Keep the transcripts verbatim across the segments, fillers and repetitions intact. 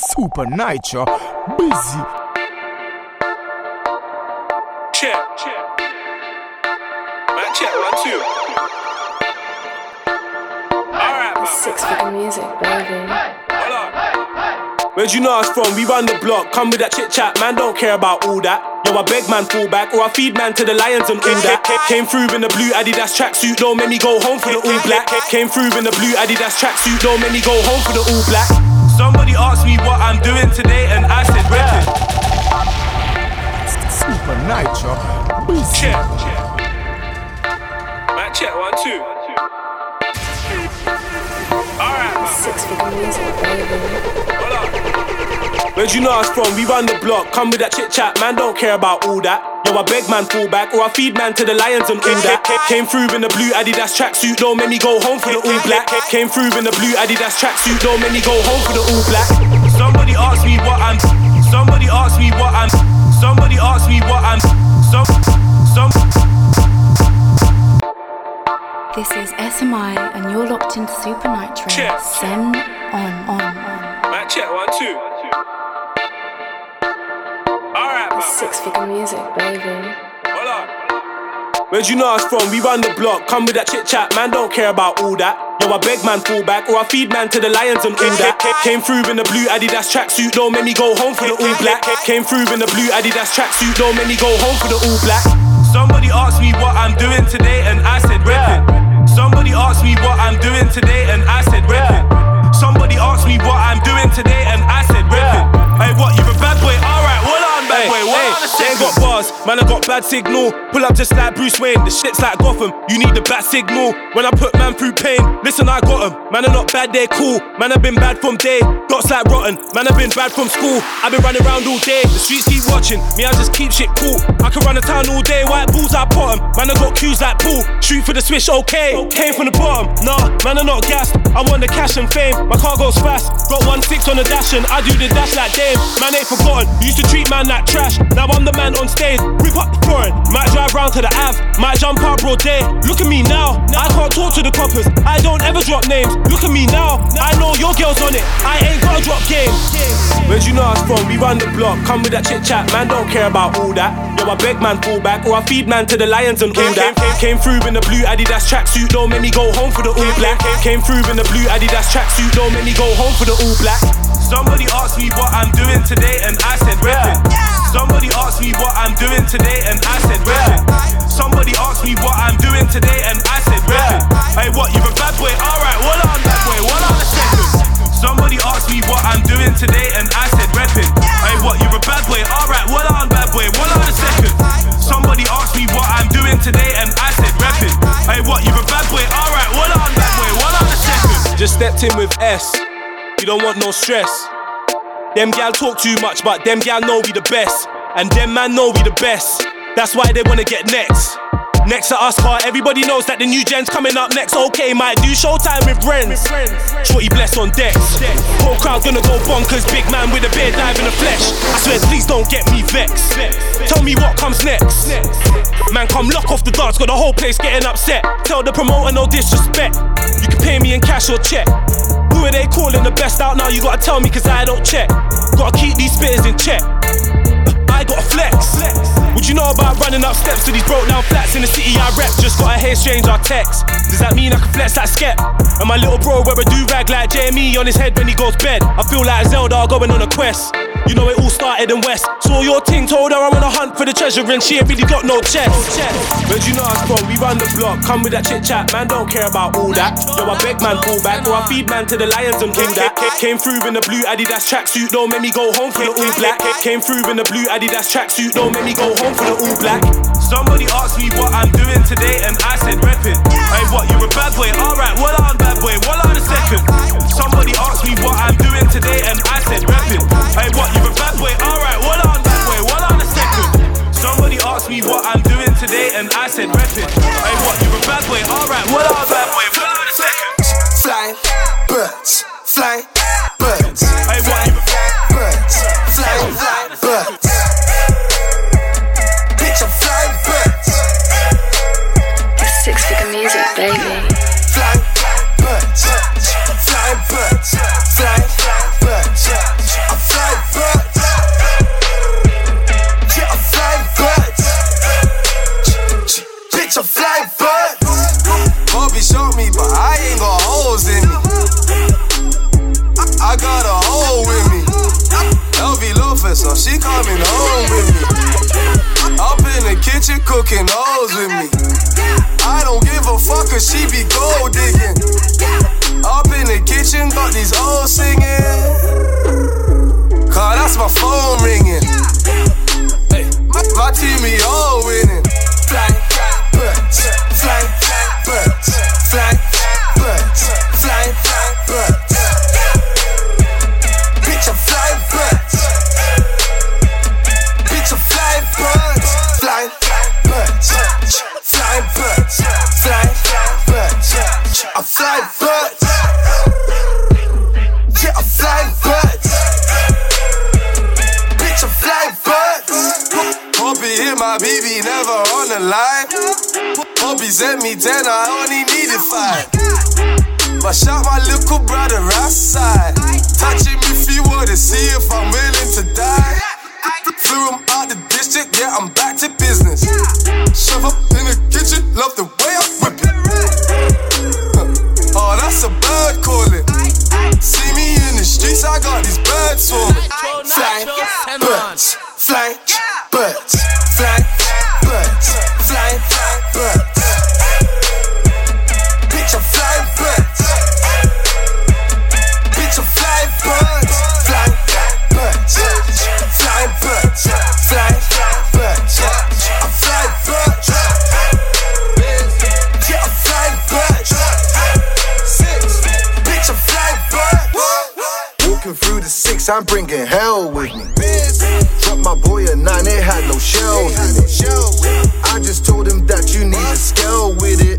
Super Nitro, busy. Check, check. My check, one, two. Alright, man. Six foot music, baby. Hold on. Where'd you know us from? We run the block. Come with that chit chat, man. Don't care about all that. Yo, I beg man fall back, or I feed man to the lions and all that. Came through in the blue Adidas tracksuit, don't make me go home for the all black. Came through in the blue Adidas tracksuit, don't make me go home for the all black. Somebody asked me what I'm doing today, and I said reppin'. Super Nitro, check, check. Might check one two. Alright, man. Six for the music, baby. Where'd you know us from? We run the block. Come with that chit chat, man. Don't care about all that. Yo, I beg man fall back, or I feed man to the lions and all that. Came through in the blue Adidas tracksuit. Don't make me go home for the all black. Came through in the blue Adidas tracksuit. Don't make me go home for the all black. Somebody asked me what I'm. Somebody asked me what I'm. Somebody asked me what I'm. Some. Some. This is S M I, and you're locked into Super Nitro. Send on on on. Might check one two. Six for the music, baby. Where'd you know us from? We run the block. Come with that chit chat, man. Don't care about all that. Yo, I beg man fall back, or I feed man to the lions and all that. Came through in the blue Adidas tracksuit. Don't make me go home for the all black. Came through in the blue Adidas tracksuit. Don't make me go home for the all black. Somebody asked me what I'm doing today, and I said reppin'. Somebody asked me what I'm doing today, and I said reppin'. Somebody asked me what I'm doing today, and I said reppin'. Hey, what? You're a bad boy? Alright, well, Hey, hey, they ain't got bars, man, I got bad signal. Pull up just like Bruce Wayne, the shit's like Gotham. You need the bat signal, when I put man through pain. Listen, I got 'em, man, I'm not bad, they're cool. Man, I've been bad from day, dots like rotten. Man, I've been bad from school, I've been running around all day. The streets keep watching, me, I just keep shit cool. I can run a town all day, white balls, I pot 'em. Man, I got cues like pool, shoot for the swish, okay. Came from the bottom, nah, man, I'm not gassed. I want the cash and fame, my car goes fast. Got one six on the dash and I do the dash like Dame. Man, ain't forgotten, used to treat man like trash. Now I'm the man on stage, rip up the foreign. Might drive round to the Ave, might jump out broad day. Look at me now, I can't talk to the coppers. I don't ever drop names, look at me now. I know your girl's on it, I ain't gotta drop game. Where'd you know us from? We run the block. Come with that chit chat, man, don't care about all that. Yo, I beg man fall back, or I feed man to the lions and all that. Came through in the blue Adidas tracksuit, don't make me go home for the all black. Came through in the blue Adidas tracksuit, don't make me go home for the all black. Somebody asked me what I'm doing today, and I said reppin'. Yeah. Somebody asked me what I'm doing today, and I said reppin'. Somebody asked me what I'm doing today, and I said reppin'. Hey, what, you're a bad boy? Alright, well, I'm bad boy, well, I'm a second. Somebody asked me what I'm doing today, and I said reppin'. Hey, what, you're a bad boy? Alright, well, I'm bad boy, well, I'm a second. Somebody asked me what I'm doing today, and I said reppin'. Hey, what, you're a bad boy? Alright, well, I'm bad boy, well, I'm a second. Just stepped in with S, you don't want no stress. Them gal talk too much, but them gal know we the best. And them man know we the best. That's why they wanna get next. Next to us car, everybody knows that the new gen's coming up next. Okay, might do showtime with friends. Shorty bless on decks. Whole crowd gonna go bonkers. Big man with a beer dive in the flesh. I swear, please don't get me vexed. Tell me what comes next. Man, come lock off the dance, got the whole place getting upset. Tell the promoter no disrespect. You can pay me in cash or check. Who are they calling the best out now? You gotta tell me, cause I don't check. Gotta keep these spitters in check. I gotta flex. Would you know about running up steps to these broke down flats in the city I rep? Just gotta hate strange our text. Does that mean I can flex like Skep? And my little bro wear a do-rag like J M E on his head when he goes bed. I feel like Zelda going on a quest. You know it all started in West. Saw your ting, told her I'm on a hunt for the treasure, and she ain't really got no chest. Where'd you know us from? We run the block. Come with that chit chat, man, don't care about all that. Yo, I beg man fall back, or I feed man to the lions and all that. Came through in the blue Adidas tracksuit, don't make me go home for the all black. Came through in the blue Adidas tracksuit, don't make me go home for the all black. Somebody asked me what I'm doing today, and I said reppin'. Hey, what, you're a bad boy? Alright, well, I'm bad boy, well, I'm a second. Somebody asked me what I'm doing today, and I said reppin'. Hey, what, you're a bad boy? Alright, well, I'm bad boy, well, I'm a second. Somebody asked me what I'm doing today, and I said reppin'. Hey, what, you're a bad boy? Alright, well, I'm bad boy, well, I'm a second. Fly, birds, fly, birds. Hey, what, you're a fly, birds, fly, fly, birds. Bitch, I'm fly, birds. That's six figure music, baby. Fly, fly, birds, fly, birds, fly, fly, birds. Hobbies at me, then I only needed five. But shout my little brother outside. Touching me if he wanna see if I'm willing to die. Flew him out the district, yeah, I'm back to business. Shove up in the kitchen, love the way I whip it. Oh, that's a bird calling. See me in the streets, I got these birds swarming. Fly, birds, fly, birds, fly, birds, fly, birds. Bitch, I'm flying birds. Bitch, I'm flying birds. Fly, birds, fly, birds, fly, birds. I'm flying birds. Yeah, I'm flying birds. Bitch, I'm flying birds. Walking through the six, I'm bringing hell with me. Dropped my boy a nine, it had no shells in it. I just told him that you need a scale with it.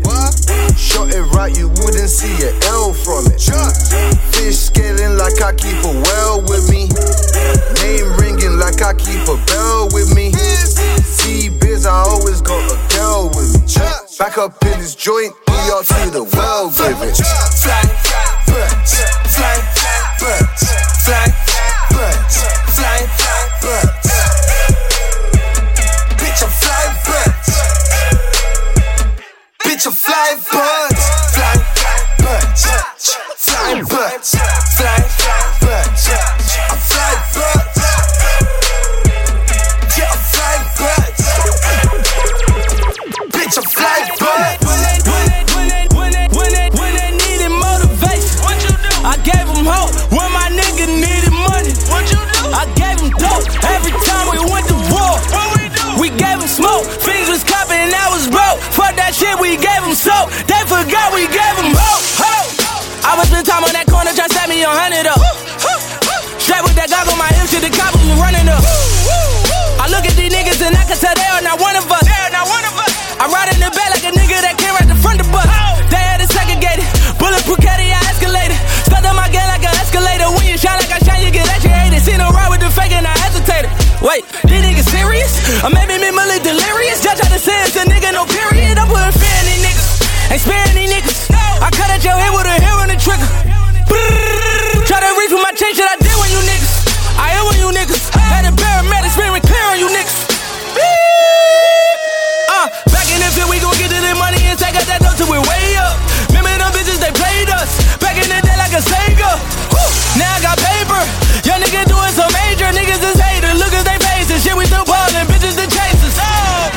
Shot it right, you wouldn't see an L from it. Fish scaling like I keep a well with me. Name ringing like I keep a bell with me. T-Biz, I always got a girl with me. Back up in this joint, we all to the well, give it. Fly, birds, fly, birds, fly, birds, fly, birds. Bitch, I'm flying birds. Bitch, I'm flying birds. Fly, birds, flying birds, fly, birds. I'm flying birds. Yeah, I'm flying birds. Bitch, I'm flying birds. I gave him hope when my nigga needed money. What you do? I gave him dope every time we went to war. What we do? We gave him smoke. Things was copping and I was broke. Fuck that shit, we gave him soap. They forgot we gave him hope. Hope. I would spend time on that corner trying to set me a hundred up. Straight with that goggle, my hips to the cops was running up. I look at these niggas and I can tell they are not one of us. They are not one of us. I ride in the bed like a nigga that came right the front of us. They had it segregated. Bullet Pucetti, I escalated. Stuck on my gun like an escalator. When you shine like I shine, you get agitated. Seen them ride with the fake and I hesitated. Wait, these niggas serious? Or maybe me really delirious? Judge how to say it's a nigga, no period. I'm putting fear in these niggas. Ain't sparing these niggas. I cut at your head with a hair on the trigger. Brrr, try to reach with my chain, shit I did when you niggas. I am with you niggas. Had a paramedic spirit clear on you niggas. Uh, back in the field, we gon' get to the money and take out that dough till we way up. Remember them bitches, they played us. Back in the day like a Sega. Woo! Now I got paper. Young nigga doing some major. Niggas is haters. Look at they faces. Shit, we still ballin'. Bitches the chasers. Oh!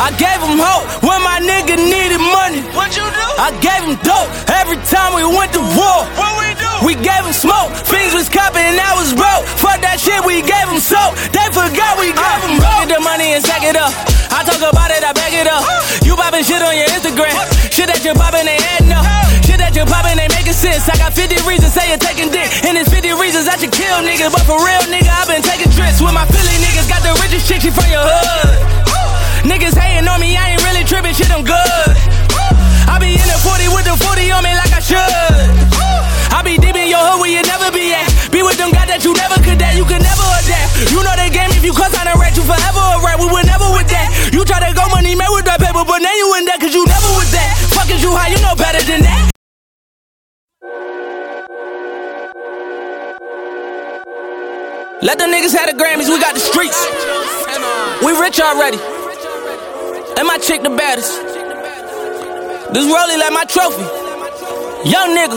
I gave them hope when my nigga needed money. What you do? I gave them dope every time we went to war. What we do? We gave them smoke. Things was copping and I was broke. Fuck that shit, we gave them soap. They forgot we gave them hope. Get the money and sack it up. I talk about it, I back it up. You poppin' shit on your Instagram. Shit that you poppin', they addin' up. Shit that you poppin', they making sense. I got fifty reasons, say you're taking dick. And it's fifty reasons I should kill niggas. But for real, nigga, I been taking trips with my Philly niggas. Got the richest chick, she from your hood. Niggas hating on me, I ain't really trippin', shit, I'm good. I be in the forty with the forty on me like I should. I be deep in your hood where you never be at. Be with them guys that you never could that. You could never adapt. You know the game, if you cuss on a rat, you forever a rat. We were never with that. You try to go money made with that paper, but now you in that, cause you never with that. Fuck is you high, you know better than that. Let them niggas have the Grammys, we got the streets. We rich already. And my chick the baddest. This rollie like my trophy. Young nigga.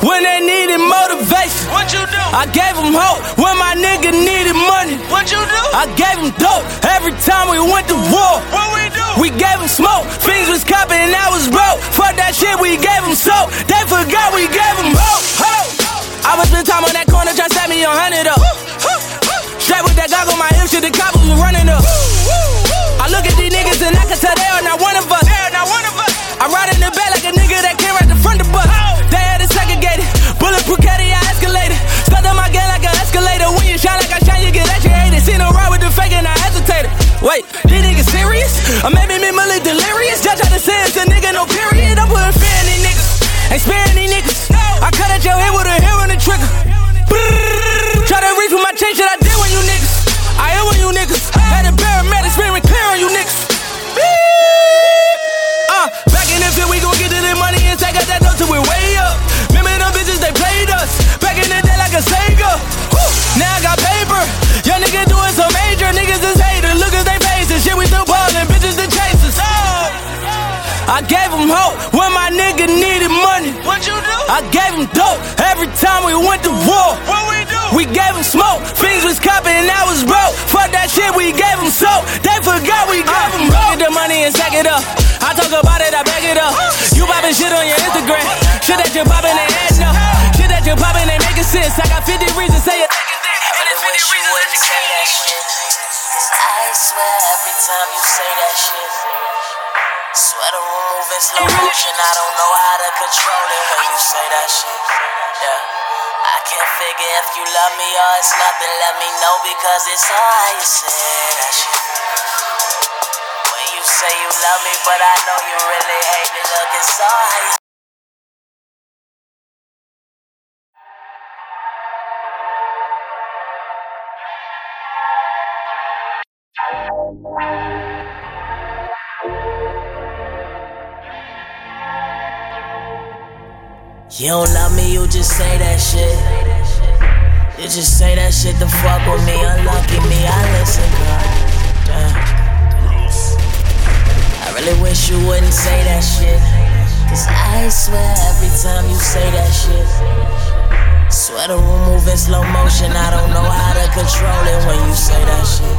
When they needed motivation, what you do? I gave them hope. When my nigga needed money, what you do? I gave them dope every time we went to war. What we do? We gave them smoke. Things was copping and I was broke. Fuck that shit, we gave them soap. They forgot we gave them hope. Hope. I was spend time on that corner trying to set me a hundred up. Straight with that goggle, my hips to the cops was running up. I look at these niggas and I can tell they are not one of us. They are not one of us. I ride in the bed like a nigga that came right the front of the bus. They had it segregated. Bullet Pucetti, I escalated. Stuck on my gun like an escalator. When you shine like I shine, you get agitated. Seen them ride with the fake and I hesitated. Wait, these niggas serious? Or maybe me really delirious? Judge how to say it's a nigga, no period. I'm putting fear in these niggas. Ain't sparing these niggas. I cut at your head with a hair on the trigger. Brrr, try to reach with my chain, shit I did when you niggas. I am when you niggas. Had a paramedic spirit clear on you niggas. Beep. gave him hope when my nigga needed money. What you do? I gave him dope every time we went to war. What we do? We gave him smoke. Fiends was copping and I was broke. Fuck that shit, we gave him soap. They forgot we gave him hope. Get the money and stack it up. I talk about it, I back it up. You poppin' shit on your Instagram. Shit that you poppin' ain't adding up. Shit that you poppin' ain't making sense. I got fifty reasons, say it. Wish you wouldn't say that shit. I swear every time you say that shit. Swear the room moving slow motion. I don't know how to control it when you say that shit. Yeah, I can't figure if you love me or it's nothing. Let me know because it's how you say that shit. When you say you love me, but I know you really hate me. Look, it's all how you say. You don't love me, you just say that shit. You just say that shit to fuck with me. Unlucky me, I listen, God. Damn. I really wish you wouldn't say that shit. Cause I swear every time you say that shit. Swear the room move in slow motion. I don't know how to control it when you say that shit.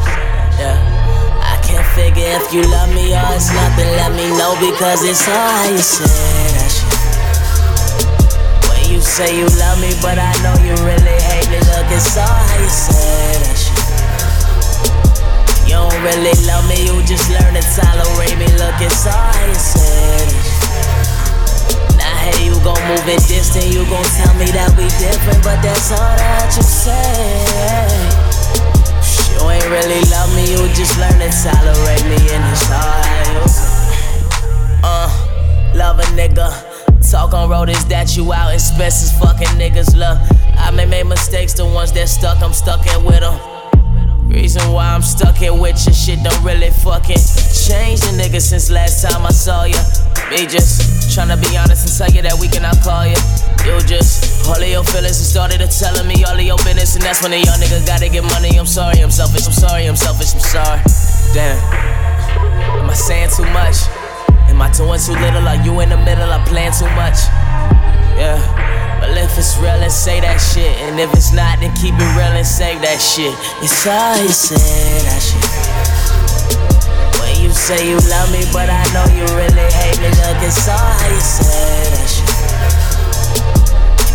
Yeah, I can't figure if you love me or it's nothing. Let me know because it's all how you say that shit. You say you love me, but I know you really hate me. Look, it's all how you say that shit. You don't really love me, you just learn to tolerate me. Look, it's all how you say that shit. Now hey, you gon' move it distant, you gon' tell me that we different, but that's all that you say. You ain't really love me, you just learn to tolerate me, and it's all how you say. Uh, love a nigga. Talk on road is that you out, expenses fucking niggas love. I may make mistakes, the ones that stuck, I'm stuck in with them. Reason why I'm stuck here with your shit don't really fucking change the nigga since last time I saw ya. Me just tryna be honest and tell you that we cannot call ya. You just all of your feelings and started to telling me all of your business, and that's when the young nigga gotta get money. I'm sorry, I'm selfish, I'm sorry, I'm selfish, I'm sorry. Damn, am I saying too much? Am I doing too little? Are you in the middle? I plan too much. Yeah. Well, if it's real, then say that shit. And if it's not, then keep it real and save that shit. It's all you say that shit. When you say you love me, but I know you really hate me. Look, it's all how you say that shit.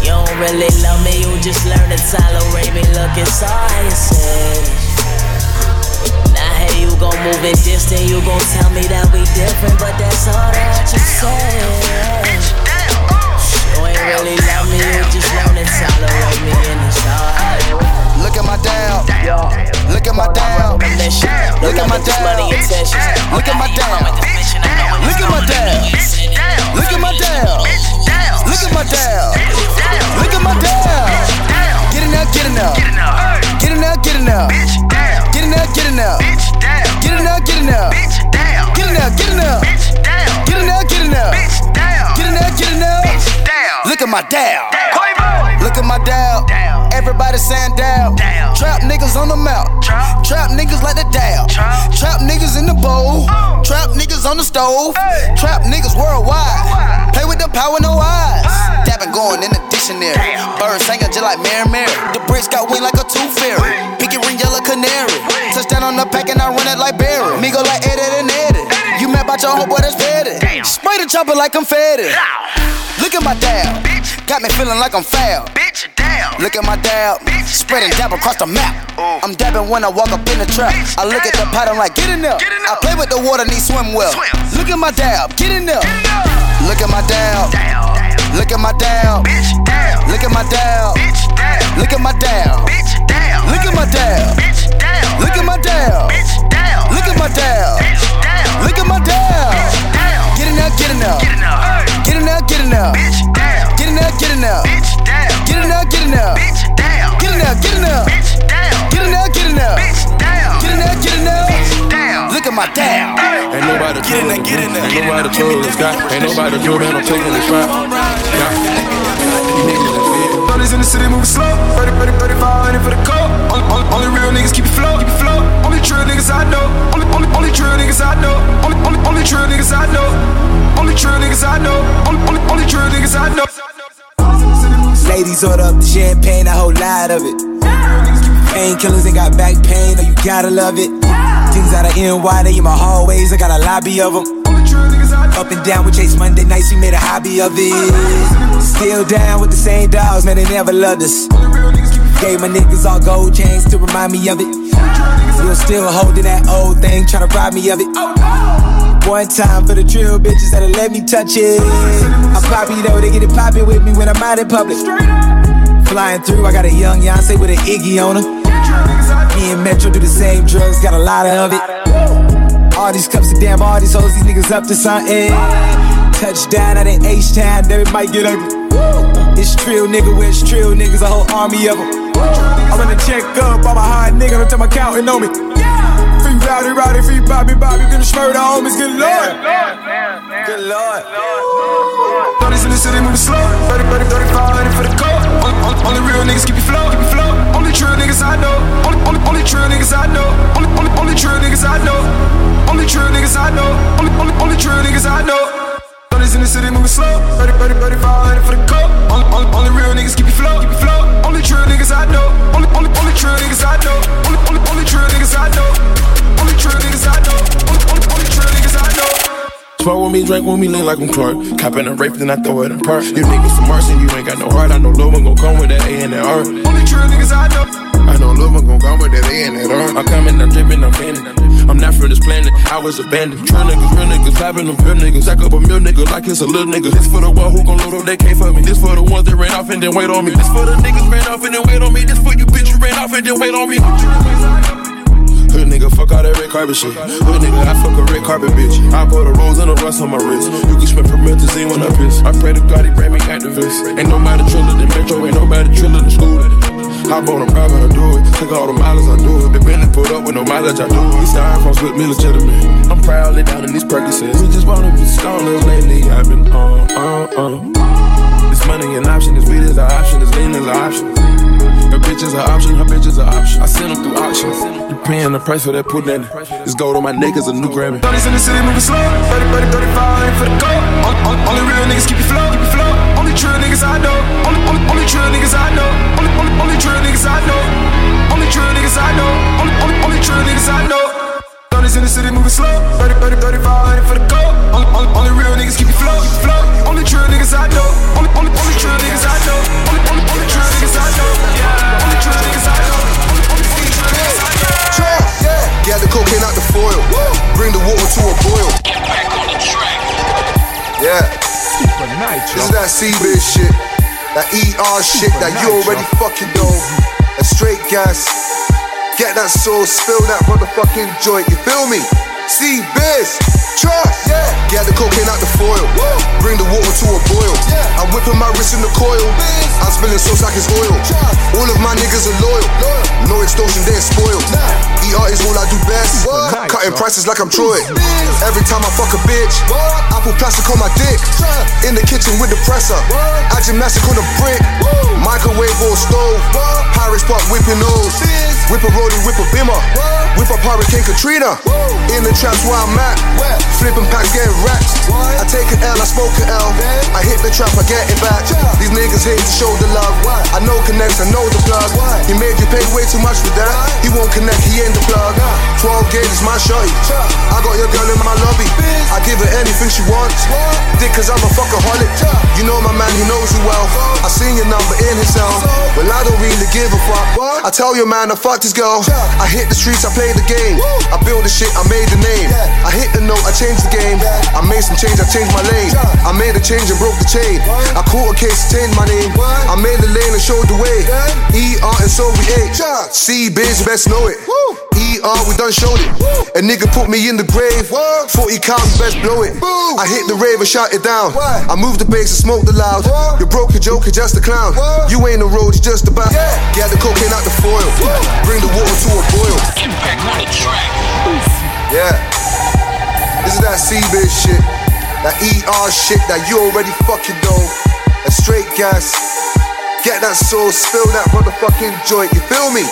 You don't really love me, you just learn to tolerate me. Look, it's all how you say that shit. You gon' move it distant, you gon' tell me that we different, but that's all that you say. You ain't really love me, you just learn to tolerate me in the shower. Look at my down, look at my down, look at my down, look at my down, look at my down, look at my down, look at my down, look at my down. Get it now, get it now, get it now, get it now, get it now, get it now. Get it up, get it up, bitch down. Get it up, get it up, bitch down. Get it up, get it up, bitch down. Get it up, get it up, bitch down. Look at my down. Look at my down. Everybody saying down. Trap niggas on the mount. Trap, trap niggas like the down. Trap, trap niggas in the bowl. Oh. Trap niggas on the stove. Hey. Trap niggas worldwide. Why? Play with the power, no eyes. Why? Dabbing going in the dictionary. Damn. Bird singing just like Mary Mary. The bridge got wing like a tooth fairy. Pinky ring yellow canary. Wait. Touchdown on the pack and I run it like Barry. Me go like Eddie and Eddie. Eddie. You mad about your homeboy that's faded. Spray the chopper like I'm faded. Look at my dab. Bitch. Got me feeling like I'm foul. Bitch, damn. Look at my dab. Bitch, spreading dab across the map. Ooh. I'm dabbing when I walk up in the trap. Bitch, I look damn. At the pattern like, get in up. I play with the water, need swim well. Swim. Look at my dab, get in up. Look at my dab. Look at my dab. Look at my dab. Look at my dab. Look at my dab. Look at my dab. Look at my dab. Look at my dab. Get in up, get in up. Get in up, get in up. Get in up, get in up. Get in up, get in up. Get in up, get in up. Get in up, get in up. Get in up, get in up. Look at my down. Ain't nobody cool, ain't nobody cool this guy. Ain't nobody cool, man, I'm taking the shot. Thirties in the city moving slow. thirty, thirty, thirty-five, one hundred for the cold. Only real niggas keep it flow, keep it flow. Only true niggas I know. Only, only, only true niggas I know. Only, only, only true niggas I know. Only true niggas I know. Only, only, only true niggas I know. Ladies order up the champagne, a whole lot of it. Painkillers and got back pain, oh you gotta love it. Things out of N Y, they in my hallways, I got a lobby of them. Up and down with Chase Monday nights, we made a hobby of it. Still down with the same dogs, man, they never loved us. Gave my niggas all gold chains to remind me of it. You're still holding that old thing, tryna rob me of it. One time for the drill bitches that'll let me touch it. I'm poppy though, they get it poppin' with me when I'm out in public. Flying through, I got a young Yonsei with an Iggy on her. Me and Metro do the same drugs, got a lot of it. All these cups of damn, all these hoes, these niggas up to something. Touchdown out in H-Town, then it might get ugly. It's trill nigga, where it's trill niggas, a whole army of them. I'm gonna check up, all my hard niggas, don't tell my countin' on me. Free Rowdy, Rowdy, free Bobby, Bobby, gonna smurder homies, good lord. Good lord. Thirties in the city moving slow, thirty, thirty, thirty-five, thirty for the cold. Only, only real niggas keep you flow, keep you flow. Only true niggas I know. Only, only, only true niggas I know. Only, only, only true niggas I know. Only true niggas I know. Only, only, only true niggas I know. Thirties in the city moving slow, thirty, thirty, thirty-five, thirty for the cold. Only, only, only real niggas keep you flow, keep you flow. Only true niggas I know. Only, only, only true niggas I know. Only, only, only true niggas I know. Only true niggas I know. Only, only, only true niggas I know. Smoke with me, drink with me, lean like I'm Clark. Cop in a rape, then I throw it in park. You niggas from Marcy, you ain't got no heart. I know Lil' one gon' come with that A and that R. Only true niggas I know. I know Lil' one gon' come with that A and that R. I'm coming, I'm drippin', I'm bandin'. I'm not from this planet, I was abandoned. True niggas, real niggas, vibin' them real niggas. Jack up a meal nigga like it's a little nigga. This for the one who gon' load up, they can't fuck me. This for the ones that ran off and then wait on me. This for the niggas ran off and then wait on me. This for you bitch, you ran off and then wait on me. Hood nigga, fuck all that red carpet shit. Hood nigga, I fuck a red carpet bitch. I put a rose and a rust on my wrist. You can smell promethazine when I piss. I pray to God he bring me activists. Ain't nobody triller than Metro, ain't nobody triller than school. Hop on a private, I do it. Take all the mileage, I do it. The Bentley put up with no mileage, I do it. These styrofoams with me legitimate. I'm proudly down in these Percocets. We just wanna be stoners lately. I've been on, on, on. This money an option, this weed is an option, this lean is an option. Her bitch is an option, her bitch is an option. I sent them through auctions. You paying the price for that pudding. This gold on my neck is a new Grammy. Thirties in the city moving slow, thirty, thirty, thirty-five for the gold. Only, only, only real niggas keep you flow, keep you flow. Only true niggas I know. Only, only, only true niggas I know. Only, only, only true niggas I know. Only true niggas I know. Only, only, only true niggas I know. Thirties in the city moving slow, thirty, thirty, thirty-five for the gold. Only, only, only real niggas keep you flow, keep you flow. Only true niggas I know. Only, only, only true niggas I know. Only, only, only true niggas I know. Got the cocaine out the foil. Woo! Bring the water to a boil. Get back on the track. Yeah. Super Nitro. This is that C-Biz shit. That E R shit. Super that Nitro. You already fucking know. That straight gas. Get that sauce. Spill that motherfucking joint. You feel me? C-Biz. Trust. Yeah. Got the cocaine out the foil. Woo! Bring the water to a boil. Yeah. I'm whipping my wrist in the coil. Biz. I'm spilling sauce like it's oil. Trust. All of my niggas are loyal. loyal. No extortion, they ain't spoiled. Nah. E R is all I do best. Nice, Cutting bro. prices like I'm Troy. Biz. Every time I fuck a bitch, what? I put plastic on my dick. Trust. In the kitchen with the presser. What? I gymnastic on the brick. Woo. Microwave or stove. What? Pirates Park whipping those. Biz. Whip a Rollie, whip a Bimmer. What? Whip a Hurricane Katrina. Woo. In the traps where I'm at. Where? Flipping packs, getting racks. What? I take an L, I smoke an L. Then? I hit the trap, I get it back. Yeah. These niggas hate to show the love. What? I know connects, I know the plug. What? He made you pay way too much for that. He won't connect, he ain't the plug. twelve gauge is my shorty. I got your girl in my lobby. I give her anything she wants. Dick, cause I'm a fuckaholic. You know my man, he knows you well. I seen your number in his cell. Well, I don't really give a fuck. I tell your man I fucked his girl. I hit the streets, I played the game. I build the shit, I made the name. I hit the note, I changed the game. I made some change, I changed my lane. I made a change and broke the chain. I caught a case, changed my name. I made the lane and showed the way. E R and so we ate. C-Biz, best know it. Woo. E R, we done showed it. Woo. A nigga put me in the grave. What? forty count, best blow it. Boom. I hit the rave and shot it down. What? I moved the bass and smoked the loud. What? You broke your joke, you're just a clown. What? You ain't a road, you're just a bout. Yeah. Get the cocaine out the foil. Woo. Bring the water to a boil. Get back on the track. Oof. Yeah. This is that C-Biz shit. That E R shit that you already fucking know. That straight gas. Get that sauce, spill that motherfucking joint. You feel me?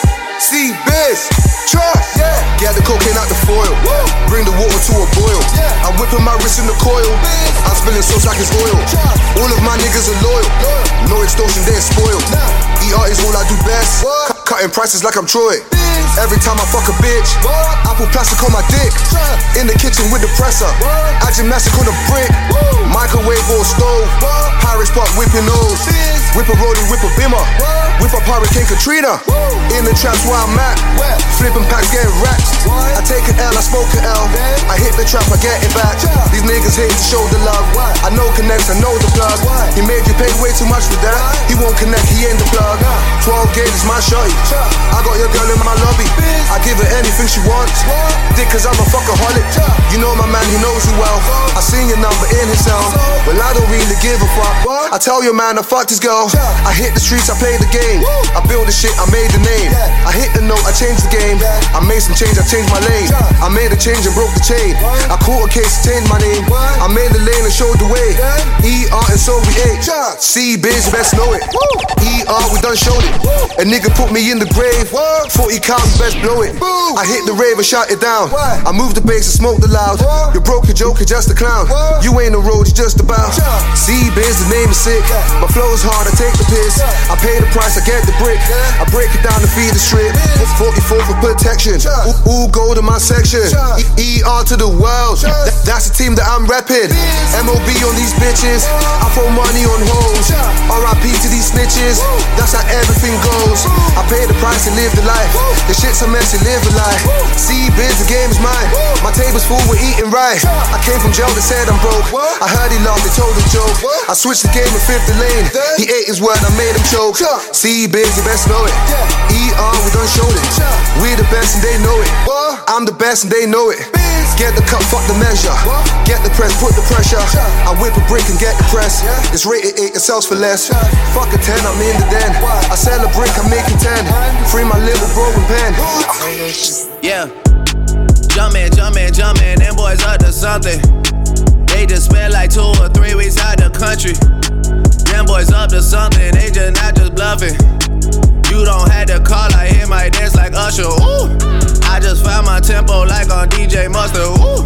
See, biz, trust, yeah. Gather cocaine out the foil. Woo. Bring the water to a boil. Yeah. I'm whipping my wrist in the coil. Biz. I'm spilling sauce like it's oil. Yeah. All of my niggas are loyal. Loyal. No extortion, they ain't spoiled. Nah. E R is all I do best. What? Cutting prices like I'm Troy. Biz. Every time I fuck a bitch, what? I put plastic on my dick. Trust. In the kitchen with the presser. What? I gymnastic on the brick. Woo. Microwave or stove. What? Pirates pop whipping those. Biz. Whip a Rollie, whip a Bimmer. What? Whip up Hurricane Katrina. Woo. In the traps where I'm at. Where? Flipping packs, getting racks. What? I take an L, I smoke an L. Yeah. I hit the trap, I get it back. Yeah. These niggas hate to show the love. Why? I know connects, I know the plug. Why? He made you pay way too much for that. Why? He won't connect, he ain't the plug. Nah. twelve gauge is my shorty. Yeah. I got your girl in my lobby. Biz. I give her anything she wants. What? Dick, cause I'm a fuckaholic. Yeah. You know my man, he knows you well. What? I seen your number in his sound. So? Well, I don't really give a fuck. What? I tell your man, I fucked his girl. I hit the streets, I played the game. Woo. I built the shit, I made the name. Yeah. I hit the note, I changed the game. Yeah. I made some change, I changed my lane. Yeah. I made a change and broke the chain. What? I caught a case, changed my name. What? I made the lane and showed the way. Yeah. E R and so we ate. Yeah. C, biz, best know it. Woo. E R, we done showed it. Woo. A nigga put me in the grave. What? forty count, best blow it. Boom. I hit the rave and shot it down. What? I moved the bass and smoked the loud. What? You broke your joke, you're just a clown. What? You ain't a road, you just a bounce. Yeah. C, biz, the name is sick. Yeah. My flow is hard. I take the piss, I pay the price, I get the brick, I break it down to feed the strip. It's forty-four for protection, ooh, ooh, gold in my section. E R to the world, Th- that's the team that I'm reppin'. M O B on these bitches, I throw money on hoes. R I P to these snitches, that's how everything goes. I pay the price and live the life, the shit's a mess, you live a lie. See, biz, the game's mine, my table's full, we're eating right. I came from jail, they said I'm broke, I heard he laughed, they told a joke. I switched the game in fifth lane, he ate his word, I made him choke. Yeah. See, biz, you best know it. Yeah. E R, we done showed it. Yeah. We the best and they know it. What? I'm the best and they know it. Biz. Get the cup, fuck the measure. What? Get the press, put the pressure. Yeah. I whip a brick and get the press. Yeah. It's rated eight, it sells for less. Yeah. Fuck a ten, I'm in the den. What? I sell a brick, I'm making ten. Free my little bro and pen. Yeah. Jumpin', jumpin', jumpin', them boys up to something. They just spent like two or three weeks out the country. Them boys up to something, they just not just bluffing. You don't have to call, I hit my dance like Usher, ooh. I just found my tempo like on D J Mustard, ooh.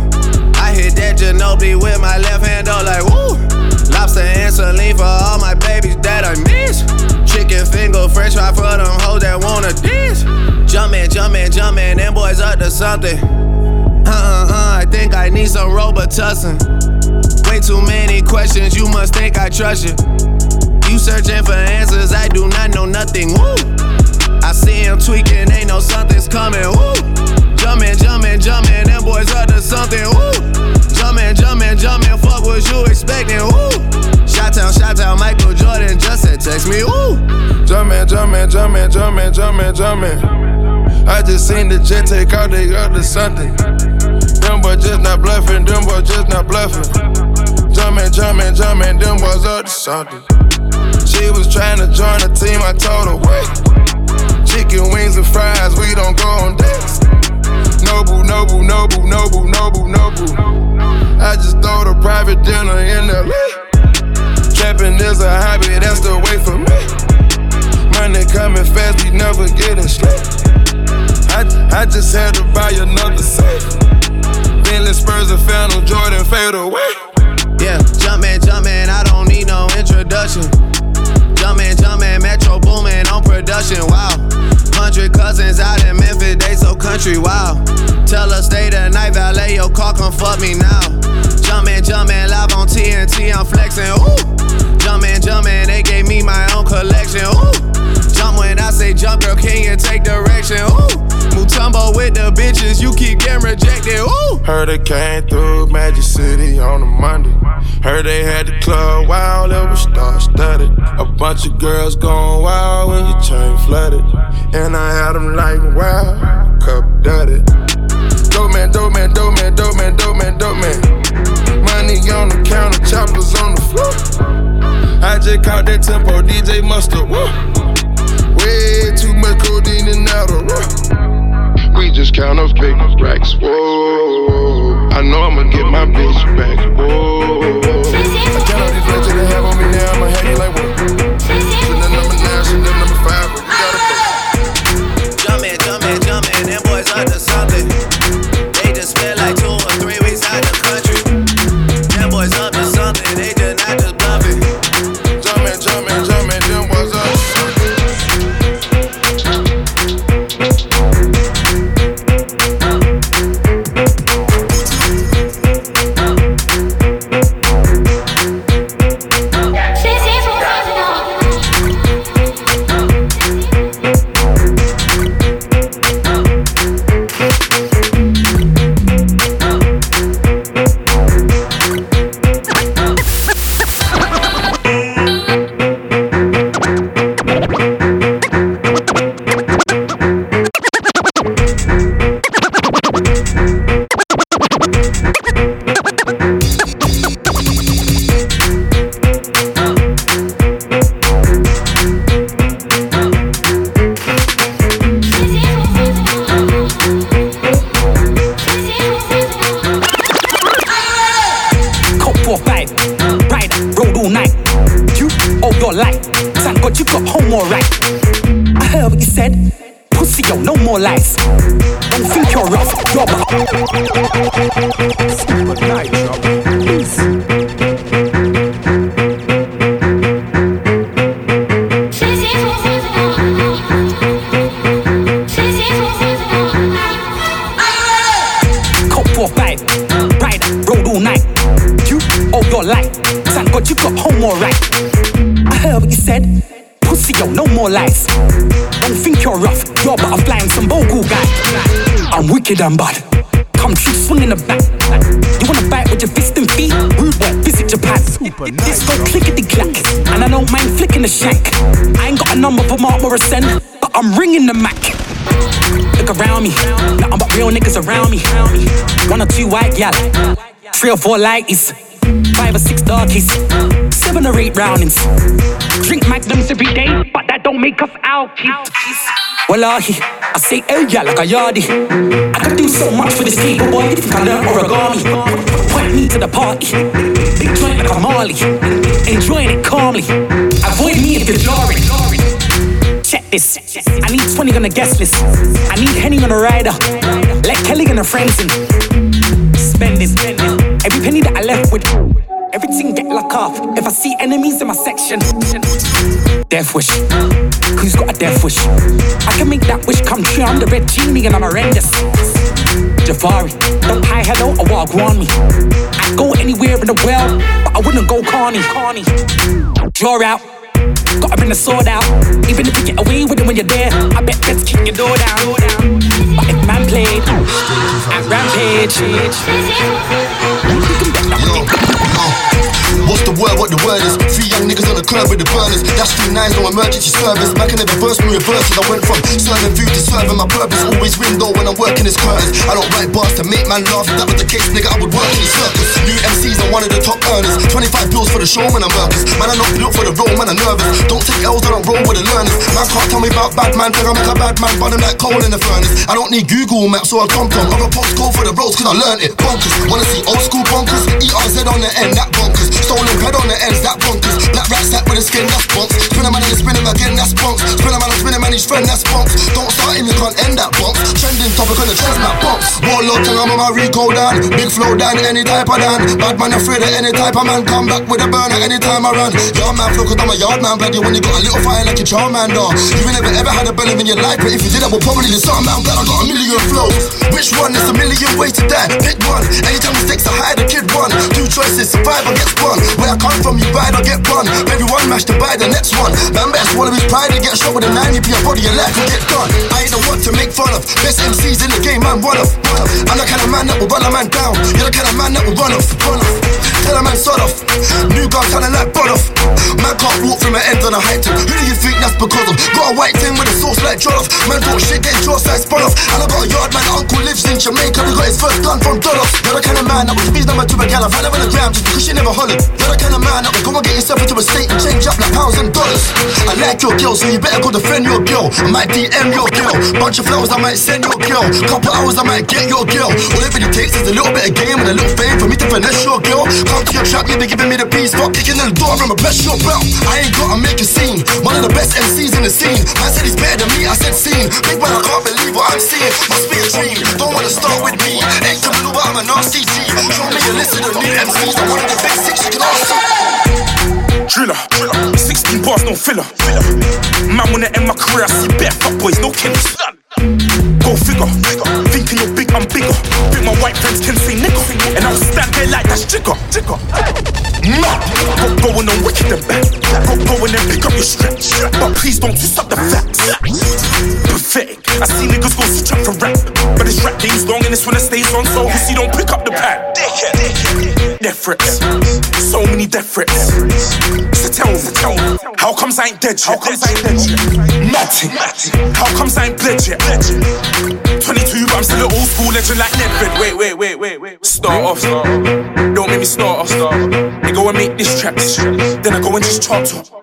I hit that Ginobili with my left hand though, like, ooh. Lobster and saline for all my babies that I miss. Chicken finger, french fry for them hoes that wanna diss. Jumpin', jumpin', jumpin', them boys up to something. Uh-uh-uh, I think I need some Robitussin. Way too many questions, you must think I trust you. You searching for answers, I do not know nothing, woo. I see him tweaking, ain't no something's coming, woo. Jumpin', jumpin', jumpin', them boys up to something, woo. Jumpin', jumpin', jumpin', fuck what you expecting, woo. Shout-out, shout-out, Michael Jordan just said text me, woo. Jumpin', jumpin', jumpin', jumpin', jumpin', jumpin'. I just seen the jet take out, they up to something. Them boys just not bluffin', them boys just not bluffin'. Jumpin', jumpin', jumpin', them boys up to something. She was trying to join the team, I told her, wait. Chicken wings and fries, we don't go on dates. Nobu, Nobu, Nobu, Nobu, Nobu, Nobu. I just throw the private dinner in the lake. Trappin' is a hobby, that's the way for me. Money comin' fast, we never gettin' straight. I, I just had to buy another safe. Bentley, Spurs, and Phantom, Jordan fade away. Yeah, jumpin', jumpin', I don't need no introduction. Jumpin', jumpin', Metro boomin' on production, wow. Hundred cousins out in Memphis, they so country, wow. Tell her stay the night, valet your car, come fuck me now. Jumpin', jumpin', live on T N T, I'm flexin', ooh. Jumpin', jumpin', they gave me my own collection, ooh. Jump when I say jump, girl, can you take direction, ooh. Mutombo with the bitches, you keep getting rejected, ooh. Heard they came through Magic City on a Monday. Heard they had the club wild, it was star-studded. A bunch of girls going wild when your chain flooded. And I had them like, wow, cup dirty. Dope man, dope man, dope man, dope man, dope man, dope man. Money on the counter, choppers on the floor. I just caught that tempo, D J Mustard, woo. Way too much codeine in the woo. We just count up big racks, whoa. I know I'ma get my bitch back, whoa. I count all these legends they have on me now, I'ma have you like what? Chanel number nine, Chanel number five, we gotta go. Jumpin', 'Cause I got you got home alright. I heard what you said. Pussy, yo, no more lies. Don't think you're rough, you're b- Stupid night, yo. Coke for five, ride, road all night. You owe your life. 'Cause I got you got home alright. I heard what you said. Pussy, yo, no more lies. Don't think you're rough, you're but a flying some bogle guy. I'm wicked and bad. Come true, swing in the back. You wanna fight with your fist and feet? Rude boy, visit Japan. This go clickety clack, and I don't mind flicking the shank. I ain't got a number for Mark Morrison, but I'm ringing the Mac. Look around me, nothing but real niggas around me. One or two white gal, three or four lighties, five or six darkies, seven or eight roundings. Drink Magnums every day, but that don't make us alkies. Wallahi, I say oh yeah like a yardie. I could do so much for this table, boy. You think I learned origami? Point me to the party, big joint like a Marley. Enjoying it calmly, avoid me if you're jarring. Check this, I need twenty on the guest list. I need Henny on a rider. Let Kelly and her friends in. Spending, every penny that I left with. Everything get locked up. If I see enemies in my section, death wish. Who's got a death wish? I can make that wish come true. I'm the red genie and I'm horrendous. Jafari, don't hi hello or walk on me. I go anywhere in the world, but I wouldn't go carny. Carny, draw out. Gotta bring the sword out. Even if you get away with it when you're there, I bet let's kick your door down. But if man played at Rampage, what's the word, what the word is? Three young niggas on the curb with the burners. That's three nines, no emergency service. Back in the reverse, me reverses. I went from serving food to serving my purpose. Always window when I'm working his curtains. I don't write bars to make man laugh. If that was the case, nigga, I would work in the circus. New M Cs are one of the top earners. Twenty-five bills for the show, man, I'm nervous. Man, I not built for the role, man, I'm nervous. Don't take L's, I don't roll with the learners. Man can't tell me about bad man, think I make a bad man burning like coal in the furnace. I don't need Google Maps or a TomTom. Other pops go for the roads cause I learned it. Bonkers, wanna see old school bonkers. E R Z on the end, that bonkers. Stolen bread on the ends, that bonkers. Black rucksack with a skin, that's bonks. Spin a man and spin him again, that's bonks. Spin a man and spin him and his friend, that's bonks. Don't start him, you can't end that bonks. Trending topic on the trends, that bonks. Warlord, tell I'm on my Rico down. Big flow down, any type of down. Bad man afraid of any type of man. Come back with a burner anytime I run. Yard man flow cause I'm a yard man. Bloody when you got a little fire like your child man, dog. You ain't never ever had a belly in your life, but if you did that, we'll probably do something. I'm glad I got a million flows. Which one? There's a million ways to die. Pick one. Anytime mistakes are high, the kid run. Two choices, survive or get spun. Where I come from, you ride or get run. Maybe one mash to buy the next one. Man better swallow his pride and get shot with a nine. You put your body, your life will get done. I ain't the one to make fun of. Best M Cs in the game, man, one of. I'm the kind of man that will run a man down. You're the kind of man that will run off. Run off. Tell a man sod off. New guard kinda like bud off. Man can't walk from the end on a height. Who do you think that's because of? Got a white thing with a sauce like Jollof. Man talk shit, get jaws like spun off. And I got a yard man, uncle lives in Jamaica. We got his first gun from Dollops. You're the kind of man that was bees number two a gal. I've had the gram just because she never hollered. You're the kind of man that would go and get yourself into a state and change up like pounds and dollars. I like your girl, so you better go defend your girl. I might D M your girl. Bunch of flowers, I might send your girl. Couple hours, I might get your girl. All it really takes is a little bit of game and a little fame for me to finesse your girl. Come to your trap, you be giving me the peace. Fuck kicking in the door, I'ma bless your belt. I ain't gotta make a scene. One of the best M Cs in the scene. Man said he's better than me, I said seen. Big man, I can't believe what I'm seeing. Must be a dream, don't wanna start with me. Ain't the blue, but I'm an R C G. Show me a list of the new M Cs. I'm one of the big six you can ask. Driller, driller, sixteen bars, no filler. filler. Man, when I end my career, I see bare fuck boys, no killers. Go figure, thinking you're big, I'm bigger. Think my white friends can say nigga, and I'll stand there like that's jigger. Jigger. Mad, go going on wicked and bad. Go going and pick up your strap, but please don't twist up the facts. Pathetic, I see niggas go switch up for rap, but this rap game's long and this one that stays on, so you see don't pick up the pack. Death threats, so many death threats. So tell me, tell me, how comes I ain't dead yet? How comes I ain't dead yet? Matty, how comes I ain't bled yet? Legend. twenty-two, but I'm still an old school legend like Nedved. Wait, wait, wait, wait, wait. Start off, start. Don't make me start off, start. They go and make this trap, then I go and just chop top.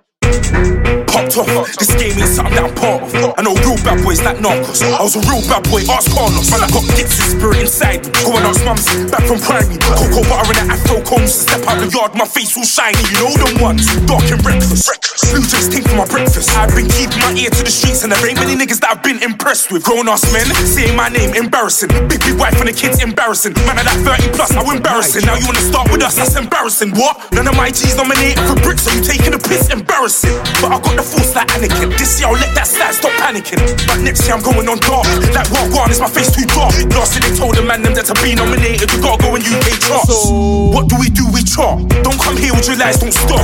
copped off. This game ain't something that I'm part of. I know real bad boys like Narcos. I was a real bad boy, ask Carlos. Man, I got gits with spirit inside me. Go and ask mums, back from primary. Cocoa butter and an afro comb. Step out the yard, my face all shiny. You know them ones, dark and reckless. Blue Jays tink for my breakfast. I've been keeping my ear to the streets, and there ain't many niggas that I've been impressed with. Grown ass men, saying my name, embarrassing. Big big wife and the kids, embarrassing. Man, at that thirty plus, I'm embarrassing. Now you wanna start with us, that's embarrassing. What? None of my G's nominated for bricks, so you taking the piss? Embarrassing. But I got the force like Anakin. This year I'll let that slide, stop panicking. But next year I'm going on dark. Like Wagwan, is my face too dark? Last year they told the man them that to be nominated, we gotta go in U K charts. What do we do? We chart. Don't come here with your lies, don't stop.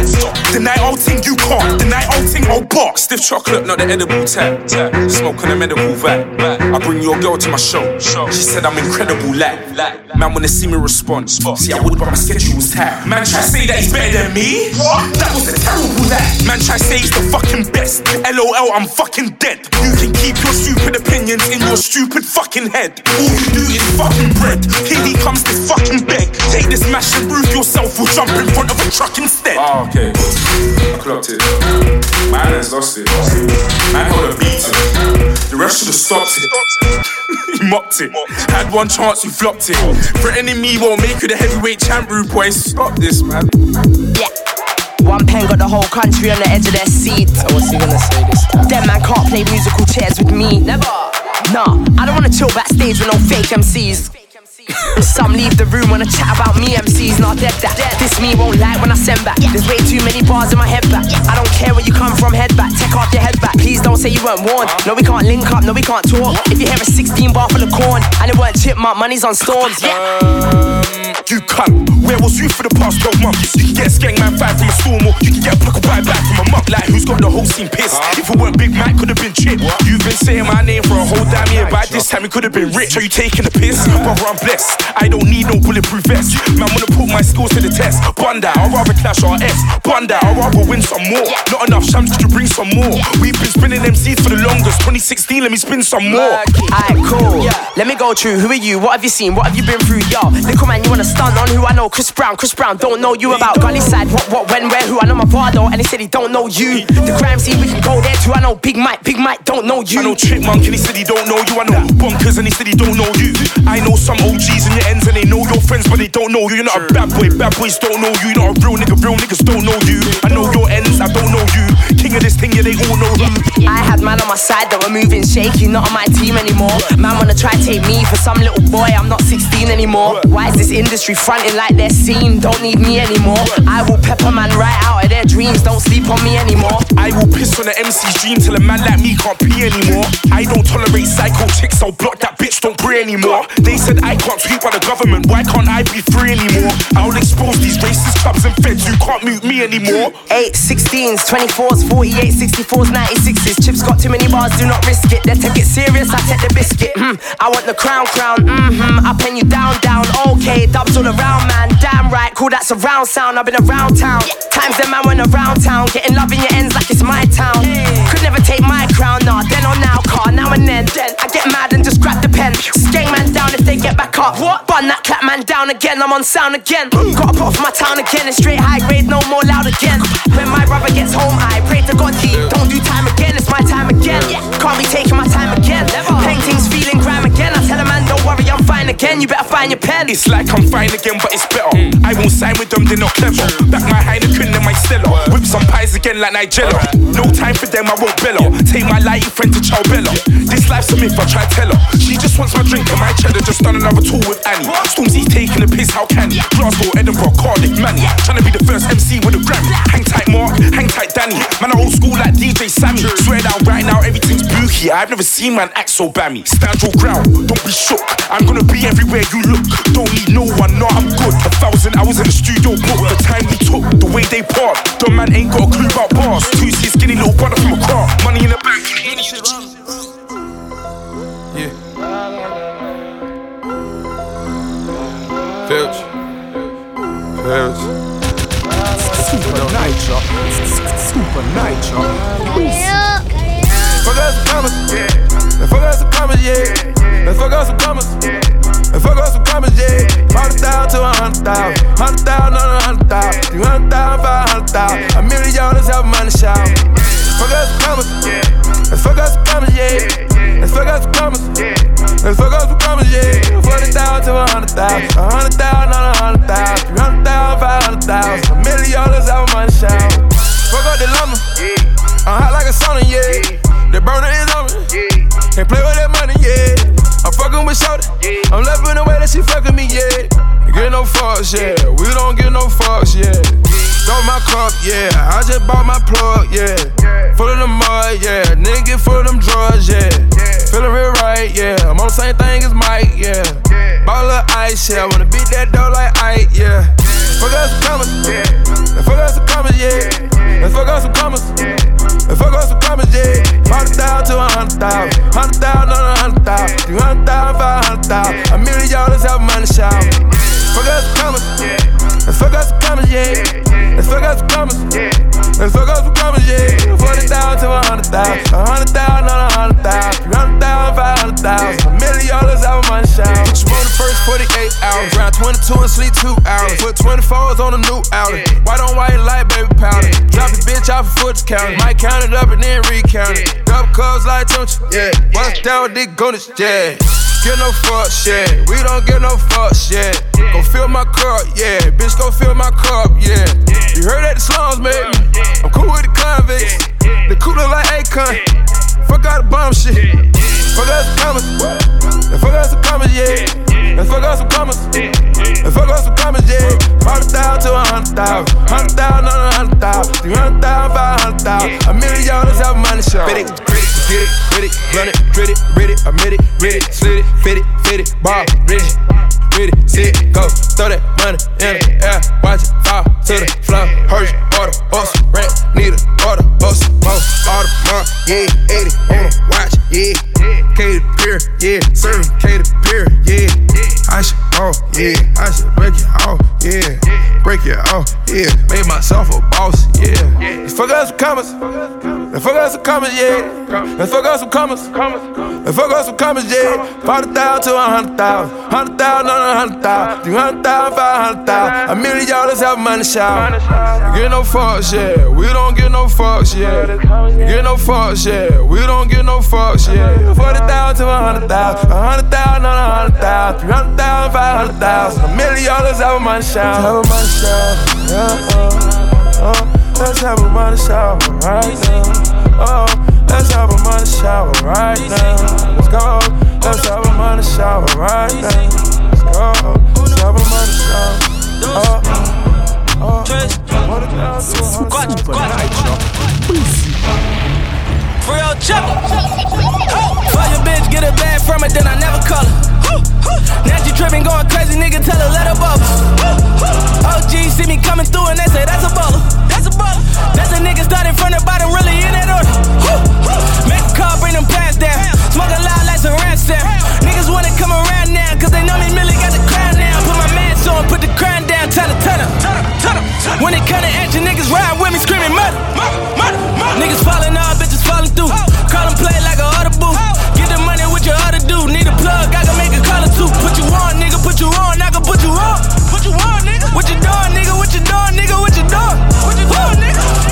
The night I'll ting you can't. The night I'll ting I'll box. Stiff chocolate, not the edible type. Smoke on the medical vibe. I bring your girl to my show. She said I'm incredible, like. Man wanna see me respond. See I would, but my schedule was tight. Man try say that he's better than me. That was a terrible lie. Man try say he's the fucking best. L O L, I'm fucking dead. You can keep your stupid opinions in your stupid fucking head. All you do is fucking bread. Here he comes to fucking beg. Take this mash and roof yourself, or jump in front of a truck instead. Ah, okay. I clocked it. My hands lost it. Man got a beat it. The ref should have stopped it. He mocked it. Had one chance, he flopped it. Threatening me won't make you the heavyweight champ, rude boy. Stop this, man. Yeah. One pen got the whole country on the edge of their seat. Uh, what's he gonna say this time? That man can't play musical chairs with me. Never. Nah, I don't wanna chill backstage with no fake M Cs. Some leave the room when I chat about me M Cs, not dead that. This me won't like when I send back. There's way too many bars in my head back. I don't care where you come from, head back. Take off your head back. Please don't say you weren't warned. No, we can't link up, no, we can't talk. If you hear a sixteen bar full of corn and it weren't chipmunk, money's on storms. Yeah. Um, you cunt, where was you for the past twelve months? You can get a skeng man five from a storm, or you can get a pluck of bite back from a muck. Like, who's got the whole scene pissed? If it weren't Big Mike, could've been chip. You've been saying my name for a whole damn year. By this time, it could've been rich. Are you taking the piss? Brother, I'm blessed. I don't need no bulletproof vest. Man wanna put my skills to the test. Bunda, I'd rather clash our S. Bunda, I'd rather win some more. Not enough shams, could you bring some more? We've been spinning M Cs for the longest. twenty sixteen, let me spin some more. Alright, cool. Let me go through. Who are you? What have you seen? What have you been through? Yo, little man, you wanna stunt on who I know? Chris Brown, Chris Brown, don't know you about Gunny side. What, what, when, where, who? I know my Vado, and he said he don't know you. The crime scene, we can go there too. I know Big Mike, Big Mike, don't know you. I know Chipmunk, and he said he don't know you. I know Bonkers, and he said he don't know you. I know some O G in your ends and they know your friends, but they don't know you. You're not a bad boy, bad boys don't know you. You're not a real nigga, real niggas don't know you. I know your ends, I don't know you. King of this thing, yeah, they all know you. I had man on my side that were moving shaky, not on my team anymore. Man wanna try take me for some little boy, I'm not sixteen anymore. Why is this industry fronting like they're seen? Don't need me anymore. I will pepper man right out of their dreams, don't sleep on me anymore. I will piss on the M C's dream till a man like me can't pee anymore. I don't tolerate psycho chicks, I'll block that bitch, don't pray anymore. They said I can't tweet by the government, why can't I be free anymore? I'll expose these racist clubs and feds, you can't mute me anymore. Eight, sixteens, twenty-fours, forty-eight, sixty-fours, ninety-sixes. Chips got too many bars, do not risk it. They take it serious, I take the biscuit. mm, I want the crown, crown, mm-hmm. I pen you down, down, okay. Dubs all around, man, damn right. Cool, that's a round sound, I've been around town. Times them man went around town, getting love in your ends like it's my town. Could never take my crown, nah, then or now, car, now and then. I get mad and just grab the pen. Skeng man down if they get back up. What? Bun that clap man down again, I'm on sound again. Gotta put off my town again, and straight high grade, no more loud again. When my brother gets home, I pray to God he don't do time again, it's my time again. Can't be taking my time again. Paintings feeling grime again, I tell a man don't worry, I'm fine again, you better find your pen. It's like I'm fine again, but it's better. I won't sign with them, they're not clever. Back my Heineken and my Stella. Whip some pies again like Nigella. No time for them, I won't bellow. Take my lighty friend to Chow Bella. This life's a myth, I try to tell her. She just wants my drink and my cheddar, just done another tour with Annie. Stormzy taking the piss, how can he? Glasgow, Edinburgh, Cardiff, Manny. Tryna be the first M C with a Grammy. Hang tight Mark, hang tight Danny. Man, I old school like D J Sammy. Swear down right now, everything's bookie. I've never seen man act so bammy. Stand your ground, don't be shook. I'm gonna be everywhere you look. Don't need no one, no, I'm good. A thousand hours in the studio book. The time we took, the way they parked. Dumb man ain't got a clue about bars. Two see skinny little brother from a car. Money in the bank. Yeah. Filch, Filch, Super Nitro, Super Nitro. Fuck out some commas, yeah. Fuck out some commas, yeah. Fuck out some commas, yeah. Fuck out some commas, yeah. Hundred thousand to a hundred thousand, hundred thousand on a hundred thousand, three hundred thousand, five hundred thousand, a million dollars have money shout. Fuck out on it, yeah. The burner is on it. Can't play with that money, yeah. I'm fucking with Shorty. I'm loving the way that she fucking me, yeah. Get no fucks, yeah. We don't get no fucks, yeah. Throw my cup, yeah. I just bought my plug, yeah. Full of the mud, yeah. Nigga full of them drugs, yeah. Feeling real right, yeah. I'm on the same thing as Mike, yeah. Ball of ice, yeah. I wanna beat that dough like Ike, yeah. Fuck out some commas, yeah. Let's fuck out some commas, yeah. Let's fuck out some commas, yeah. Let's fuck out some commas, yeah. one hundred thousand to one hundred thousand. one hundred thousand, another one hundred thousand. three hundred thousand, five hundred thousand. A million dollars out of money shower. Fuck out some commas, let's fuck out some commas, yeah. Let's fuck out some commas, let's fuck out some commas, yeah. forty thousand to one hundred thousand, one hundred thousand, another one hundred thousand, three hundred thousand, five hundred thousand, a million dollars out of my shower. She won the first forty-eight hours, round twenty-two and sleep two hours. Put twenty-fours on a new outlet, white on white like baby powder. Drop your bitch off a foot count, might count it up and then recount it. Double cubs like don't you, yeah. Bust down with the goonies, yeah. Get no fucks, yeah. We don't get no fucks, yeah. Go fill my cup, yeah. Bitch, go fill my cup, yeah. You heard that the slums made me. I'm cool with the convicts. The cool look like Akon. Fuck out the bomb shit. Fuck out some commas. And fuck out some commas, yeah. And fuck out some commas. And fuck out some commas, yeah. forty thousand to one hundred thousand. one hundred thousand, another one hundred thousand. three hundred thousand, five hundred thousand. A million dollars out of money shop. Get it, get it, blunt it, grit it, grit it, admit it, grit it, slit it, fit it, fit it, ball, grit it, grit it, sit it, go, throw that money in the air, watch it fall to the floor. Hurry, order, us, rent, need a order, us, both, all the month, yeah, eighty, on a watch, yeah, K to the pier, yeah, serving K to the pier, yeah, I should off, yeah, I should break it off, yeah, break it off, yeah, made myself a boss, yeah, let's fuck out some commas. Let's fuck out some commas, yeah. Let's fuck out some commas. Let's fuck out some commas, yeah. forty thousand to one hundred thousand. one hundred thousand, another one hundred thousand. three hundred thousand, five hundred thousand. A million dollars out of money shower. Get no fucks, yeah. We don't get no fucks, yeah. Get no fucks, yeah. We don't get no fucks, yeah. forty thousand to one hundred thousand. one hundred thousand, another one hundred thousand. three hundred thousand, five hundred thousand. A million dollars out of money shower. Yeah, uh, uh. Let's have a money shower right now. Oh, let's have a money shower right now. Let's go. Let's have a money shower right now. Let's go. Let's have a money shower. Oh, oh. Real chopper. Fuck your bitch, get a bag from it, then I never call her. Now she tripping, going crazy, nigga, tell her let her bubble. O G see me coming through and they say that's a baller. That's a nigga started from the bottom, really in that order. Make a call, bring them pants down. Smoke a lot like some ranch down. Niggas wanna come around now, cause they know me really got the crown now. Put my mans on, put the crown down, tell it, tell it. When it come to action, niggas ride with me, screaming murder. Niggas falling all bitches falling through. Call them play like an auto boo. Get the money with your other dude. Need a plug, I can make a call or two. Put you on, nigga, put you on, I can put you on. Put you on, nigga. What you doing, nigga, what you doing, nigga, what you doing?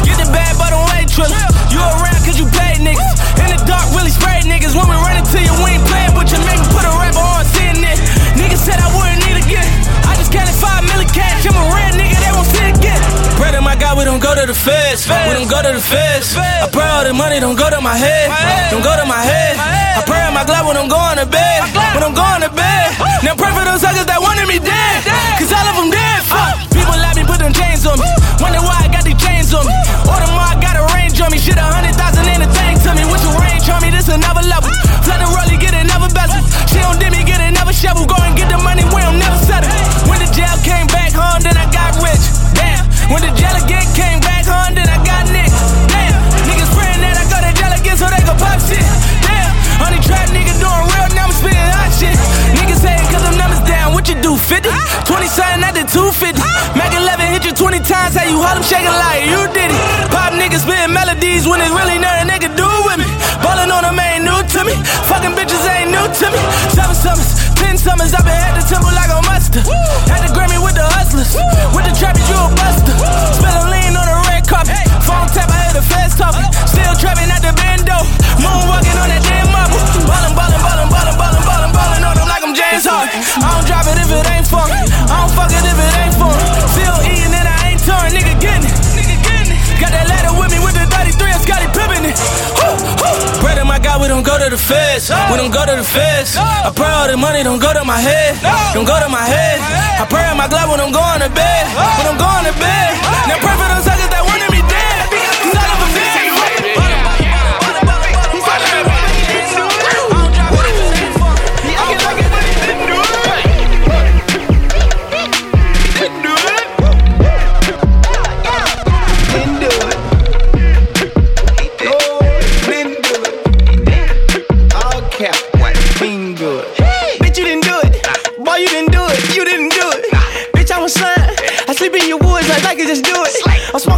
Get the bag by the way, trip. You around cause you paid niggas. In the dark, really sprayed niggas. When we running to you, we ain't playing with you. Nigga put a rapper on, seeing it. Niggas said I wouldn't need again. I just counted five million cash. I'm a red nigga, they won't see again. Pray to my God, we don't go to the feds. We don't go to the feds. I pray all the money don't go to my head. Don't go to my head. I pray on my God when I'm going to bed. When I'm going to bed. Now pray for those suckers that wanted me dead. Cause all of them dead, fuck. People like me put them chains on me. Wonder why I got these chains on me. All the more I got a range on me. Shit, a hundred thousand in a tank to me. With your range on me, this another level. Flood the rollie, get another vessel. She don't dip me, get another shovel. Go and get the money, we don't never settle. When the jail came back home, then I got rich. Damn. When the jail again came back home, then I got nicked. Damn. Niggas praying that I go to jail again so they can pop shit. Damn. Only trap nigga doing real numbers, spitting hot shit. Niggas hating cause them numbers down. What you do, fifty? twenty-seven, I did two fifty. Mac eleven hit you twenty times. How you hold them shaking like you did it. Pop niggas spitting melodies when it's really nothing they can do with me. Ballin' on them ain't new to me. Fucking bitches ain't new to me. Seven summers, ten summers, I been at the temple like a monster. Had the Grammy with the hustlers. With the trappers, you a buster. Spillin' lean on the red carpet. Phone tap, I hear the feds talking. Still trapping at the bando. Moonwalking on that damn marble. Ballin', ballin', ballin', ballin', ballin', ballin', ballin' on them like I'm James Harden. I don't drop it if it ain't for me. I don't fuck it if it ain't for me. Still eating and I ain't torn, nigga getting it. Got that ladder with me with the thirty-three, I'm Scottie Pippen it. to the feds. No. We don't go to the feds. No. I pray all the money don't go to my head. No. Don't go to my head. my head. I pray on my glove when I'm going to bed. No. When I'm going to bed. No. Now pray for those suckers that wanted me dead. Son of a bitch.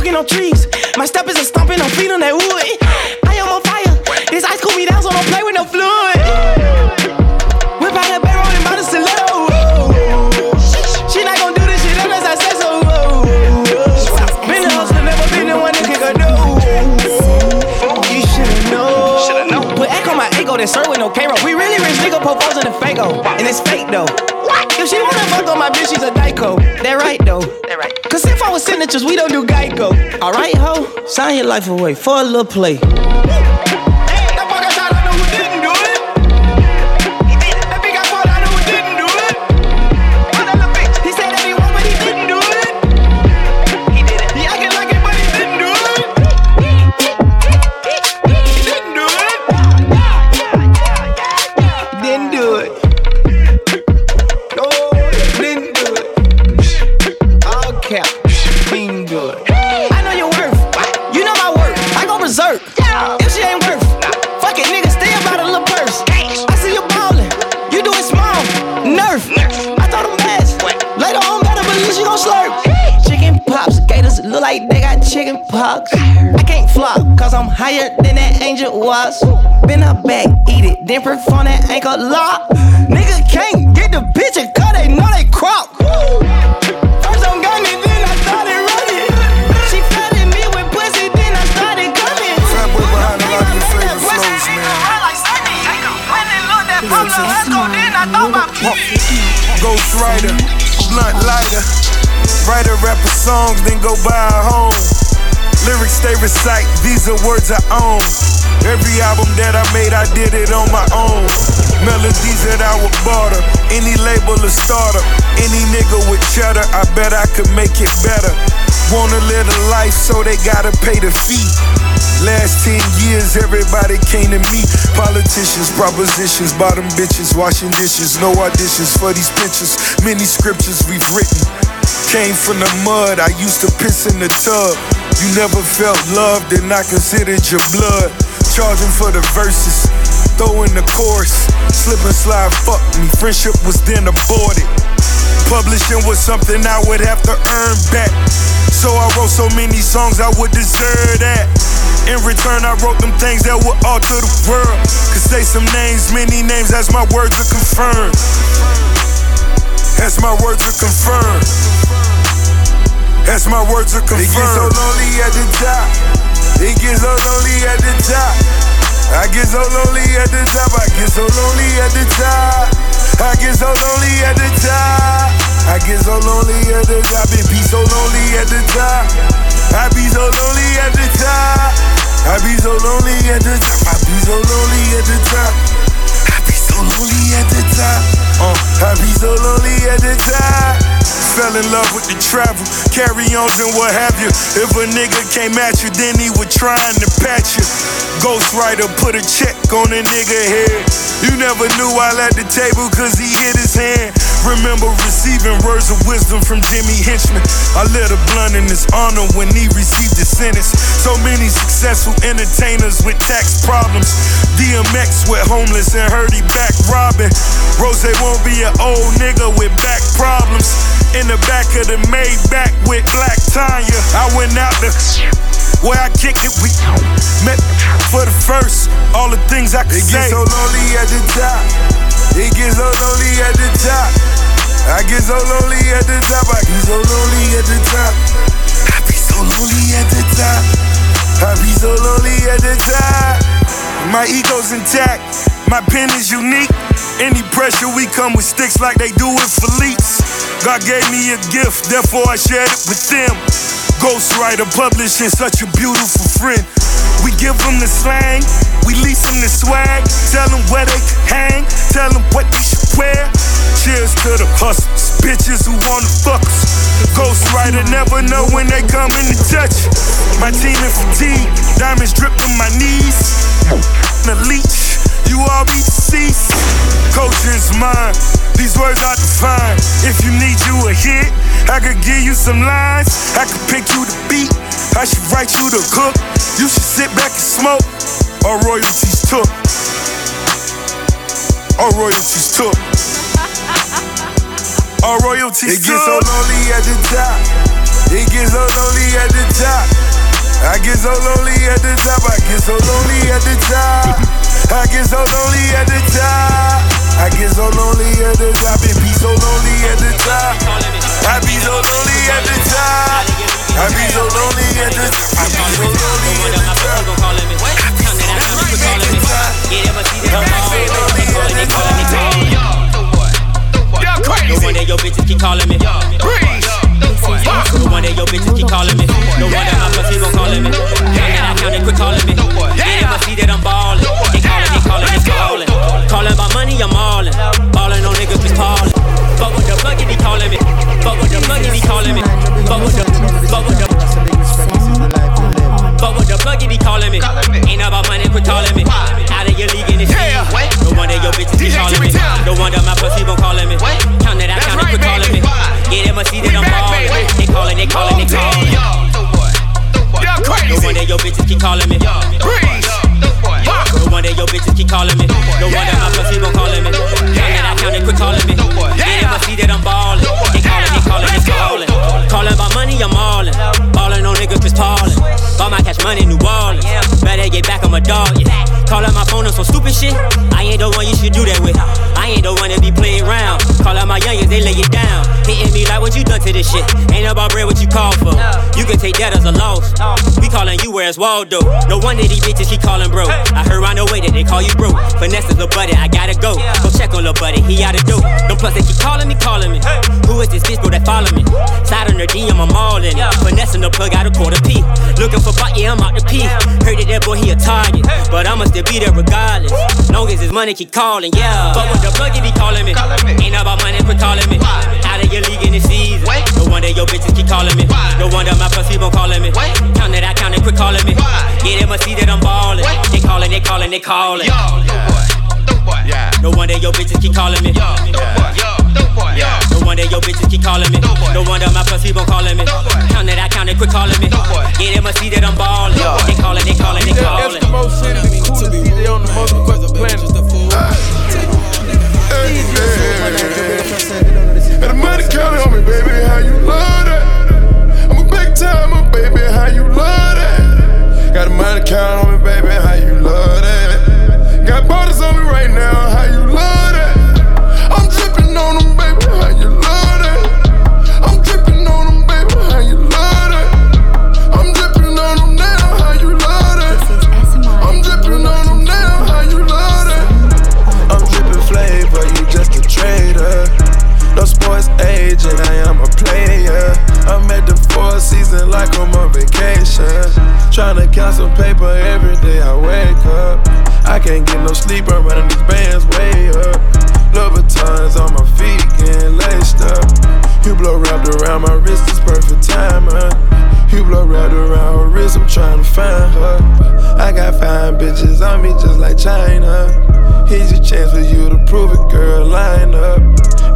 On trees, my step is a stomping, I'm feet on that wood. I am on fire, this ice cool me down, so don't play with no fluid. Whip out her barrel and buy the stiletto. She not gon' do this shit unless I say so. Been a hustler, never been the one that can go do. You should've known. Put echo my ego, then serve with no K-roll. We really rich nigga, proposing the fago, and it's fake though. If she wanna fuck on my bitch, she's a dyko. That right though. Cause if I was signatures, we don't do Geico. Alright, ho, sign your life away for a little play. Hey, that fuck I thought I knew who didn't do it. He did it. That big I thought I knew who didn't do it. What that little bitch? He said that he won, but he didn't do it. He did it. He acted like it, but he didn't do it. He didn't do it. He didn't do it. No, he didn't do it. Cap, being good. Hey, I know your worth. You know my worth. I go berserk. Yeah. If she ain't worth, nah. Fuck it, nigga. Stay about a little purse. Hey. I see you ballin'. You doing small. Nerf. Nerf. I thought I'm fast. Later on, better believe she gon' slurp. Hey. Chicken pops. Gators look like they got chicken pox. I can't flop, cause I'm higher than that angel was. Bend her back, eat it. Then perform that ankle lock. Nigga can't get the picture, cause they know they crop. First I'm gunning. Ghost writer, blunt lighter. Writer, rapper songs, then go buy a home. Lyrics they recite, these are words I own. Every album that I made, I did it on my own. Melodies that I would barter, any label a starter. Any nigga with cheddar, I bet I could make it better. Wanna live a life, so they gotta pay the fee. Last ten years, everybody came to me. Politicians, propositions, bottom bitches, washing dishes. No auditions for these pictures, many scriptures we've written. Came from the mud, I used to piss in the tub. You never felt loved and I considered your blood. Charging for the verses, throwing the chorus. Slip and slide fucked me, friendship was then aborted. Publishing was something I would have to earn back. So I wrote so many songs, I would deserve that. In return, I wrote them things that would alter the world. Could say some names, many names, as my words are confirmed. As my words are confirmed. As my words are confirmed. It gets so lonely at the top. It gets so lonely at the top. I get so lonely at the top. I get so lonely at the top. I get so lonely at the top. I get so lonely at the top. I be so lonely at the top. I be so lonely at the top. I be so lonely at the top. I be so lonely at the top. I be so lonely at the top. Uh, I be so lonely at the top. Fell in love with the travel, carry-ons and what have you. If a nigga came at you, then he was trying to patch you. Ghostwriter put a check on a nigga head. You never knew while at the table, cause he hit his hand. Remember receiving words of wisdom from Jimmy Hinchman. I lit a blunt in his honor when he received his sentence. So many successful entertainers with tax problems. D M X went homeless and heard he back robbing. Rose won't be an old nigga with back problems. In the back of the Maybach with Black Tanya. I went out the where I kicked it. We met for the first. All the things I could say. It gets so lonely at the top. It gets so lonely at the top. I get so lonely at the top. I get so lonely at the top. I be so lonely at the top. I be so lonely at the top. My ego's intact. My pen is unique. Any pressure we come with sticks like they do with Felice. God gave me a gift, therefore I shared it with them. Ghostwriter publishing, such a beautiful friend. We give them the slang, we lease them the swag. Tell them where they can hang, tell them what they should wear. Cheers to the hustlers, bitches who wanna fuck us. Ghostwriter never know when they coming to touch. My team in fatigue, diamonds drip from my knees. The leech, you all be deceased. Coaching's mine, these words I define. If you need you a hit, I could give you some lines. I could pick you the beat, I should write you the hook. You should sit back and smoke. Our royalties took. Our royalties took. Our royalties took. It gets so lonely at the top. It gets so lonely at the top. I get so lonely at the top. I get so lonely at the top. I get so lonely at the top. I get so lonely at the top. It be so lonely at the top. I be so lonely at the top. I be so lonely at the top. I be so lonely at the top. I be so lonely at the top. They calling me crazy. Y'all crazy. No wonder your bitches keep calling me. Breeze. No wonder your bitches keep calling me. No wonder my pussy gon' calling me. Y'all not counting, quit calling me. They never see that I'm ballin'. They callin', they callin', they callin'. Callin' my money, I'm allin'. Ballin' on niggas, please callin'. Fuck with the fuck if he callin' me. Fuck with the fuck if he callin' me. Fuck with the, fuck with the. Fuck with the fuck if he callin' me. Ain't about money, quit callin' me. Out of your league in this shit. No wonder your bitches keep callin' me. No wonder my pussy gon' callin' me. Count that I count it, quit callin' me. Yeah, they must see that I'm ballin'. They callin', they callin', they callin'. Y'all crazy. No wonder your bitches keep callin' me. Breeze. No wonder your bitches keep callin' me. No wonder my pussy gon' callin' me. Y'all that I count it, quit callin' me. Yeah, they must see that I'm ballin'. They callin', they callin', they callin'. Callin' my money, I'm allin'. Ballin' on niggas, just callin'. Ball my cash money, New Orleans. Better get back on my dog, yeah. Callin' my phone on some stupid shit. I ain't the one you should do that with. I ain't the one that be playin' round. Callin' my youngins, they lay it down. Hitting me like what you done to this shit. Ain't about bread what you call for. You can take that as a loss. We callin' you where's Waldo. No wonder these bitches keep callin' bro. I heard round the way that they call you bro. Finesse is lil' buddy, I gotta go. Go check on lil' buddy, he out of dope. Them plus they keep callin' me, callin' me. Who is this bitch bro that follow me? Side on her D, I'm a maulin'. Finesse in the plug, out a quarter P. Looking for bot, yeah, I'm out the P. Heard that that boy, he a target. But I'ma still be there regardless. Long as his money keep callin', yeah. Fuck with the plug, he be callin' me. Ain't about money, quit callin' me. Out of your league in this season. No wonder your bitches keep callin' me. No wonder my pussy won't callin' me. Count that I count it, quit callin' me. Yeah, they must see that I'm ballin'. They callin', they callin', they callin'. No wonder your bitches keep callin' me. No wonder your bitches keep callin' me. No wonder my pussy won't callin' me. Count that I count it, quit callin' me. Yeah, they must see that I'm ballin'. They callin', they callin', they callin'. Eskimo City, the coolest D J on the most requested planet. And the money counting on me, baby, how you love that? I'm a big timer, baby, how you love that? Got the money counting on me, baby, how you love that? Got bodies on me right now, how you love that? I'm dripping on them, baby, how you love that? I'm dripping on them, baby, how you love that? I'm dripping on them now, how you love that? I'm dripping on them now, how you love that? I'm dripping flavor, you just a traitor. No sports agent, I am a player. I'm at the Four Seasons like I'm on vacation. Tryna count some paper every day I wake up. I can't get no sleep, I'm running these bands way up. Louboutins on my feet getting laced up. Hublot wrapped around my wrist, it's perfect timer. Hublot wrapped around her wrist, I'm tryna find her. I got fine bitches on me just like China. Here's your chance for you to prove it, girl, line up.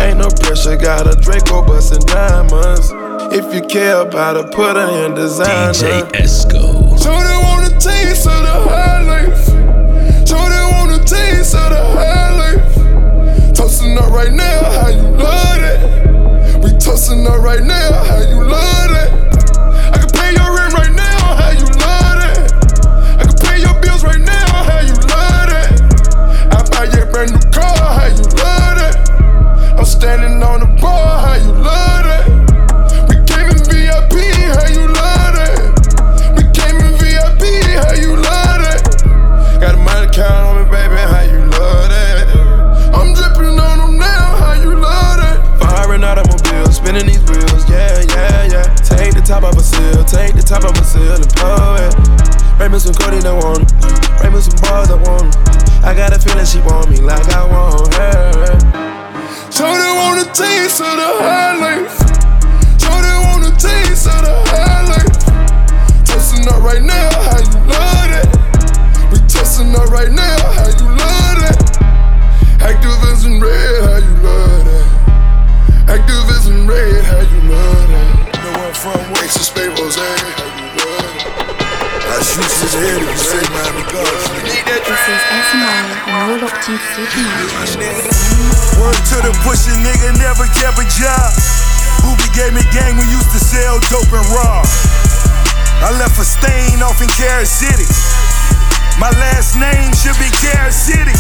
Ain't no pressure, got a Draco bustin' diamonds. If you care about it, put her in designer. D J Esco. So they want a taste of the high life. So they want a taste of the high life. Tossin' up right now, how you love that? We tossin' up right now, how you love that? I can pay your rent right now, how you love that? I can pay your bills right now, how you love that? I buy your brand new car, how you love that? I'm standing on the bar, how you love that? We came in V I P, how you love that? We came in V I P, how you love that? Got a money count on me, baby, how you love that? I'm dripping on them now, how you love that? Firing automobiles, spinning these wheels, yeah, yeah, yeah. Take the top off a seal, take the top off a seal and blow it. Bring me some Cody, I want her. Bring me some bars, I want her. I got a feeling she want me like I want her. So they want a taste of the high life. So they want a taste of the high life. Testing up right now, how you love that. We testing up right now, how you love that. Activism red, how you love that. Activism red, how you love that. You know where I'm from, Texas, Spain, Jose, how you love that. I shoot his head if you say my regards. This is S M I, roll up to C P I. Word to the pushing nigga, never kept a job. Boobie gave me gang, we used to sell dope and raw. I left a stain off in Carrot City. My last name should be Carrot City.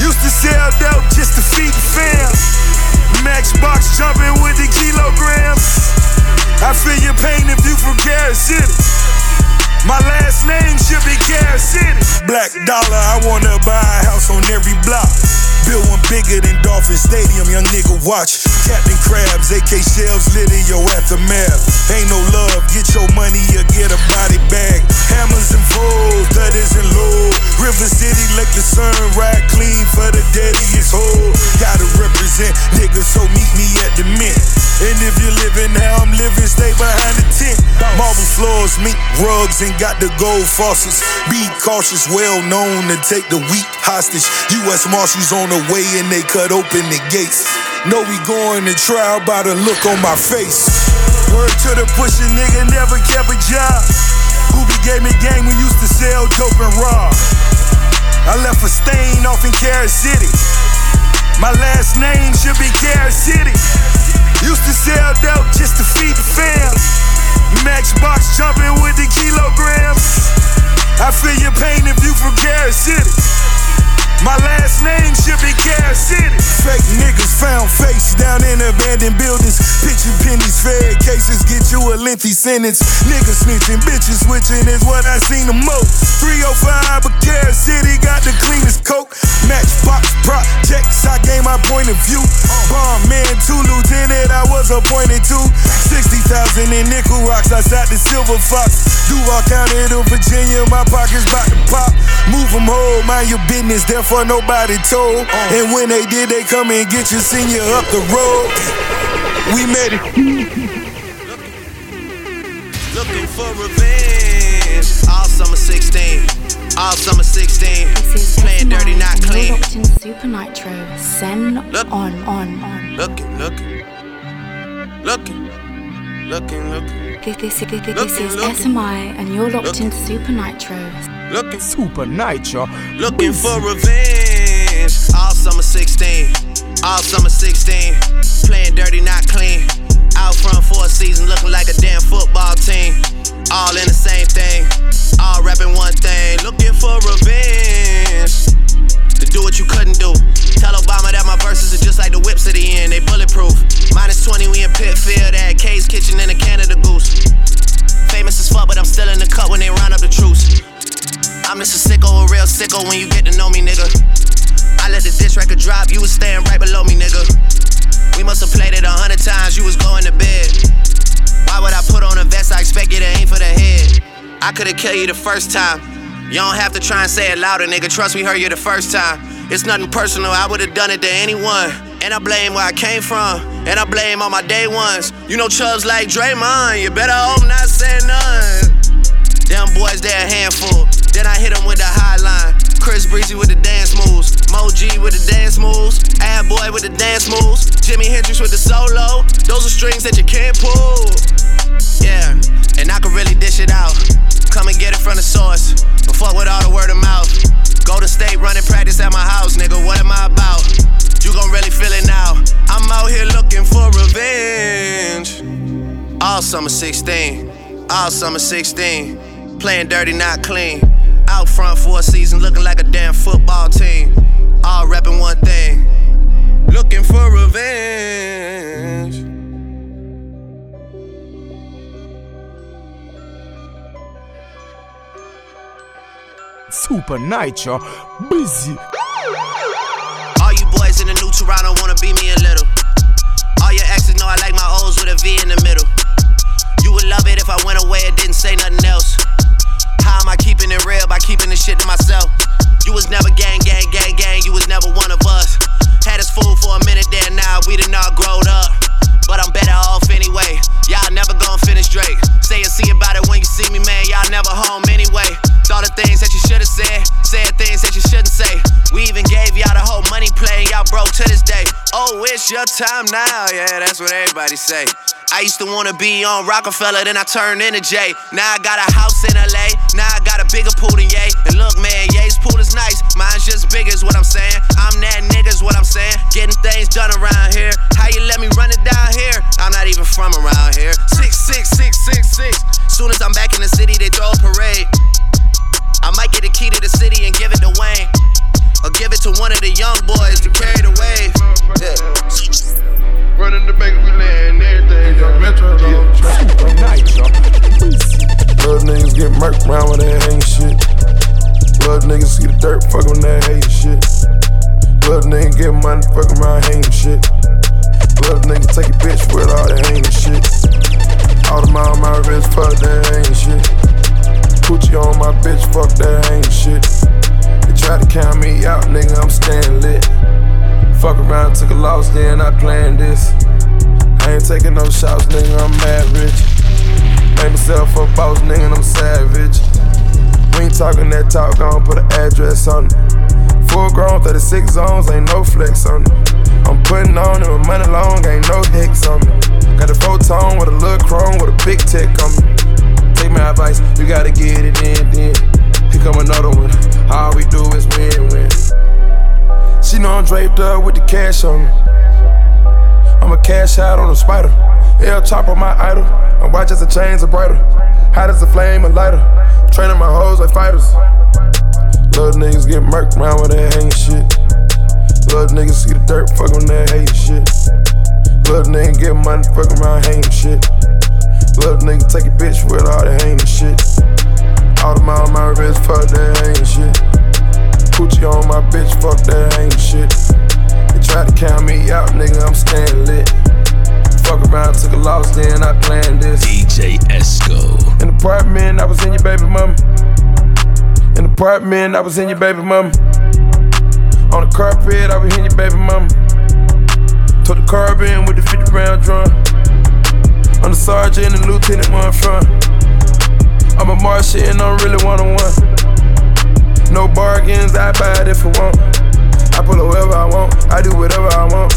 Used to sell dope just to feed the fam. Matchbox jumping with the kilograms. I feel your pain if you from Carrot City. My last name should be Carrot City. Black dollar, I wanna buy a house on every block. Build one bigger than Dolphin Stadium, young nigga watch. Captain Krabs, A K shells lit in your aftermath. Ain't no love, get your money or get a body bag. Hammers and foes, thudders and low. River City, let the sun ride clean for the deadiest hole. Gotta represent, nigga, so meet me at the mint. And if you're living how I'm living, stay behind the tent. Marble floors, mink rugs, and got the gold faucets. Be cautious, well known to take the weak hostage. U S Marshals on the way and they cut open the gates. Know we going to trial by the look on my face. Word to the pushing nigga, never kept a job. Boobie gave me gang, we used to sell dope and raw. I left a stain off in Carrot City. My last name should be Carrot City. Used to sell dope just to feed the fam. Matchbox jumping with the kilograms. I feel your pain if you from Carrot City. My last name should be Carrot City. Fake niggas found face down in abandoned buildings. Pitching pennies, fair cases, get you a lengthy sentence. Niggas snitching, bitches switching is what I seen the most. three oh five, but Carrot City got the cleanest coke. Matchbox projects, I gave my point of view. Bomb man, two lieutenant, I was appointed to. sixty thousand in nickel rocks, I shot the silver fox. Duval County to Virginia, my pockets bout to pop. Move them whole, mind your business, therefore for nobody told. uh, And when they did, they come and get you, send you up the road. We made it. Looking, looking for revenge. All summer sixteen. All summer sixteen. Playing dirty, not clean. Super Nitro. Send Look. on, on, on. Looking, looking. Looking. Looking, looking. This, this, this, this looking, is looking. S M I, and you're locked looking. into Super Nitro. Looking Super Nitro. Looking for revenge. All summer sixteen. All summer sixteen. Playing dirty, not clean. Out front for a season, looking like a damn football team. All in the same thing. All rapping one thing. Looking for revenge. To do what you couldn't do. Tell Obama that my verses are just like the whips at the end. They bulletproof. Minus twenty, we in Pitfield at K's Kitchen in a Canada Goose. Famous as fuck, but I'm still in the cut when they round up the troops. I'm just a sicko, a real sicko when you get to know me, nigga. I let the diss record drop, you was staying right below me, nigga. We must have played it a hundred times, you was going to bed. Why would I put on a vest? I expect you to aim for the head. I could've killed you the first time. You don't have to try and say it louder, nigga. Trust we heard you the first time. It's nothing personal, I would've done it to anyone. And I blame where I came from, and I blame all my day ones. You know chubs like Draymond, you better hope not say none. Them boys, they're a handful. Then I hit them with the high line. Chris Breezy with the dance moves. Mo G with the dance moves. Ad Boy with the dance moves. Jimi Hendrix with the solo. Those are strings that you can't pull. Yeah, and I can really dish it out. Come and get it from the source. But fuck with all the word of mouth. Go to state, running practice at my house, nigga. What am I about? You gon' really feel it now. I'm out here looking for revenge. All summer sixteen. All summer sixteen. Playing dirty, not clean. Out front for a season, looking like a damn football team. All rapping one thing. Looking for revenge. Super Nitro, busy. All you boys in the new Toronto wanna be me a little. All your exes know I like my O's with a V in the middle. You would love it if I went away and didn't say nothing else. How am I keeping it real by keeping this shit to myself? You was never gang, gang, gang, gang, you was never one of us. Had us fooled for a minute there, now we done all growed up. But I'm better off anyway, y'all never gon' finish Drake. Say and see about it when you see me, man, y'all never home anyway. All the things that you should've said, said things that you shouldn't say. We even gave y'all the whole money play, and y'all broke to this day. Oh, it's your time now, yeah, that's what everybody say. I used to wanna be on Rockefeller, then I turned into Jay. Now I got a house in L A, now I got a bigger pool than Ye. And look, man, Ye's pool is nice, mine's just bigger is what I'm saying. I'm that nigga's what I'm saying, getting things done around here. How you let me run it down here? I'm not even from around here. Six, six, six, six, six. Soon as I'm back in the city, they throw a parade. I might get a key to the city and give it to Wayne, or give it to one of the young boys to carry the wave. Yeah. Running the bank, we land everything. Young Metro, yeah. Traffic on night, y'all. Blood niggas get murked round when they hang shit. Blood niggas see the dirt, fuck when they hate shit. Blood niggas get money, fuck around hang shit. Blood niggas take a bitch with all that hang shit. All the mile on my wrist, fuck that hang shit. Coochie on my bitch, fuck that ain't shit. They tried to count me out, nigga, I'm staying lit. Fuck around, took a loss, then I planned this. I ain't taking no shots, nigga, I'm mad rich. Made myself a boss, nigga, and I'm savage. We ain't talking that talk, gon' put an address on it. Full grown, thirty-six zones, ain't no flex on it. I'm putting on it with money long, ain't no hicks on me. Got a photon with a little chrome, with a big tech on me. Take my advice, you gotta get it in, then here come another one, all we do is win, win. She know I'm draped up with the cash on me. I'm a cash out on a spider. El Chopper my idol. My watch as the chains are brighter. Hot as a flame, a lighter. Training my hoes like fighters. Little niggas get murked round when they hang shit. Little niggas see the dirt, fuck when they hate shit. Little niggas get money, fuck around hang shit. Little nigga take a bitch with all that hang shit. All the mile on my wrist, fuck that hang shit. Coochie on my bitch, fuck that hang shit. They tried to count me out, nigga, I'm staying lit. Fuck around, took a loss, then I planned this. D J Esco. In the apartment, I was in your baby mama. In the apartment, I was in your baby mama. On the carpet, I was in your baby mama. Took the curb in with the fifty round drum. I'm the sergeant and lieutenant where I'm from. I'm a marshal and I'm really one-on-one. No bargains, I buy it if I want. I pull up wherever I want, I do whatever I want.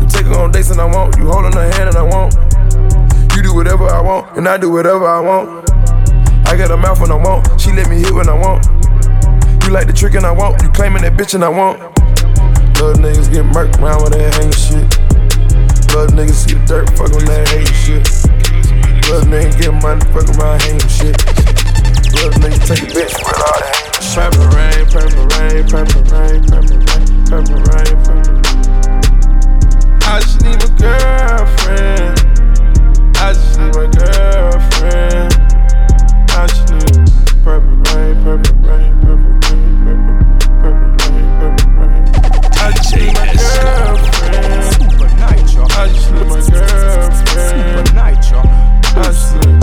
You take her on dates and I want, you holding her hand and I want. You do whatever I want, and I do whatever I want. I got a mouth when I want, she let me hit when I want. You like the trick and I want, you claiming that bitch and I want. Little niggas get murked round when they hang shit. Blood niggas see the dirt, fuck when they hate shit. Blood niggas get money, fuck around hang shit. Blood niggas take a bitch with all that hate shit. Purple rain, purple rain, purple rain, purple rain, purple rain, purple rain. I just need my girlfriend. I just need my girlfriend. I just need purple rain, purple rain, purple rain, purple, purple rain, purple rain. I just need my girlfriend. I just need my girlfriend. I sleep.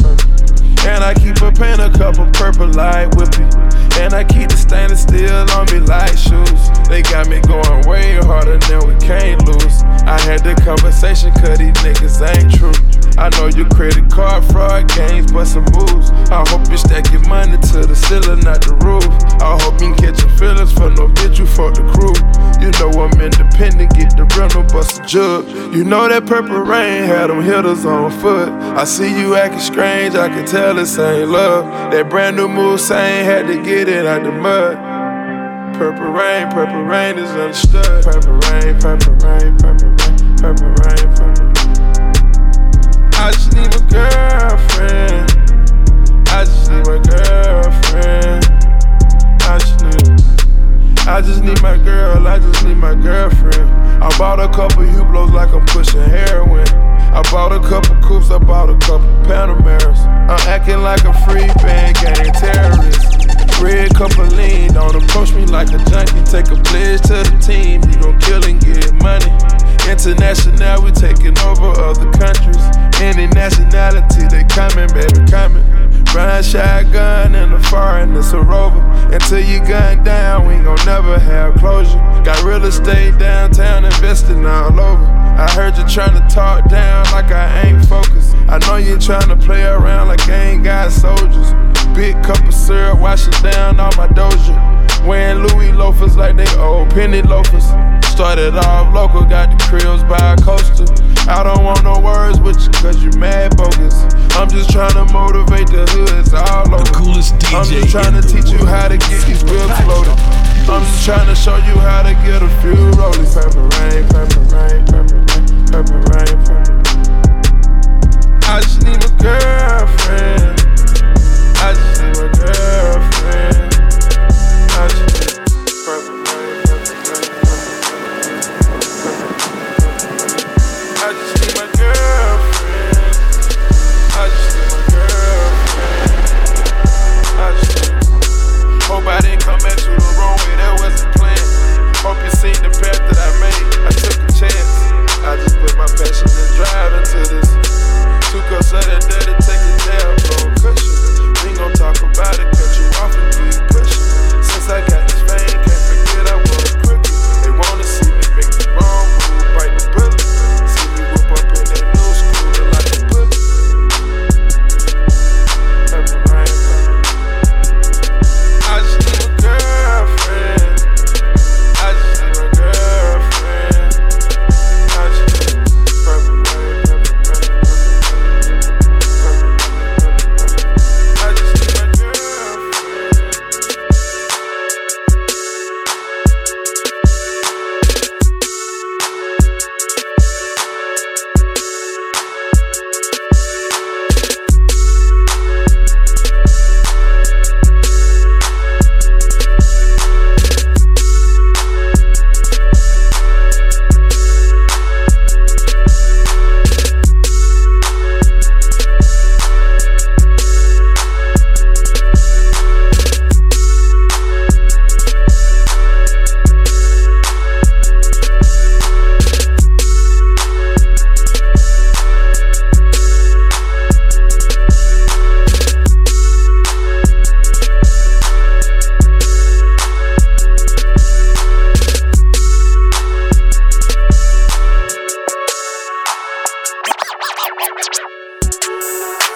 And I keep a pen, a cup of purple light with me. And I keep the stainless steel on me like shoes. They got me going way harder than we can't lose. I had the conversation, cause these niggas ain't true. I know you credit card fraud games, but some moves. I hope you stack your money to the ceiling, not the roof. I hope you catch your feelings for no bitch, you fuck the crew. You know I'm independent, get the rental, bust a jug. You know that purple rain had them hitters on foot. I see you acting strange, I can tell this ain't love. That brand new move, saying had to get it out the mud. Purple rain, purple rain is understood. Purple rain, purple rain, purple rain, purple rain, purple rain. I just need my girlfriend. I just need my girlfriend. I just need, I just need my girl. I just need my girlfriend. I bought a couple Hublots like I'm pushing heroin. I bought a couple coupes. I bought a couple Panameras. I'm acting like a free band gang terrorist. Red cup of lean. Don't approach me like a junkie. Take a pledge to the team. You gon' kill and get money. International, we taking over other countries. Any nationality, they coming, baby, coming. Run shotgun in the foreign, it's a rover. Until you gunned down, we gon' never have closure. Got real estate downtown, investing all over. I heard you tryna talk down like I ain't focused. I know you tryna play around like I ain't got soldiers. Big cup of syrup washing down all my doja. Wearing Louis loafers like they old penny loafers. Started off local, got the cribs by a coaster. I don't want no words with you, cause you mad bogus. I'm just tryna motivate the hoods all over. The coolest D J. I'm just tryna teach you how to get these wheels floated. I'm just tryna show you how to get a few rollies. Purple rain, purple rain, purple rain, purple rain, purple rain. I just need a girlfriend. I just need a girlfriend. I just need purple rain, purple rain. I just need my girlfriend. I just need my girlfriend. I just hope I didn't come at you the wrong way. That wasn't planned. Hope you seen the path that I made. I took a chance. I just put my passion and drive into this. Took us out of there to take a down blow cushion. We gon' talk about it, cut you off and keep pushing. Since I got this fame, can't forget I was crooked. They wanna see me make the wrong move, bite the bullet. See me whip up in that new scooter like a bullet. Purple rain, I just need a girlfriend. I just need a girlfriend. I just need purple rain, purple rain, purple rain. I just need my girlfriend.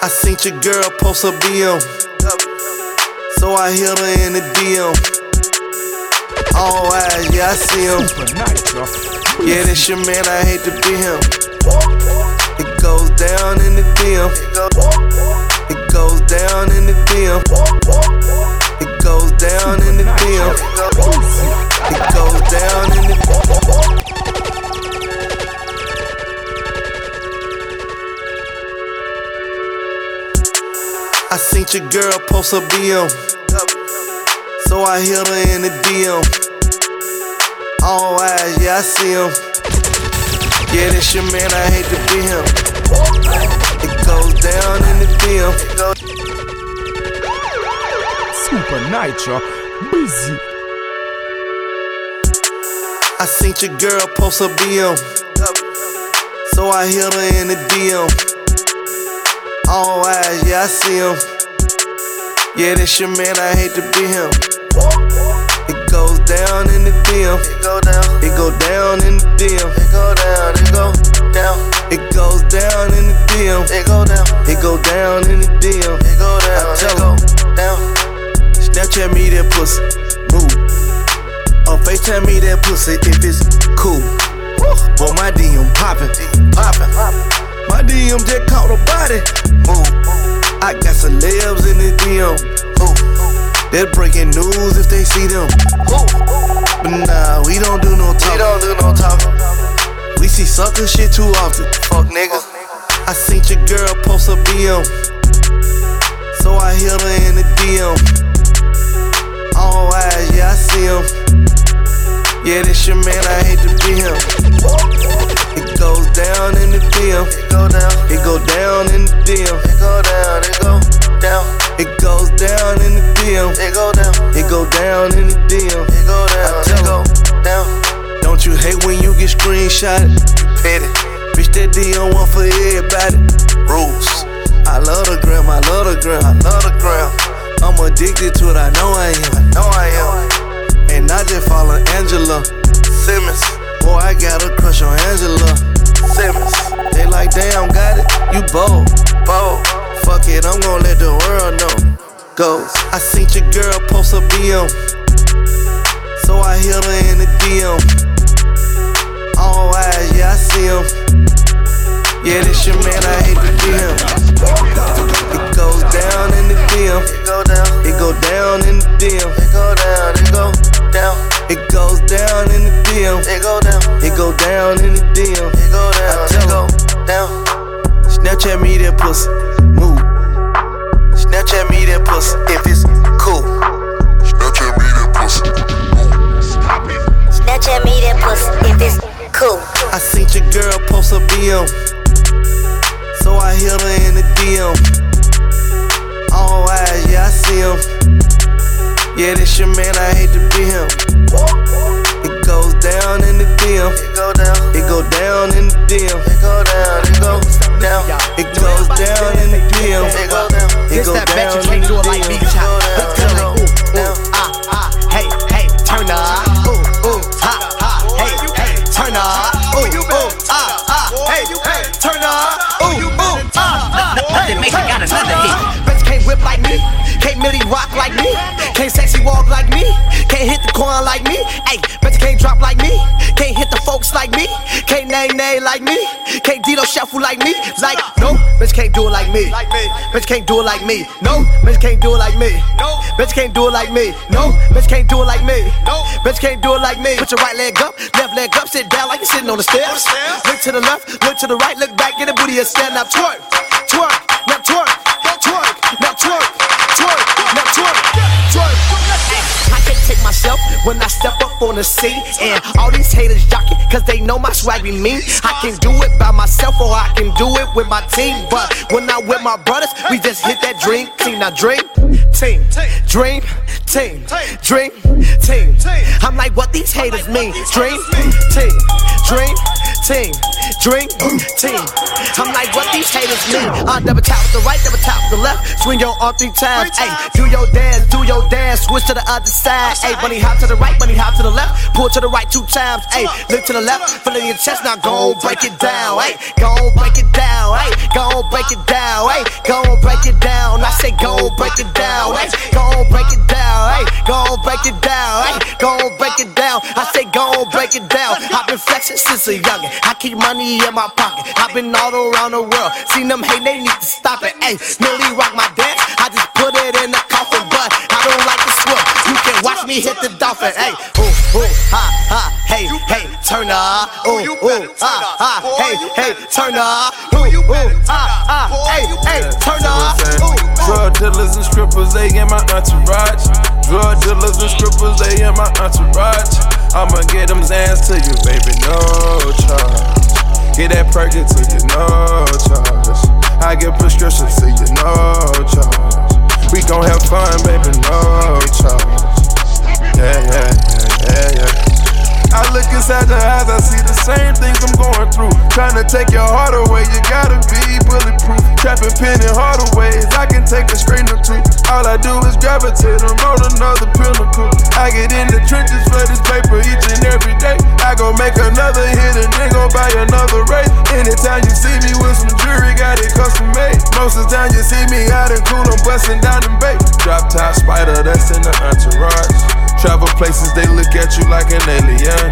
I seen your girl post a B M, so I hit her in the D M. All eyes, yeah, I see him. Yeah, this your man, I hate to be him. It goes down in the D M. It goes down in the D M. It goes down in the D M. It goes down in the D M. I seen your girl post a B M, so I hit her in the D M. All eyes, yeah, I see him. Yeah, this your man, I hate to be him. It goes down in the D M. Super Nitro, busy. I seen your girl post a B M, so I hit her in the D M. All eyes, yeah, I see him. Yeah, this your man, I hate to be him. It goes down in the D M. It go down, it go down in the D M. It go down, it go down. It goes down in the D M. It go down, it go down in the D M. It go down, I tell it go down. Snapchat me that pussy, move. On FaceTime me that pussy if it's cool. Boy, my D M poppin', poppin', poppin'. My D M just caught a body. Move. I got celebs in the D M. Move. They're breaking news if they see them. Move. But nah, we don't do no talking. We don't do no talking. We see sucker shit too often. Fuck niggas. I seen your girl post a B M, so I hit her in the D M. All eyes, yeah, I see him. Yeah, this your man, I hate to be him. It goes down in the D M. It go down. It go down in the D M. It go down. It go down. It goes down in the D M. It go down. It go down in the D M. It go down. It go down. Don't you hate when you get screenshotted? You petty. Bitch, that D M one for everybody. Rules. I love the gram, I love the gram, I love the gram. I'm addicted to it, I know I am, I know I am. And I just follow Angela Simmons. Boy, I got a crush on Angela Simmons. They like, damn, got it, you bold, bold. Fuck it, I'm gon' let the world know. Goes. I seen your girl post a B M, so I hit her in the D M. All eyes, yeah, I see him. Yeah, this your man, I hate to be him. It goes down in the D M. It go down, it go down in the D M. It go down, it go down. It goes down in the D M. It go down, it go down in the D M. It go down, it go down. Snapchat me that pussy, move. Snapchat me that pussy, if it's cool. Snapchat me that pussy, stop it. Snapchat me that pussy, if it's cool. I seen your girl post a B M, so I hit her in the D M. All eyes, yeah, I see him. Yeah, this your man, I hate to be him. It goes down in the D M. It go down, it go down in the D M. It go down, it go down. It goes down in the D M. It go down, it go down in the D M. It go down, ah, hey, hey, turn up, ooh, ooh, ha, ha, hey, hey, turn up, ooh, ooh, ah, ah, hey, hey, turn up. That makes it got another hit. Bitch can't whip like me, can't milli rock like me, can't sexy walk like me, can't hit the corn like me. Ayy, bitch can't drop like me, can't hit the folks like me, can't nay nay like me, can't Dito shuffle like me. Like no, bitch can't do it like me. Bitch can't do it like me. No, bitch can't do it like me. No, bitch can't do it like me. No, bitch can't do it like me. No, bitch can't do it like me. Put your right leg up, left leg up, sit down like you're sitting on the stairs. Look to the left, look to the right, look back, get a booty and stand up, twerk, twerk. Now twerk, now twerk, now twerk, twerk, now twerk, twerk. I can't take myself when I step up on the scene. And all these haters jockin' cause they know my swag be mean. I can do it by myself or I can do it with my team. But when I'm with my brothers, we just hit that dream team. Now dream, team, dream, team, dream, team. I'm like what these haters mean. Dream, team, dream, team, dream, team. I'm like what these haters mean. I double tap with the right, double tap with the left. Swing your arm three times, ayy. Do your dance, do your dance. Switch to the other side, ayy. Bunny hop to the right, bunny hop to the left. Pull to the right two times, ayy. Look to the left, fill in your chest. Now go on, break it down, ayy. Go on, break it down, ayy. Go on, break it down, ayy. Go on, break it down. I say go on, break it down, ayy. Go on, break it down, ayy. Go on, break it down, ayy. Go on, break it down. I say go on, break it down. I've been flexing since a youngin'. I keep money in my pocket. I've been all around the world. Seen them hate, they need to stop it, ayy. Millie rock my dance. I just put it in the coffin, but I don't like to swim. You can watch me hit the dolphin, ayy. Ooh, ooh, ha, ha, hey, hey, turn up. Ooh, ooh, ha, ha, hey, hey, turn up. Ooh, ooh, ha, ha, hey, hey, turn up. Drug dealers and strippers, they in my entourage. Drug dealers and strippers, they in my entourage. I'ma get them Zans to you, baby, no charge. Get that Perkin to you, no charge. I get prescriptions to you, no charge. We gon' have fun, baby, no charge. Yeah, yeah, yeah, yeah. I look inside your eyes, I see the same things I'm going through. Tryna take your heart away, you gotta be bulletproof. Trapping pen in harder ways, I can take it straight to truth. All I do is gravitate, I'm on another pinnacle. I get in the trenches for this paper each and every day. I go make another hit and then go buy another race. Anytime you see me with some jewelry, got it custom made. Most of the time you see me out in cool, I'm bustin' down and bait. Drop top spider, that's in the entourage. Travel places, they look at you like an alien.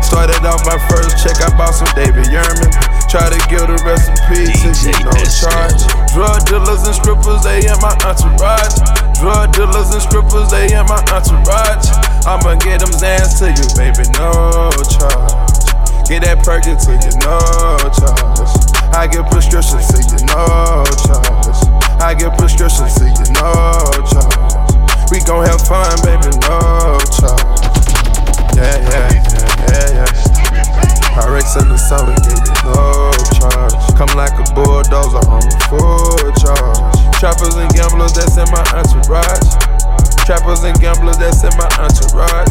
Started off my first check, I bought some David Yerman. Try to give the recipe to you, no charge. Drug dealers and strippers, they in my entourage. Drug dealers and strippers, they in my entourage. I'ma get them Zans to you, baby, no charge. Get that Perkin to you, no charge. I get prescriptions to you, no charge. I get prescriptions to you, no charge. We gon' have fun, baby, no charge. Yeah, yeah, yeah, yeah, yeah. Pyrex in the summer, gave you no charge. Come like a bulldozer on full charge. Trappers and gamblers, that's in my entourage. Trappers and gamblers, that's in my entourage.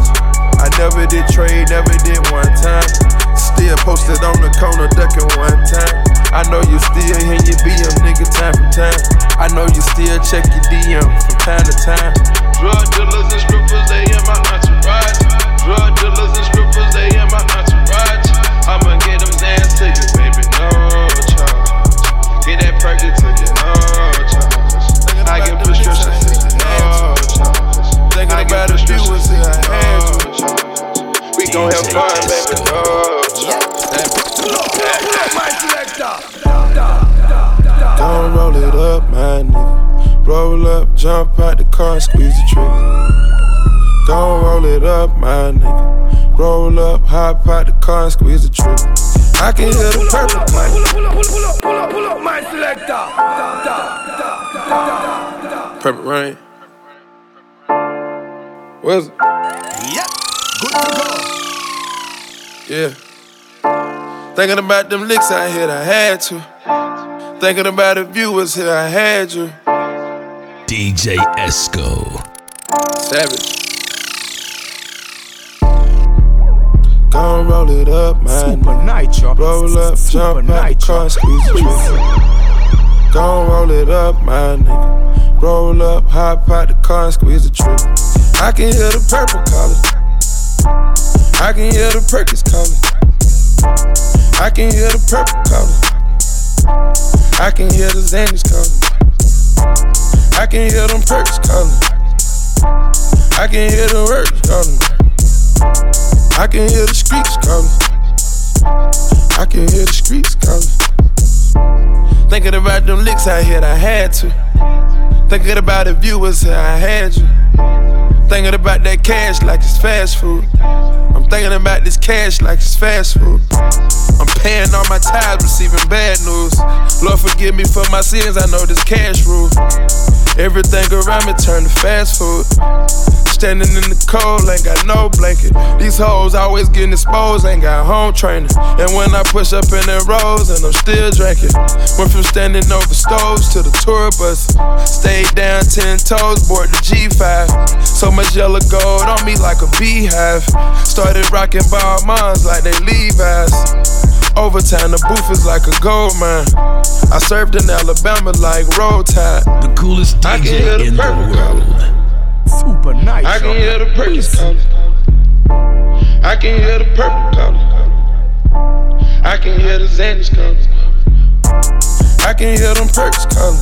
I never did trade, never did one time. Still posted on the corner, ducking one time. I know you still hear you be a nigga time from time. I know you still check your D M from time to time. Drug dealers and strippers, they in my entourage. Drug dealers and strippers, they in my entourage. I'ma get them dance to you, baby, no charge. Get that perky to you, no charge. I get prescriptions to you, no charge. Thinking about the street was in her hands. We gon' have fun, baby, no charge. My selector. Don't roll it up, my nigga. Roll up, jump out the car, squeeze the trigger. Don't roll it up, my nigga. Roll up, hop out the car, squeeze the trigger. I can hear the purple plane. Pull up, pull up, pull up, pull up, pull up, my selector. Purple rain. Where's it? Yep, good to go. Yeah. Thinking about them licks I hit, I had to. Thinking about the viewers here, I had you. D J Esco. Savage. Gon' roll it up, man. Super nitro. Roll up, jump out the car, squeeze the trigger. Gon' roll it up, my nigga. Roll up, hop out the car, squeeze the trigger. I can hear the purple calling. I can hear the Perkins calling. I can hear the purple calling. I can hear the Xannies calling. I can hear them perks calling. I can hear the words calling. I can hear the streets calling. I can hear the streets calling. Thinking about them licks I hit, I had to. Thinking about the viewers, I had you. Thinking about that cash like it's fast food. I'm thinking about this cash like it's fast food. I'm paying all my tithes, receiving bad news. Lord forgive me for my sins, I know this cash rule. Everything around me turned to fast food. Standing in the cold, ain't got no blanket. These hoes always getting exposed, ain't got home training. And when I push up in their rows, and I'm still drinking. Went from standing over stoves to the tour bus. Stayed down ten toes, board the G five. So much yellow gold on me like a beehive. Started rocking ball moms like they Levi's. Overtime, the booth is like a gold mine. I served in Alabama like Roll Tide. The coolest D J in the world. Super nice. I can hear the Perkins calling. I can hear the purple calling. I can hear the Xannies calling. I can hear them Perks calling.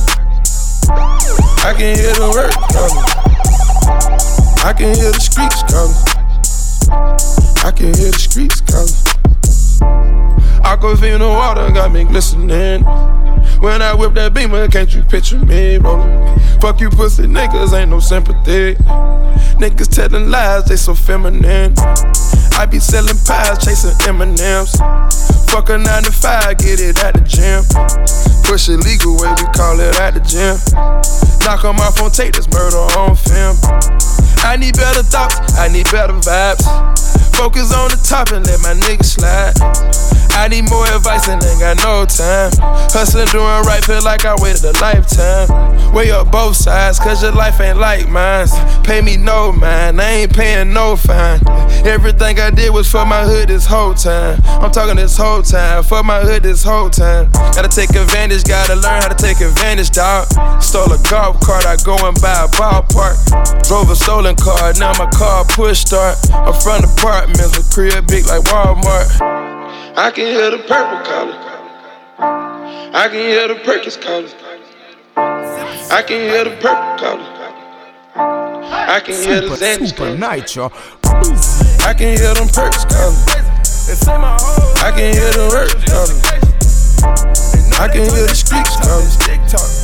I can hear the work calling. I can hear the streets calling. I can hear the streets calling. Aquafina water got me glistening. When I whip that Beamer, can't you picture me rolling? Fuck you pussy niggas, ain't no sympathy. Niggas telling lies, they so feminine. I be selling pies, chasing M and M's. Fuck a nine to five, get it at the gym. Push it legal way, we call it at the gym. Knock on my phone, take this murder on film. I need better thoughts, I need better vibes. Focus on the top and let my niggas slide. I need more advice and ain't got no time. Hustling, doing right, feel like I waited a lifetime. Way up both sides, cause your life ain't like mine. Pay me no mind, I ain't paying no fine. Everything I did was for my hood this whole time. I'm talking this whole time, for my hood this whole time. Gotta take advantage, gotta learn how to take advantage, dawg. Stole a golf cart, I go and buy a ballpark. Drove a stolen car, now my car push start. I'm from the park. Mental crib big like Walmart. I can hear the purple calling. I can hear the Perkins calling. I can hear the purple calling. I can hear the Xannies calling. I can hear them Perks calling. I can hear the Hurt calling. I can hear the streets calling.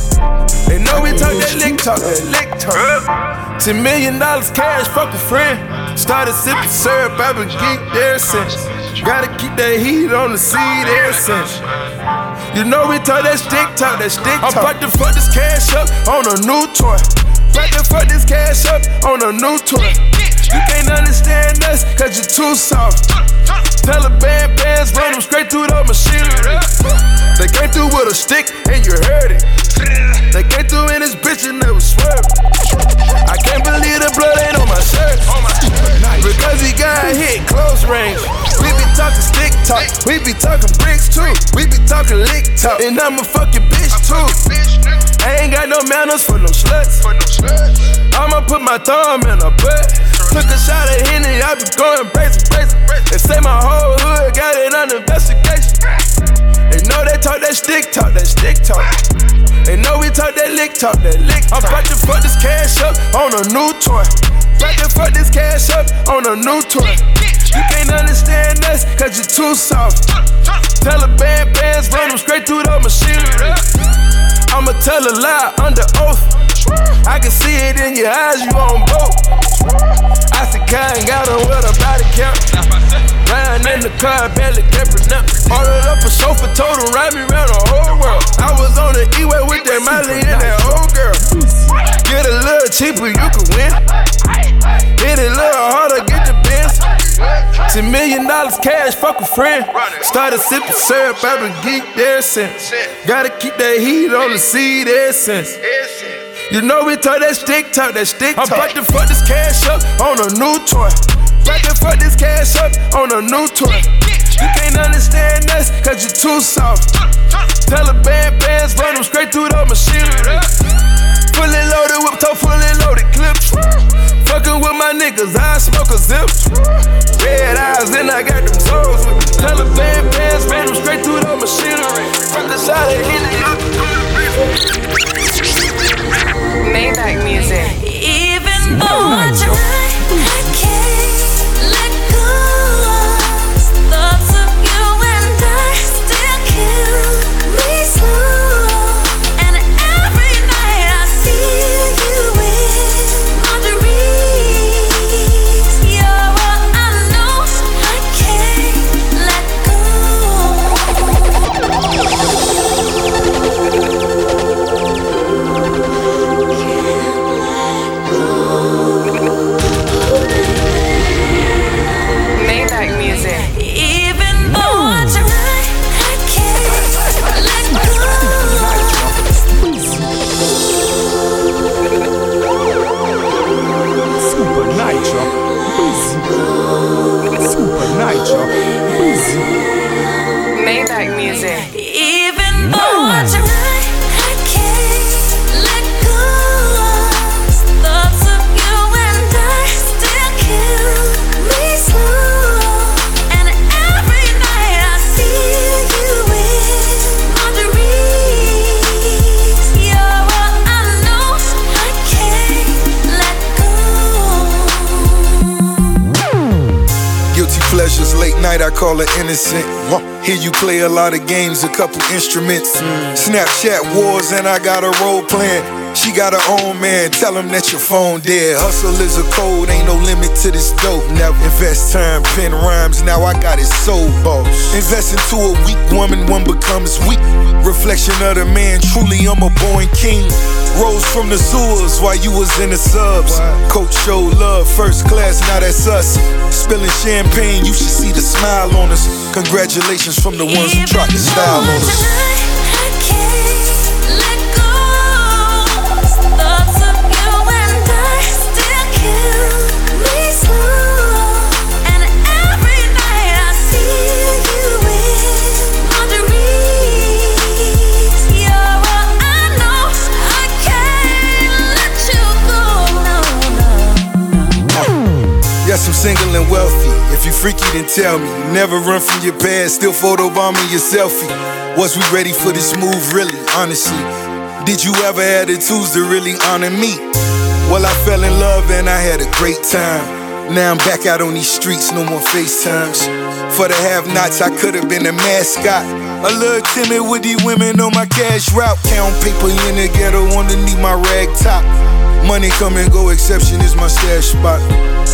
They know we talk that lick talk, that lick talk. Ten million dollars cash, fuck a friend. Started sipping syrup, I've been geeked there since. Gotta keep that heat on the seed there since. You know we talk that stick talk, that stick talk. I'm about to fuck this cash up on a new toy. About to fuck this cash up on a new toy. You can't understand us, cause you're too soft. Tell the bad bands, run them straight through the machinery. They came through with a stick and you heard it. They came through in this bitch and they was swerving. I can't believe the blood ain't on my shirt. Because he got hit close range. We be talking stick talk, we be talking bricks too. We be talking lick talk, and I'm a fucking bitch too. I ain't got no manners for no sluts. I'ma put my thumb in her butt. Took a shot of Henny, I be going crazy, crazy. They say my whole hood got it under investigation. They know they talk that stick talk, that stick talk. They know we talk that lick talk, that lick talk. I'm about to fuck this cash up on a new toy. About to fuck this cash up on a new toy. You can't understand us, cause you're too soft. Tell a band bands, run them straight through the machinery. I'ma tell a lie under oath. I can see it in your eyes, you on both. I said, kind got her with a body count. Riding in the car, barely kept her now. Ordered up a chauffeur, told him, ride me round the whole world. I was on the E-way with that Miley and that old girl. Get a little cheaper, you can win. Hit it a little harder, get the bins. Ten million dollars cash, fuck a friend. Started sipping syrup, I've been geeked there since. Gotta keep that heat on the seed essence. You know we talk that stick talk, that stick talk. I'm about to fuck this cash up on a new toy. About to fuck this cash up on a new toy. You can't understand us, cause you're too soft. Tell a band bands, run them straight through the machinery. Fully loaded, whip toe, fully loaded clips. Fuckin' with my niggas, I smoke a zip. Red eyes, then I got them zones with me. Telephone bands, ran them straight through the machinery. Fuck the shot and hit it up. Maybach music. Even though I try, I can't let go of thoughts of you and I still kill me slow. Maybach music. Even though I try, I can't let go of thoughts of you and I still kill me slow. And every night I see you in my dreams. You're all I know, I can't let go. Guilty pleasures, late night, I call it innocent. Hear you play a lot of games, a couple instruments. Snapchat wars and I got a role plan. She got her own man, tell him that your phone dead. Hustle is a code, ain't no limit to this dope. Now invest time, pen rhymes, now I got it sold, boss. Invest into a weak woman, one becomes weak. Reflection of the man, truly I'm a born king. Rose from the sewers while you was in the subs. Coach showed love, first class, now that's us. Spilling champagne, you should see the smile on us. Congratulations from the ones who tried to style on us. I can't let go. Thoughts of you and I still kill me slow. And every night I see you in my dreams. You're all I know, I can't let you go. No, no, no. Yes, I'm single and wealthy. If you freaky, then tell me. You never run from your past, still photobombing your selfie. Was we ready for this move, really, honestly? Did you ever have the tools to really honor me? Well, I fell in love and I had a great time. Now I'm back out on these streets, no more FaceTimes. For the have-nots, I could've been a mascot. A little timid with these women on my cash route. Count paper in the ghetto underneath my rag top. Money come and go, exception is my stash spot.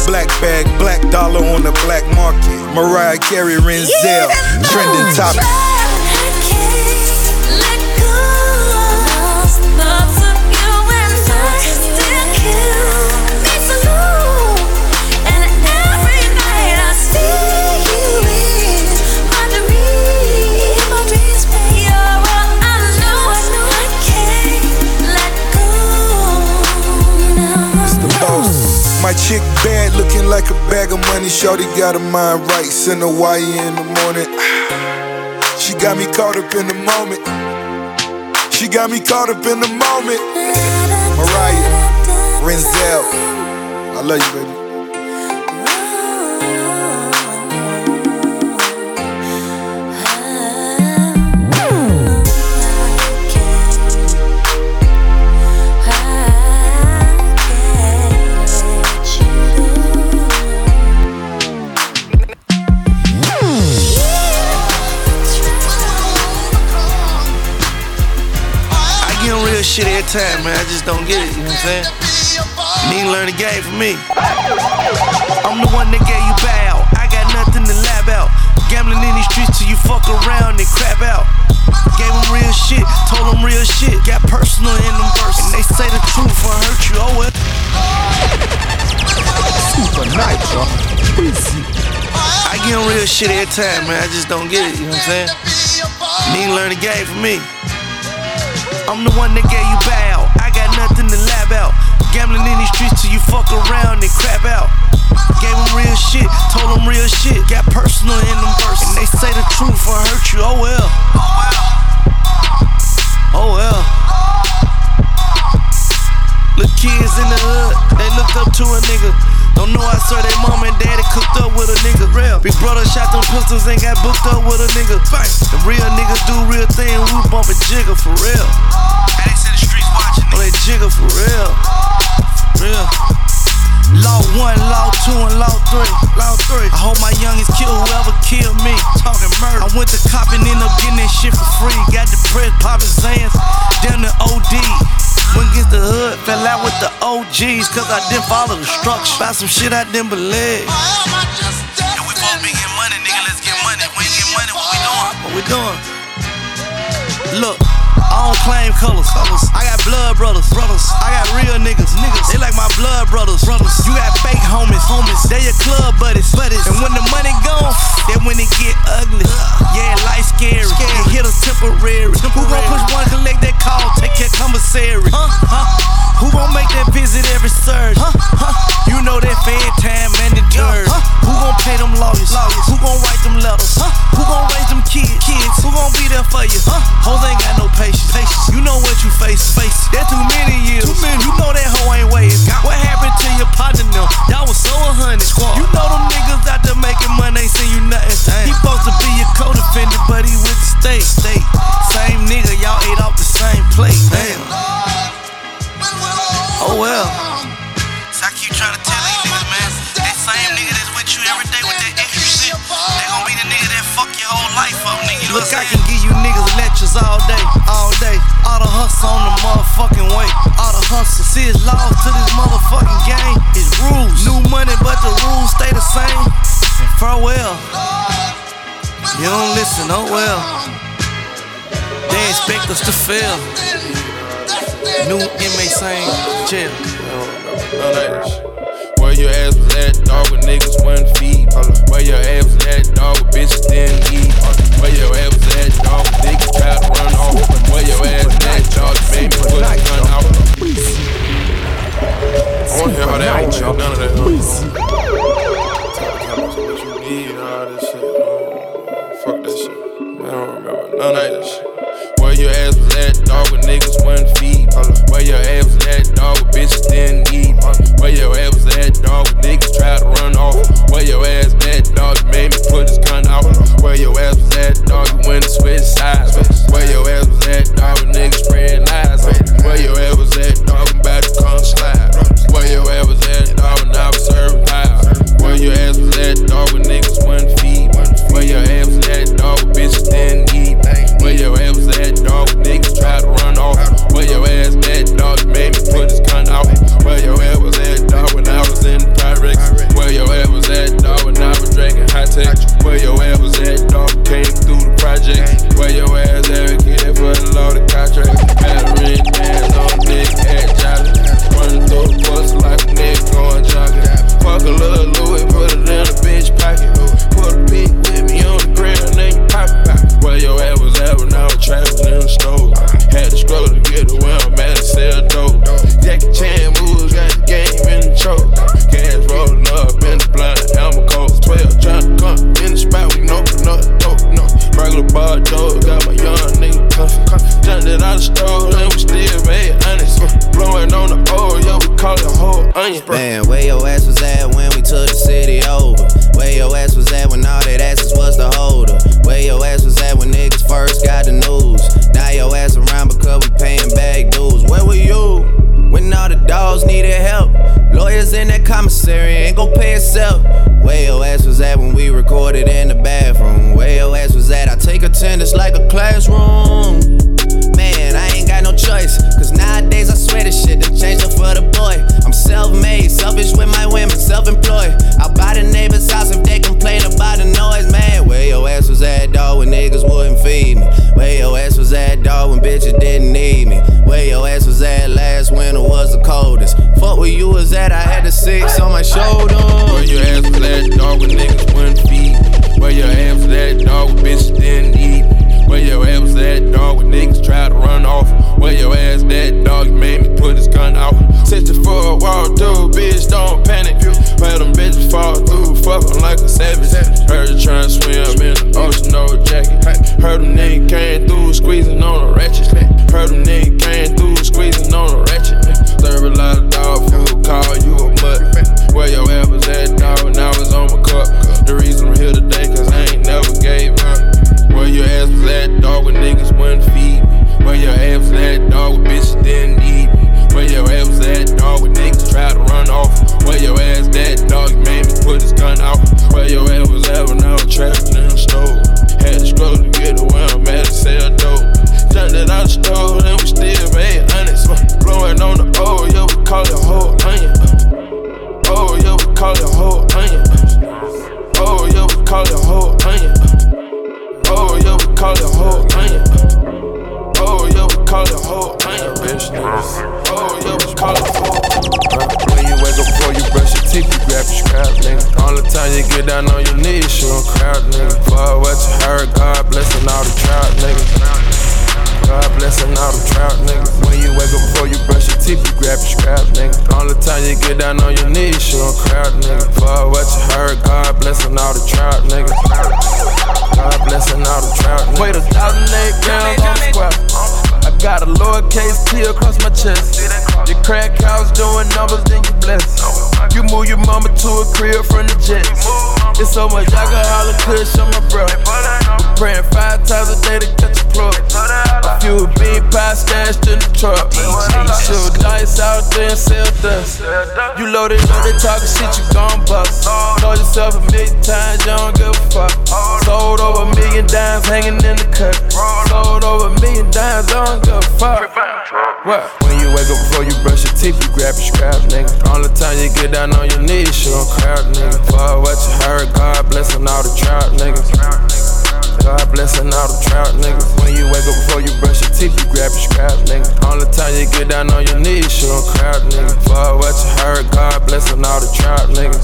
Black bag, black dollar on the black market. Mariah Carey, Renzel, trending topic. I can't let go of thoughts of you and I still kill me blue. And every night I see you in my dreams, my dreams. You're all I know, I know I can't let go. No. It's the boss. My chick bad, looking like a bag of money. Shorty got her mind right, send her wire in the morning. She got me caught up in the moment. She got me caught up in the moment. Mariah, Renzel, I love you, baby. Shit every time, man. I just don't get it, you know what I'm saying? You need to learn the game from me. I'm the one that gave you bow. I got nothing to lab out. Gambling in these streets till you fuck around and crap out. Gave them real shit, told them real shit. Got personal in them verses. And they say the truth, I hurt you, oh well. Super Nitro. I get real shit every time, man. I just don't get it, you know what I'm saying? You need to learn the game from me. I'm the one that gave you bow. I got nothing to lab out. Gambling in these streets till you fuck around and crap out. Gave them real shit, told them real shit. Got personal in them verses. And they say the truth, I hurt you, oh well. Oh well. Look, kids in the hood, they looked up to a nigga. Don't know I saw their mom and daddy cooked up with a nigga. Real. Big brother shot them pistols and got booked up with a nigga. Bang. The real niggas do real thing, we bump a jigger for real. And they said the streets watching me. Oh, they jigger for real. Real. Law one, law two, and law three. Law three. I hope my youngins kill whoever killed me. Talking murder. I went to cop and end up getting that shit for free. Got depressed, popping Zans, down to O D. Went against the hood, fell out with the O Gs, cause I didn't follow the structure. Buy some shit I didn't believe. Yeah, we both be getting money, nigga, let's get money. We ain't getting money, what we doing? What we doing? Look, I don't claim colors. I got blood brothers, brothers. I got real niggas, niggas. They like my blood brothers, brothers. You got fake homies, homies. They your club buddies, buddies. And when the money gone, then when it get ugly. Yeah, life scary. It hit us temporary. Who gon' push one, collect that call, take your commissary? Huh? Huh? Who gon' make that visit every surge? Huh? Huh? You know that fed time and the dirt. Huh? Who gon' pay them lawyers? Lawyers? Who gon' write them letters? Huh? Who gon' raise them kids? Kids? Who gon' be there for you? Huh? Hoes ain't got no patience. Patience. You know what you face, face. That's too many years. Too many. You know that hoe ain't waiting. What happened to your partner now? Y'all was so a hundred. You know them niggas out there making money ain't seen you nothing. Dang. He supposed to be your co-defendant, but he with the state. State. Same nigga, y'all ate off the same plate. Damn. Oh well. So I keep trying to tell these niggas, man. That same nigga that's with you every day with that extra shit, they gon' be the nigga that fuck your whole life up, nigga. You Look, I can give you niggas lectures all day, all day. All the hustle on the motherfucking way. All the hustle. See, it's lost to this motherfucking game. It's rules. New money, but the rules stay the same. And farewell. You don't listen, oh well. They expect us to fail. New inmate saying, jail. Where your ass was at, dog, with niggas wasn't feed. Where your ass was at, dog, with bitches didn't eat. Where your ass was at, dog, with niggas tried to run off. Where your ass was at, dog, baby, put a gun out. I wanna hear how that one went, none of that. Talk to what you need, all this shit. Fuck that shit. I don't remember none of that shit. Where your ass was at, dog, with niggas wasn't feed. Where your ass was at, dog, with bitches didn't eat. Where your ass was at, dog, with niggas tried to run off. Where your ass was at, dog, made me put his gun out. Where your ass was at, dog, you went to switch sides. Where your ass was at, dog, with niggas spread lies. Where your ass was at, dog, I'm about to come slide. Where your ass was at, dog, when I was serving live. Where your ass was at, dog, with niggas wasn't feed. Where your ass was at, dog, with bitches didn't eat. Where your ass was at, dog, with niggas tried to run off. Where your ass was at, dog, made me put his gun out. Where your ass was at, dog, when I was in the Pyrex. Where your ass was at, dog, when I recorded in the bathroom. Where your ass was at? I take attendance like a classroom. Man, I ain't got no choice, cause nowadays I swear this shit done changed up for the boy. I'm self-made, selfish with my women, self-employed. I'll buy the neighbor's house if they complain about the noise. Man, where your ass was at, dawg, when niggas wouldn't feed me? Where your ass was at, dawg, when bitches didn't need me? Where your ass was at last winter was the coldest? Fuck where you was at, I had the six on my shoulder. Where your ass was at, dawg, when niggas wouldn't feed me? Where your ass was at, dawg, when bitches didn't eat me? Where your ass was at, dawg, when niggas tried to run off? Where your ass at, dawg, you made me put this gun out? Set you for a walk through, bitch, don't panic. Where them bitches fall through, fuck them like a savage. Heard you tryna swim in the ocean, no jacket. Heard them niggas came through, squeezing on the ratchet. Heard them niggas came through, squeezing on the ratchet. Serve a lot of dog food, call you a mutt. Where your ass was at, dog, when I was on my cup. The reason I'm here today, cause I ain't never gave up. Where your ass was at, dog, when niggas wouldn't feed me. Where your ass was at, dog, when bitches didn't need me. Where your ass was at, dog, when niggas tried to run off? Where your ass that, dog, you made me put this gun out? Where your ass was at when I was trapped in the store? Had to struggle to get to where I'm at to sell dope. Jumped it out the store, then we still made honest. Blowing on the oil, yeah, we call it whole onion. Oh, yeah, we call it whole onion. Oh, yeah, we call it whole onion. Oh, yeah, we call it whole onion. Oh, yeah, we call it whole onion, bitch. Oh, yeah, we call it whole onion. Wake up before you brush your teeth, you grab your scrap, nigga. All the time you get down on your knees, you don't crowd, nigga. Fuck what you heard, God blessin' all the trout, nigga. God blessin' all the trout, nigga. When you wake up before you brush your teeth, you grab your scrap, nigga. All the time you get down on your knees, you don't crowd, nigga. Fuck what you heard, God blessin' all the trout, nigga. God blessin' all the trout, nigga. Wait a thousand eight pounds on the square. I got a lowercase T across my chest. Your crack house doing numbers, then you blessed. You move your mama to a crib from the Jets. It's so much alcohol and kush on my bro. Praying five times a day to catch a plug. A few bean pies stashed in the truck. Shoot dice out there and sell dust. You loaded up, they talking shit, you gon' bust. Told yourself a million times, you don't give a fuck. Sold over a million dimes hanging in the cut. Sold over a million dimes, I don't give a fuck. What? When you wake up before you brush your teeth, you grab your scrap, nigga. All the time you get down on your knees, you don't crowd, nigga. Fuck what you heard, God blessin' all the trout, nigga. God blessin' all the trout, nigga. When you wake up before you brush your teeth, you grab your scrap, nigga. All the time you get down on your knees, you don't crowd, nigga. Fuck what you heard, God blessin' all the trout, nigga.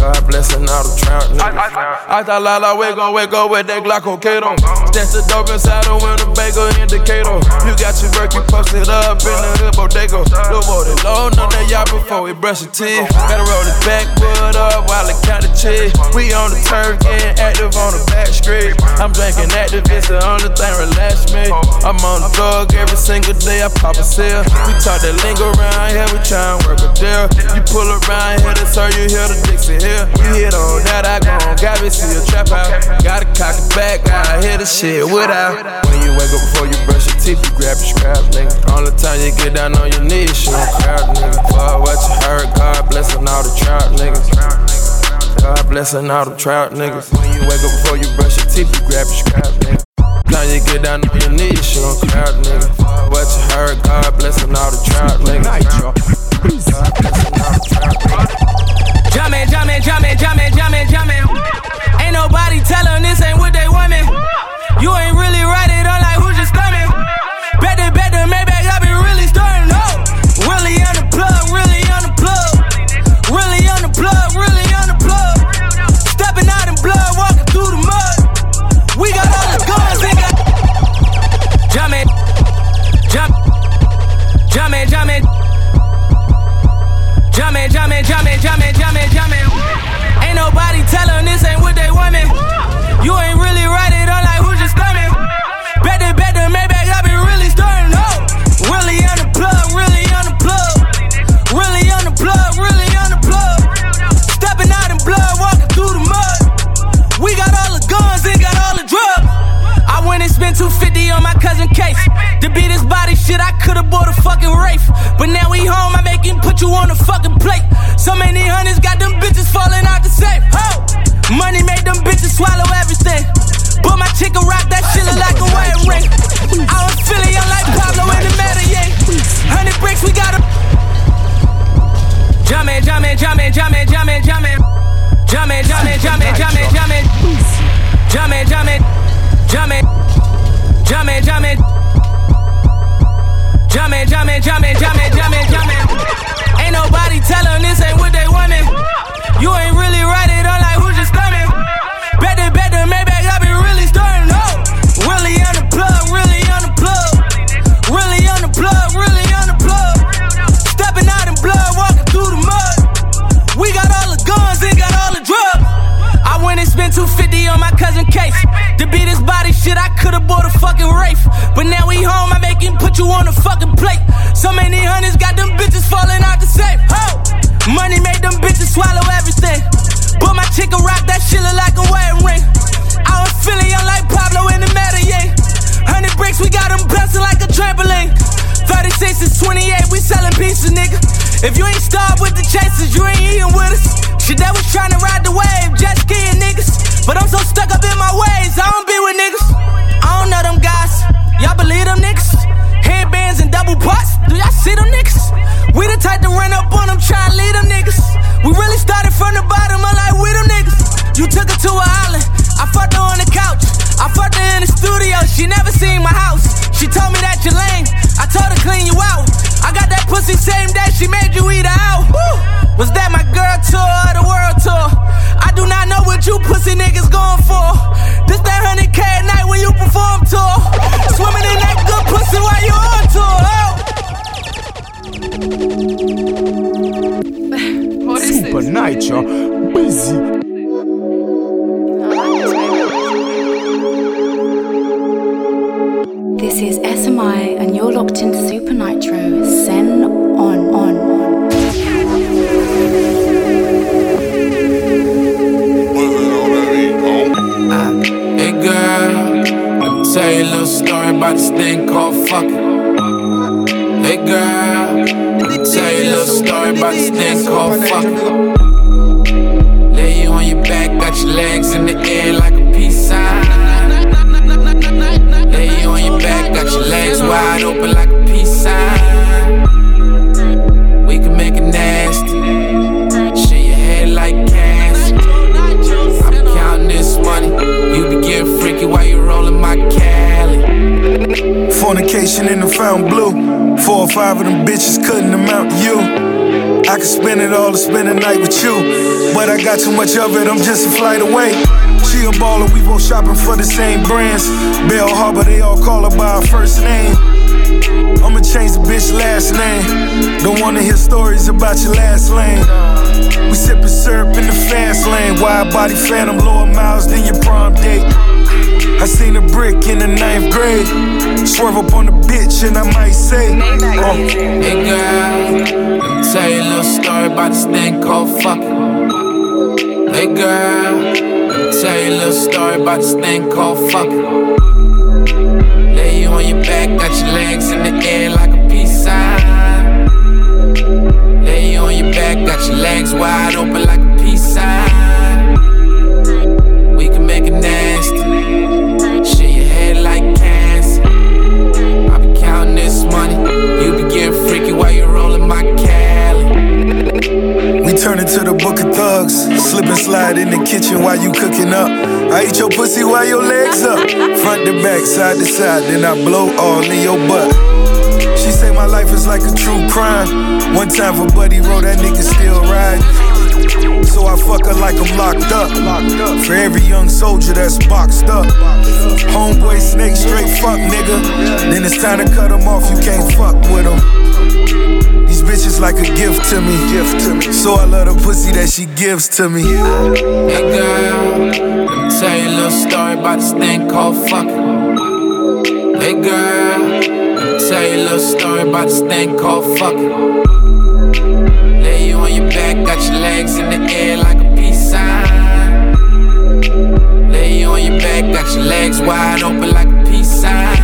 God blessin' all the trout, nigga. I, I, I, I thought la la we gon' wake up with that Glock on Kato. That's the dope inside the window, bagel in the Kato. You got your work, you post it up in the hood bodega. Little more than low, none of y'all before we brush your teeth. Gotta roll this backwood up while it count the cheese. We on the turf, getting active on the back street. I'm drinking activists, the only thing relax me. I'm on the drug every single day, I pop a seal. We talk that lingo around here, we try and work a deal. You pull around here, that's her, you hear the Dixie here. You hit on that, I gon' got me, see a trap out. Gotta cock it back, I hear the shit without. When you wake up before you brush your teeth, you grab your scrap, nigga. All the time you get down on your knees, you don't crowd, nigga. Fuck what you heard, God blessin' all the trout, nigga. God blessin' all the trout, nigga. When you wake up before you brush your teeth, you grab your scrap, nigga. Now you get down on your knees, you don't crowd, nigga. Fuck what you heard, God blessin' all the trout, nigga. God blessin' all the trout, nigga. Jammin', jammin', jammin', jammin', jammin', jammin'. Ain't nobody tellin' this ain't what they want me. You ain't really riding on like who's just coming. Bet the bet the Maybach, I been really starting up. Really on the plug, really on the plug. Really on the plug, really on the plug. Stepping out in blood, walking through the mud. We got all the guns and got jumping, jump, jumping, jumping, jumping, jumping, jumping, jumping, jumping, jumping. Ain't nobody telling this ain't what they want me. You ain't really riding on like who's just coming. Bet the bet the Maybach, I been really starting up. Really on the plug, really on the plug. Really on the plug, really on the plug. Stepping out in blood, walking through the mud. We got all the guns and got all the drugs. I went and spent two fifty on my cousin case. To be this body shit, I could've bought a fucking Wraith. But now we home, I make him put you on a fucking plate. So many hundreds got them bitches falling out the safe. Ho! Money swallow everything. But my chick can rock that shit look like a wedding ring. I was feeling young like Pablo in the Medellin. Hundred bricks, we got a Jumpin', jumpin', jumpin', jumpin', jumpin', jumpin'. Jumpin', jumpin', jumpin', jumpin', jumpin'. Jumpin', jumpin', jumpin'. Jumpin', jumpin'. Jumpin', jumpin', jumpin', jumpin', jumpin', jumpin'. Ain't nobody tellin' this ain't what they wantin'. You ain't really right it all like who's just coming. Better, better, Maybach, I been really starting up. Really on the plug, really on the plug. Really on the plug, really on the plug. Stepping out in blood, walking through the mud. We got all the guns and got all the drugs. I went and spent two fifty on my cousin case. To beat his body shit, I could've bought a fucking Wraith. But now we home, I make him put you on a fucking plate. So many hundreds got them bitches falling out the safe. Ho! Money made them bitches swallow everything. But my chick can rock that shit look like a wedding ring. I was feeling young like Pablo in the Medellin. Hundred bricks, we got them bouncing like a trampoline. thirty-six and twenty-eight, we selling pieces, nigga. If you ain't starved with the chases, you ain't eating with us. Shit, that was trying to ride the wave, just skiing, niggas. But I'm so stuck up in my ways, I don't be with niggas. I don't know them guys, y'all believe them niggas? Headbands and double parts, do y'all see them niggas? We the type to run up on them, try and lead them niggas. We really started from the bottom, I'm like, we them niggas. You took her to an island, I fucked her on the couch. I fucked her in the studio, she never seen my house. She told me that you're lame, I told her clean you out. I got that pussy same day she made you eat her out. Woo! Was that my girl tour or the world tour? I do not know what you pussy niggas going for. This that one hundred K a night when you perform tour. Swimming in that good pussy while you on tour. Oh. What is Super this? Nitro, busy. This is S M I and you're locked into Super Nitro. Sen on on on. Uh, hey girl, let me tell you a little story about this thing called fucking. Hey girl, let me tell you a little story about this thing called fucking. Lay you on your back, got your legs in the air like a peace sign. Lay you on your back, got your legs wide open like a peace sign. We can make it nasty, shake your head like money. You be getting freaky while you rolling my Cali. Fornication in the fountain blue. Four or five of them bitches couldn't amount to you. I could spend it all and spend the night with you, but I got too much of it, I'm just a flight away. She a baller, we both shopping for the same brands. Bell Harbor, they all call her by her first name. I'ma change the bitch last name. Don't wanna hear stories about your last lane. We sippin' syrup in the fast lane. Wide body phantom, lower miles than your prom date. I seen a brick in the ninth grade. Swerve up on the bitch and I might say oh. Hey girl, let me tell you a little story about this thing called fucking. Hey girl, let me tell you a little story about this thing called fucking. Lay you on your back, got your legs in the air like a peace sign. Lay you on your back, got your legs wide open like a peace sign. We can make it nasty, shake your head like cancer. I be counting this money, you be getting freaky while you rolling my Cali. We turn into the book of thugs, slip and slide in the kitchen while you cooking up. I eat your pussy while your legs up, front to back, side to side, then I blow all in your butt. She say my life is like a true crime. One time for buddy roll, that nigga still ride. So I fuck her like I'm locked up. For every young soldier that's boxed up. Homeboy snake straight fuck nigga. Then it's time to cut him off, you can't fuck with him. These bitches like a gift to me, gift to me. So I love the pussy that she gives to me. Hey girl, let me tell you a little story about this thing called fucking. Hey girl, tell you a little story about this thing called fucking. Lay you on your back, got your legs in the air like a peace sign. Lay you on your back, got your legs wide open like a peace sign.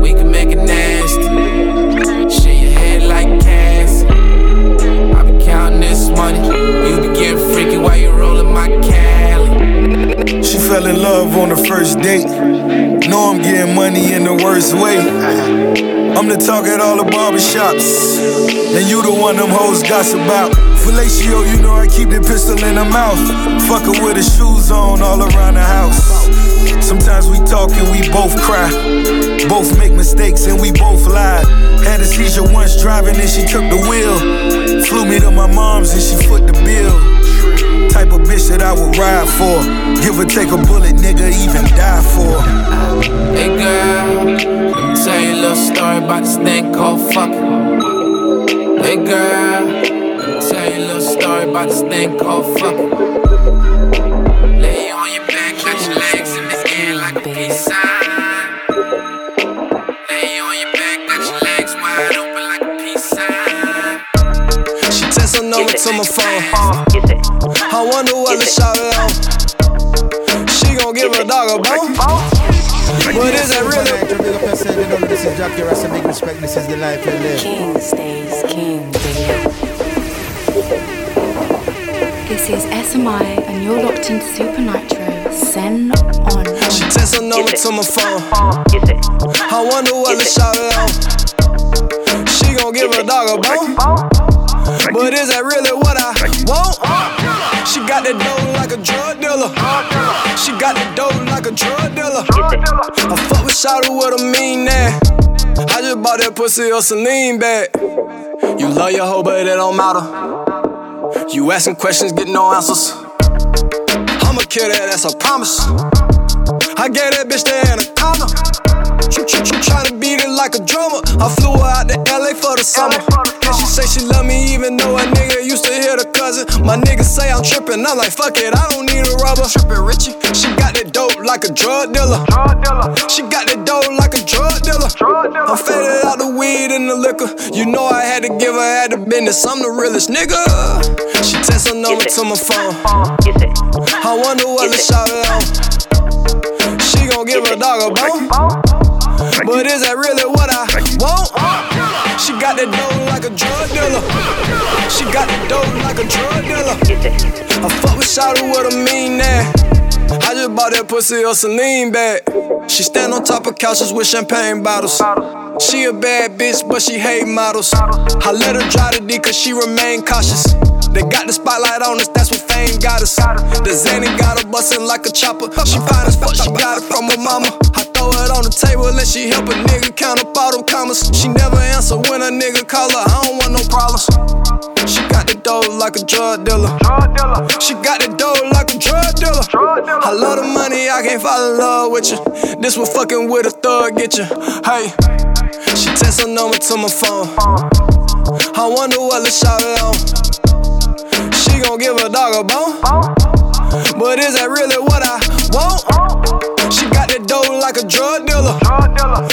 We can make it nasty, shake your head like Cass. I be counting this money, you be getting freaky while you rolling my Cali. fell in love on the first date. Know I'm getting money in the worst way. I'm the talk at all the barbershops, and you the one them hoes gossip about. Fellatio, you know I keep the pistol in her mouth. Fuckin' with her shoes on all around the house. Sometimes we talk and we both cry. Both make mistakes and we both lie. Had a seizure once driving and she took the wheel. Flew me to my mom's and she foot the bill. Type of bitch that I would ride for. Give or take a bullet, nigga, even die for. Hey girl, let me tell you a little story about this thing called fucking. Hey girl, let me tell you a little story about this thing called fucking. Lay you on your back, cut your legs in the air like a peace sign. Lay you on your back, cut your legs wide open like a peace sign. She texts her number to my phone. I wonder what the shot it on. She gon' give her dog a bone. But is that really? This is Jack Garrison, big respect. This is the life you live. King stays king, baby. This is S M I, and you're locked into Super Nitro. Send on. She texts her number to my phone. I wonder what the shot it on. She gon' give her dog a bone. But is that really what I want? She got that dough like a drug dealer. She got that dough like a drug dealer. I fuck with Shawty with a mean ass. I just bought that pussy a Celine bag. You love your hoe, but it don't matter. You asking questions, get no answers. I'ma kill that ass, I promise. I gave that bitch the anaconda. Tryna beat it like a drummer. I flew her out to L A for the summer. And she say she love me even though a nigga used to hit her cousin. My niggas say I'm trippin', I'm like fuck it, I don't need a rubber. Trippin' Richie. She got that dope like a drug dealer. She got that dope like a drug dealer. I'm faded out the weed and the liquor. You know I had to give her had the business. I'm the realest nigga. She texts her number to my phone. I wonder what the shot it on. She gon' give her dog a bone. But is that really what I want? She got that dope like a drug dealer. She got the dope like a drug dealer. I fuck with Shawty with a mean ass. I just bought that pussy a Celine bag. She stand on top of couches with champagne bottles. She a bad bitch, but she hate models. I let her drive the D cause she remain cautious. They got the spotlight on us, that's what fame got us. The Xanny got her bustin' like a chopper. She fine as fuck, she got it from her mama. I throw it on the table and she help a nigga count up all them commas. She never answer when a nigga call her, I don't want no problems. She got the dough like a drug dealer. She got the dough like a drug dealer. I love the money, I can't fall in love with you. This what fucking with a thug get you. Hey, she texts her number to my phone. I wonder what the shot it on. She gon' give a dog a bone. But is that really what I want? She got that dope like a drug dealer.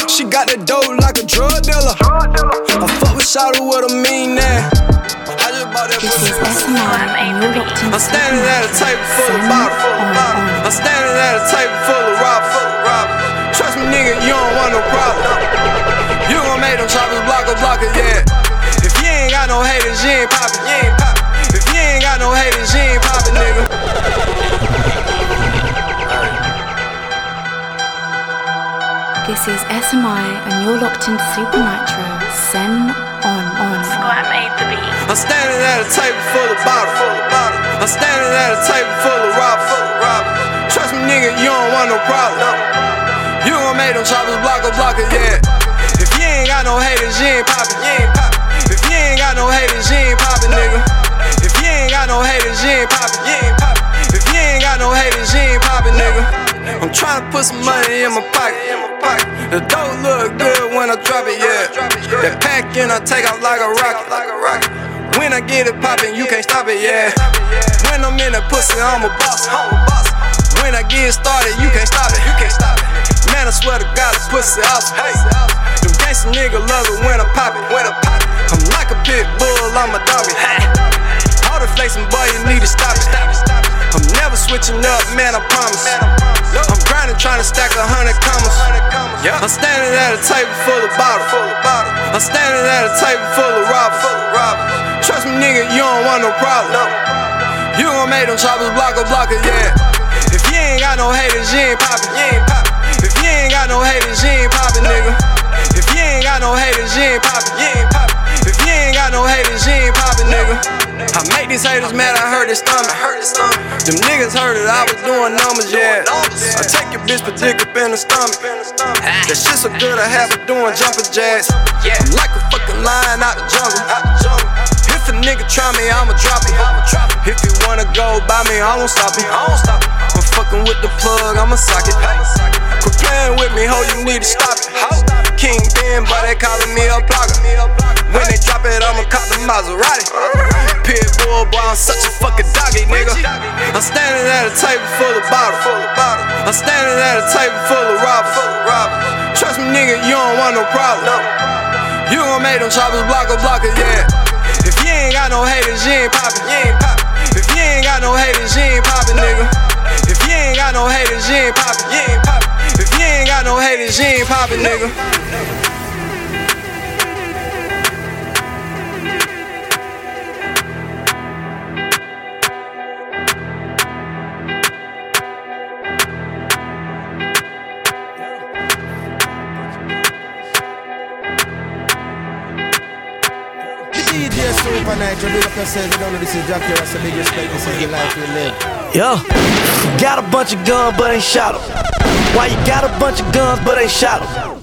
She got that dope like a drug dealer. I fuck with Shawty with a mean ass. I just bought that pussy. I'm standing at a table full of bottle, full of bottle. I'm standing at a table full of rob, full of rob. Trust me, nigga, you don't want no problem. You gon' make them choppers block a blocker, yeah. If you ain't got no haters, you ain't poppin', you ain't poppin'. If you ain't got no haters, you ain't poppin', nigga. This is S M I, and you're locked into Super Nitro. Send on, on. Squat made the beat. I'm standing at a table full of bottle, full of bottle. I'm standing at a table full of rob, full of rob. Trust me, nigga, you don't want no problem. You gon' make them choppers block a blocker, yeah. If you ain't got no haters, you ain't poppin', you ain't poppin'. If you ain't got no haters, you ain't poppin', nigga. If you ain't got no haters, you ain't poppin', you ain't poppin'. If you ain't got no haters, you ain't poppin', nigga. I'm tryna put some money in my pocket. The dope look good when I drop it, yeah. That pack in, I take out like a rocket. When I get it poppin', you can't stop it, yeah. When I'm in the pussy, I'm a boss. When I get started, you can't stop it. Man, I swear to God, this pussy awesome. Them gangsta niggas love it when I pop it. I'm like a pit bull, I'm a doggy. All the flexing, boy, you need to stop it. I'm never switching up, man, I promise. I'm grinding, trying to stack a hundred commas. I'm standing at a table full of bottle. I'm standing at a table full of robbers. Trust me, nigga, you don't want no problem. You gon' make them choppers block a blocker, yeah. If you ain't got no haters, ain't poppin', you ain't poppin'. If you ain't got no haters, you ain't poppin', nigga. If you ain't got no haters, you ain't poppin', you ain't poppin'. If you ain't got no haters, you ain't poppin', nigga. I make these haters mad, I hurt his stomach. Them niggas heard it, I was doing numbers, yeah. I take your bitch, but dick up in the stomach. That shit so good, I have her doing jumper jacks. I'm like a fucking lion out the jungle. If a nigga try me, I'ma drop him. If you wanna go by me, I won't stop him. I'm fucking with the plug, I'ma sock it. Quit playing with me, ho, you need to stop it. King Ben, but they calling me a blogger. When they drop it, I'ma cop the Maserati. Pitbull, boy, I'm such a fucking doggy, nigga. I'm standing at a table full of bottles. I'm standing at a table full of robbers. Trust me, nigga, you don't want no problem. You gon' make them choppers block a blocker, yeah. If you ain't got no haters, you ain't poppin', you ain't poppin'. If you ain't got no haters, you ain't poppin', nigga. If you ain't got no haters, you ain't poppin', you ain't poppin'. If you ain't got no haters, you ain't poppin', nigga. Yeah, got a bunch of guns but ain't shot 'em. Why you got a bunch of guns but ain't shot 'em?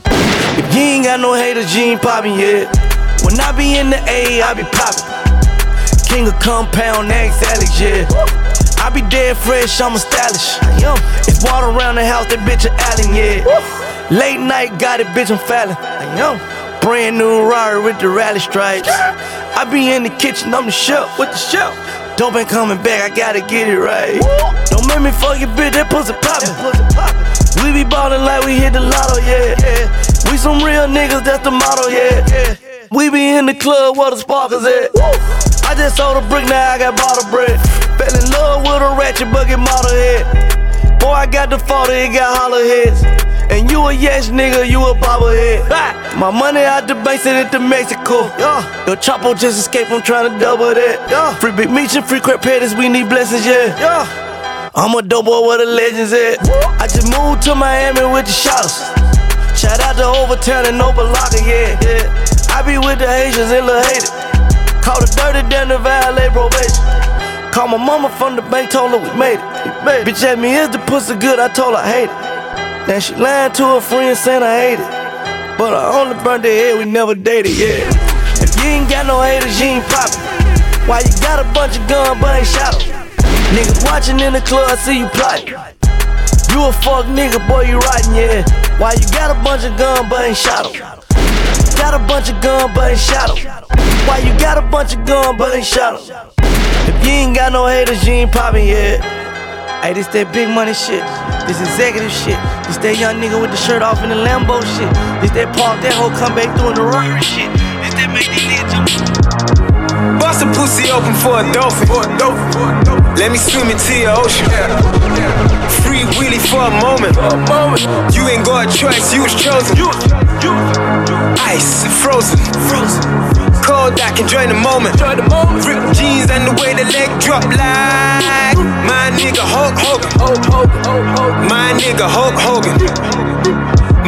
If you ain't got no haters, you ain't poppin' yet. When I be in the A, I be poppin'. King of compound, X Alex, yeah. I be dead fresh, I'm a stylish. It's water around the house, that bitch a Allen, yeah. Late night, got it, bitch, I'm fallin'. Brand new Rari with the rally stripes. I be in the kitchen, I'm the chef with the chef. Don't been coming back, I gotta get it right. Don't make me fuck your bitch, that pussy poppin'. We be ballin' like we hit the lotto, yeah. We some real niggas, that's the motto, yeah. We be in the club where the sparkles at. I just sold a brick, now I got bottle bread. Fell in love with a ratchet bucket model head. Boy, I got the forty, it got hollow heads. And you a yes nigga, you a bobblehead. My money out the bank, sent it to Mexico. Yeah. Yo, Chapo just escaped, I'm tryna double that. Yeah. Free Big Meech and free crap patties, we need blessings, yeah. Yeah. I'm a dope boy where the legends at. I just moved to Miami with the shotters. Shout out to Overtown and Opa-locka, yeah. yeah. I be with the Haitians and Lil' Haiti. Call the dirty down to violate probation. Call my mama from the bank, told her we made it. We made it. Bitch asked me, is the pussy good? I told her I hate it. Now she lying to her friend saying I hate it. But I only burned the head, we never dated, yeah. If you ain't got no haters, you ain't poppin'. Why you got a bunch of guns but ain't shot 'em? Niggas watching in the club, I see you plotting. You a fuck nigga, boy, you rotten, yeah. Why you got a bunch of guns but ain't shot 'em? Got a bunch of guns but ain't shot 'em. Why you got a bunch of guns but ain't shot 'em? If you ain't got no haters, you ain't poppin' yet. Hey, this that big money shit. This executive shit. This that young nigga with the shirt off in the Lambo shit. This that Paul, that hoe come back through in the Rory shit. This that make these niggas jump. Bust some pussy open for a dolphin. Let me swim into your ocean. Free Willy for a moment. You ain't got a choice, you was chosen. Ice, frozen. Cold, I can join the moment. Rip jeans and the way the leg drop like. My nigga Hulk Hogan. My nigga Hulk Hogan.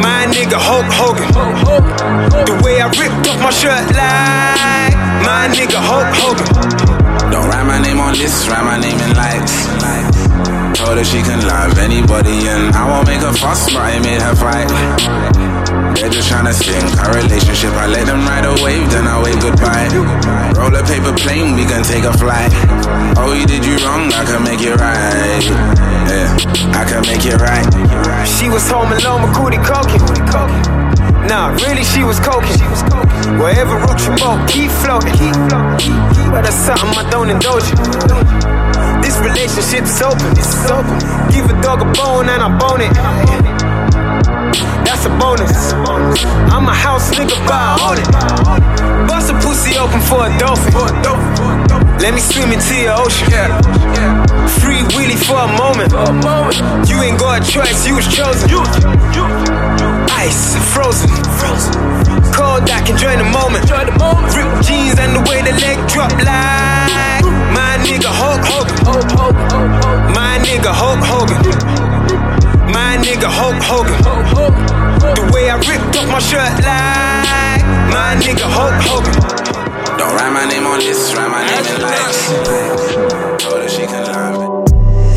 My nigga Hulk Hogan. The way I ripped off my shirt like my nigga Hulk Hogan. Don't write my name on lists, write my name in lights. Told her she can love anybody and I won't make her fuss, but I made her fight. They're just tryna sink our relationship. I let them ride a wave, then I wave goodbye. Roll a paper plane, we can take a flight. Oh, you did you wrong, I can make it right. Yeah, I can make it right. She was home alone with Cootie Coking. Nah, really she was coking. Wherever roach you boat, keep floating. But that's something I don't indulge you. This relationship is open. Give a dog a bone and I bone it. That's a bonus. I'm a house nigga, buy on it. Bust a pussy open for a dolphin. Let me swim into your ocean. Free Willy for a moment. You ain't got a choice, you was chosen. Ice, frozen. Cold, I can join the moment. Rip jeans and the way the leg drop like my nigga Hulk Hogan. My nigga Hulk Hogan. My Hulk Hogan. Don't write my name on lists, write my name in lights. Told her she can love me.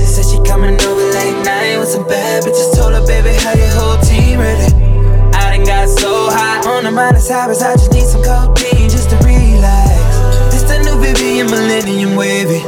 Said she coming over late night with some bad bitches. Told her, baby, how your whole team ready? I done got so high on the minus hours, I just need some codeine just to relax. This the new Vivian Millennium Wavy.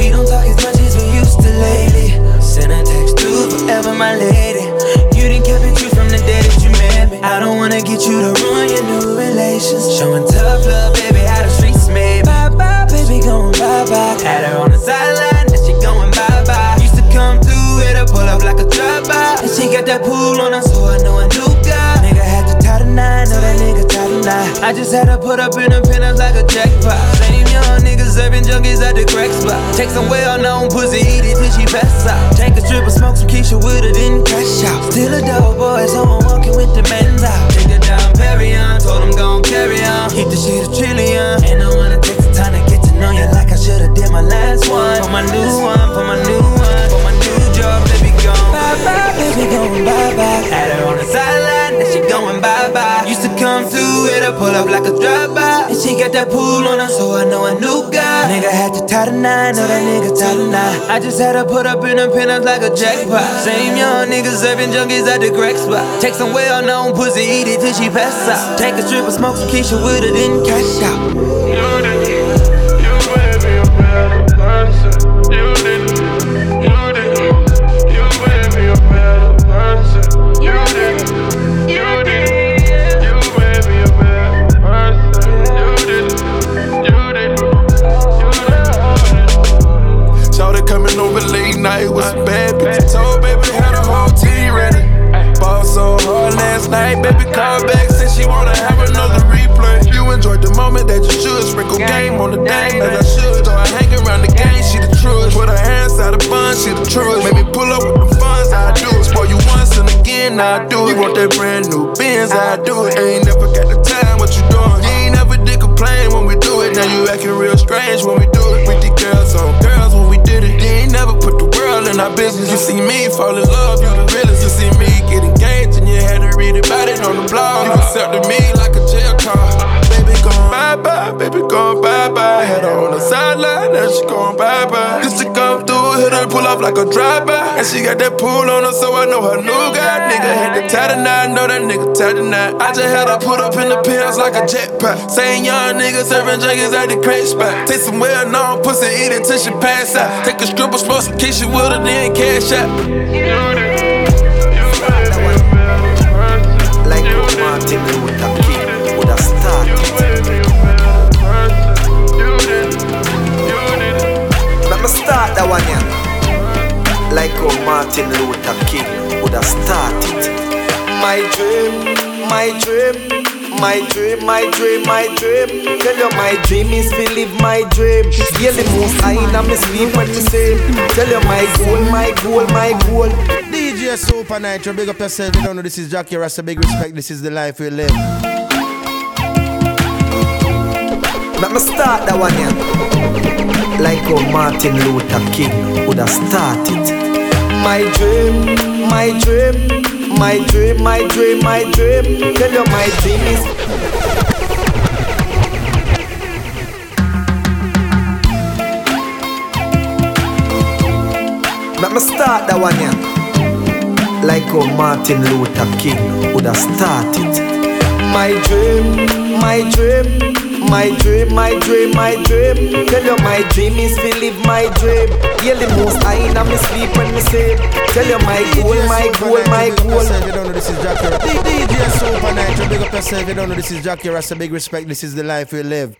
We don't talk as much as we used to lately. Send a text to forever, my lady. You done kept it true from the day that you met me. I don't wanna get you to ruin your new relations. Showing tough love, baby, how the streets made. Bye-bye, baby, going bye-bye. Had her on the sideline, now she going bye-bye. Used to come through with her, pull up like a drive-by. And she got that pool on her, so I know a new guy. Nigga had to tie the nine, know that nigga tied the nine. I just had her put up in her penthouse like a jackpot. Same young niggas serving junkies at the crack spot. Take some well-known pussy, eat it till she pass out. Take a strip and smoke some Keisha with her, then crash out. Still a dope boy, so I'm walking with the men's out. Take her down Perignon, told him gon' carry on. Hit the shit a trillion. Ain't no one to take the time to get to know you like I should've did my last one. For my new one, for my new one, for my new job, baby gone. Bye-bye, baby gone, bye-bye. Had her on the sideline, now she going bye-bye. Used to come through with her, pull up like a drive-by. And she got that pool on her, so I know a new guy. Nigga had to tie the nine, know that nigga tied the nine. I just had her put up in her penthouse like a jackpot. Same young niggas serving junkies at the crack spot. Take some well-known pussy, eat it till she pass out. Take a strip and smoke some Keisha with her, then cash out. You did, you made me a better person. You did, you did, you made me a better person. You did, you did, you made me a better person. You did, you did, you did. Shawty coming over late night with some bad bitches. Told baby had a whole team ready. Ball so hard last night, baby called back, said she wanna have another replay. You enjoyed the moment that you should, sprinkle game on the dame as I should. Start hanging around the game, she the truest. Put her hands out of bun, she the truest. Make me pull up with them funds, I do it. Spoil you once and again, I do it. You want that brand new Benz, I do it. Ain't never got the time, what you doing? You ain't never did complain when we do it. Now you acting real strange when we do it. With these girls on girls when we did it. You ain't never put the world in our business. You see me fall in love, you the realest. You see me get engaged and you had to read about it on the blog. You accepted me like a jail call. Baby gone bye-bye, baby gone bye-bye. Had her on the sideline, now she gone bye-bye. Used to come through, hit her, pull off like a drive-by. And she got that pool on her, so I know her new guy. Nigga had to tie the knot, know that nigga tied the knot. I just had her put up in the pills like a jackpot. Same young niggas serving junkies at the crack spot. Take some well-known pussy, eat it till she pass out. Take a stripper, smoke some Keisha with her, then cash out. Like no man take you with a kid, with a star. Let me start that one here. Like how Martin Luther King would have started. My dream, my dream, my dream, my dream, my dream. Tell you my dream is to live my dream. Yeah, the most I in my sleep when you say. Tell you my goal, my goal, my goal. D J Super Nitro, big up yourself. You don't know this is Jackie Rasta, big respect. This is the life we live. Let me start that one here. Like how Martin Luther King would have started. My dream, my dream, my dream, my dream, my dream. Tell you my dream is. Let me start that one here. Like how Martin Luther King would have started. My dream, my dream. My dream, my dream, my dream. Tell you my dream is to live my dream. Yeah, the most I in my sleep when me say. Tell you my goal, my goal, my goal. You don't know this is Jackie Rasta. D J Super Nitro, big up yourself. You don't know this is Jackie Rasta, big respect. This is the life we live.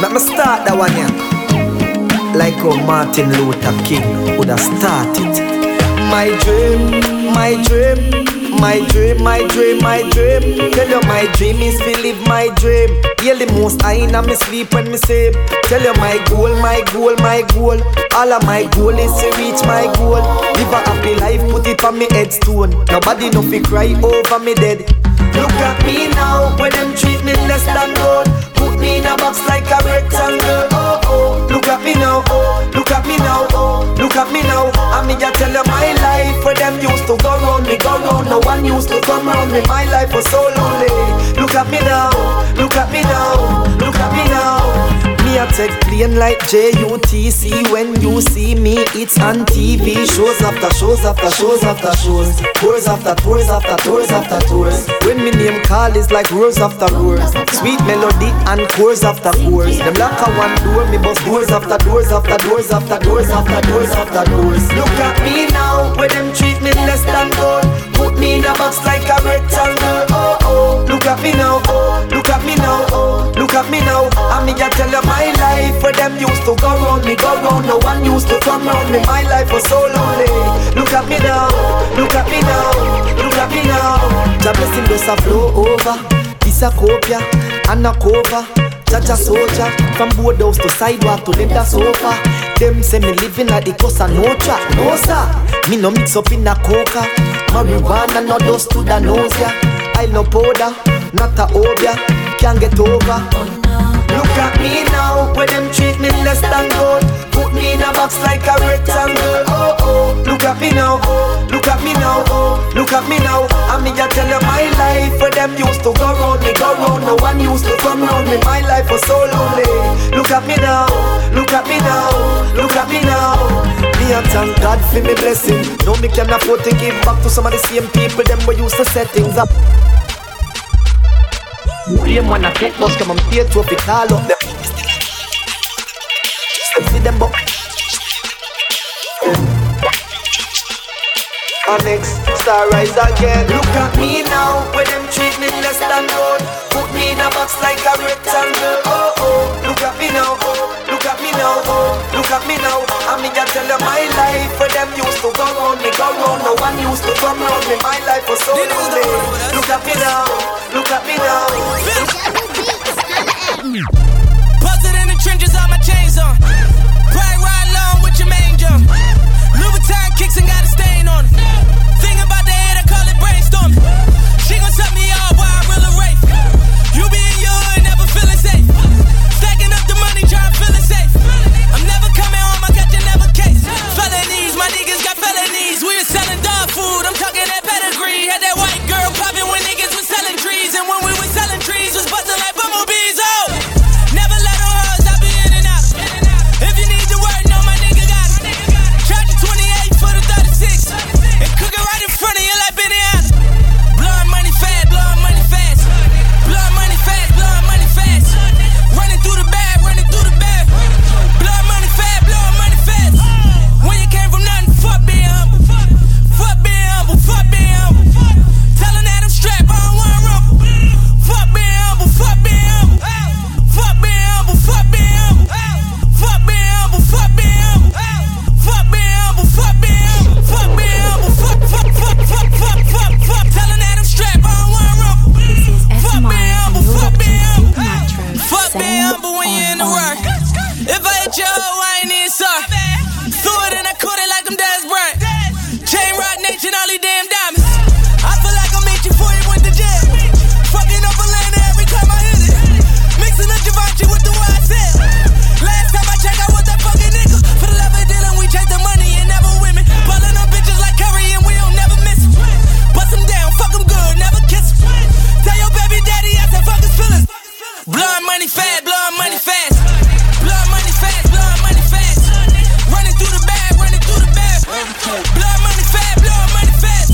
Let me start that one here. Like how Martin Luther King would have started. My dream, my dream. My dream, my dream, my dream. Tell you my dream is to live my dream. Yeah, the most I in my sleep when me say. Tell you my goal, my goal, my goal. All of my goal is to reach my goal. Live a happy life, put it on me headstone. Nobody no fi cry over me dead. Look at me now, when them treat me less than gold. Put me in a box like a rectangle. Oh oh, look at me now, oh, look at me now, oh, look at me now. And me just tell you my life, where them used to go round, me go round, no one used to go come around me, my life was so lonely. Look at me now, look at me now, look at me now. Me a take plane like J U T C. When you see me, it's on T V. Shows after shows after shows after shows. Tours after tours after tours after tours. When me name call is like roars after roars. Sweet melody and chords after chords. Them lock a one door, me bust doors after doors after doors after doors after doors after doors. Look at me now, where them treat me less than gold. Put me in a box like a rectangle. Oh oh, look at me now, oh, look at me now, oh, look at me now. And me a tell them my life, where them used to go round me, go round, no one used to come round me. My life was so lonely. Look at me now, look at me now, look at me now. The blessing does a flow over, this a copia, and a cover. Jaja soldier, from boardhouse to sidewalk to leather sofa. Them say me living at the coast and no track, no sir. Me no mix up in a coca, marijuana no dose to the nose ya. I no powder, not a obia, can't get over. Look at me now, where them treat me less than gold. Put me in a box like a rectangle. Oh oh, look at me now, oh, look at me now, oh, look at me now. And me a tell you my life, where them used to go round me, go round. No one used to come round me. My life was so lonely. Look at me now, look at me now, look at me now. Me and thank God for me blessing. No me can afford to give back to some of the same people them were used to set things up. Blame when I get lost, come on, pay to it all up them. Still see them, but our next star rise again. Look at me now, where them treat me less than gold. Put me in a box like a rectangle. Oh oh, look at me now, oh, look at me now, oh, look at me now. And me a tell you my life, where them used to go round me, go round. No one used to come round me. My life was so lonely. Look at me now. Look at me now. Buzzard in the trenches, all my chains on. Pride ride long with your main jump. Louboutin kicks and got a stain on. Thing about the head, I call it brainstorm. She gon' suck me off while I reel a rape. You be in your hood, never feeling safe. Stacking up the money, trying to feel it safe. I'm never coming home, I got your never case. Felonies, my niggas got felonies. We was selling dog food, I'm talking that pedigree. Had that white girl popping when niggas. And when we were selling trees, was busting like bumblebees, oh! Never let on hers, I be in and out. If you need the word, no, my nigga got it. Charge the twenty-eight for the thirty-six. And cook it right in front of you like Benny Adams. Blowing money fast, blowing money fast. Blowing money fast, blowing money fast. Running through the bag, running through the bag. Blowing money fast, blowing money fast. When you came from nothing, fuck being humble. Fuck being humble, fuck being humble. Telling Adam strap, I don't want to rumble. Fuck being humble, fuck being humble. Fuck being humble, fuck being humble. Fuck being humble, fuck being humble. Fuck being humble, fuck being humble. Fuck being humble, fuck, fuck, fuck, fuck, fuck, fuck, fuck. Telling Adam Strap, I don't want rumble. Fuck being humble, fuck being humble. Fuck being humble when you're in the work. If I hit your hoe, I ain't even sorry. Threw it and I caught it like I'm Daz Bryant. Chain Rock Nation, all these damn diamonds. I feel like I'm meet you before you went to jail. Fucking up Atlanta every time I hit it. Mixing up Givenchy with the Y S L. Last time I checked, I was that fucking nigga. For the love of dealing, we chase the money and never women. Ballin' on bitches like Curry and we don't never miss them. Bust them down, fuck them good, never kiss them. Tell your baby daddy I said fuck his feelings. Blowing money fast, blowing money fast. Blowing money fast, blowing money fast. Running through the bag, running through the bag. Blowing money fast, blowing money fast.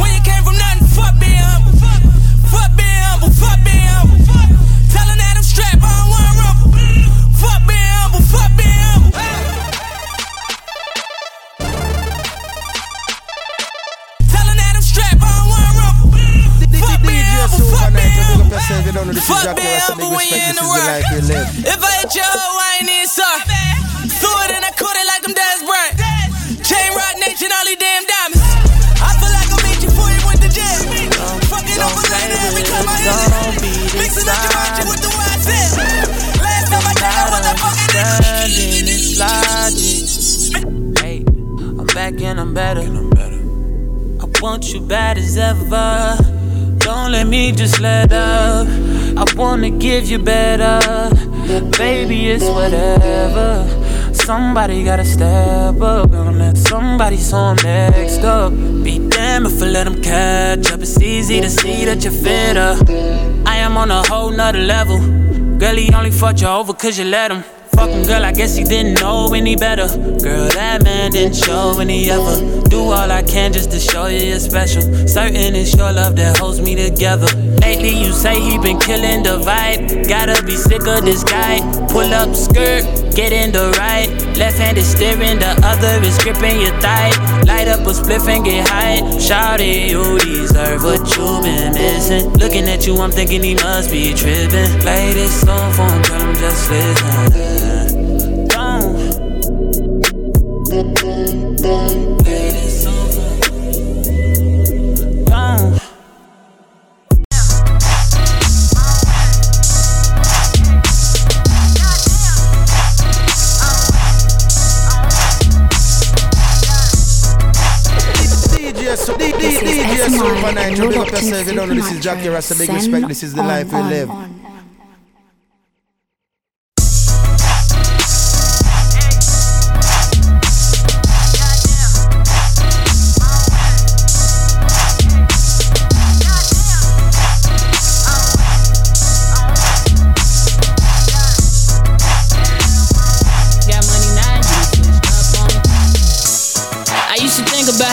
When you came from nothing, fuck being humble. Fuck being humble, fuck being humble. Telling Adam Strap, I don't want to rumble. Fuck being humble, fuck being humble. Telling Adam Strap, I don't want to rumble. Fuck being humble, fuck being humble. Fuck being humble when you're in the world. If I hit your hoe, I ain't even sorry. Threw it and I caught it like I'm Daz Bryant. Chain Rock Nation, all these damn diamonds. I feel like I'm meet you before you went to jail. Fucking up Atlanta every time I hit it. Mixing up Givenchy with the Y S L. Last time I checked, I was that fucking nigga. Hey, I'm back and I'm better. I want you bad as ever. Don't let me just let up. I wanna give you better. Baby, it's whatever. Somebody gotta step up on that. Somebody saw him next up. Be damned if I let him catch up. It's easy to see that you're fitter. I am on a whole nother level. Girl, he only fucked you over cause you let him. Fucking girl, I guess he didn't know any better. Girl, that man didn't show any ever. Do all I can just to show you you're special. Certain it's your love that holds me together. Lately you say he been killing the vibe. Gotta be sick of this guy. Pull up skirt, get in the right. Left hand is steering, the other is gripping your thigh. Light up a spliff and get high. Shawty, you deserve what you been missing. Looking at you, I'm thinking he must be tripping. Play this song for him, girl, I'm just listening. Don't play this song for him. Don't. D J Superman, you big up yourself, you don't know this is Jackie Rasta, big respect, this is the life we live.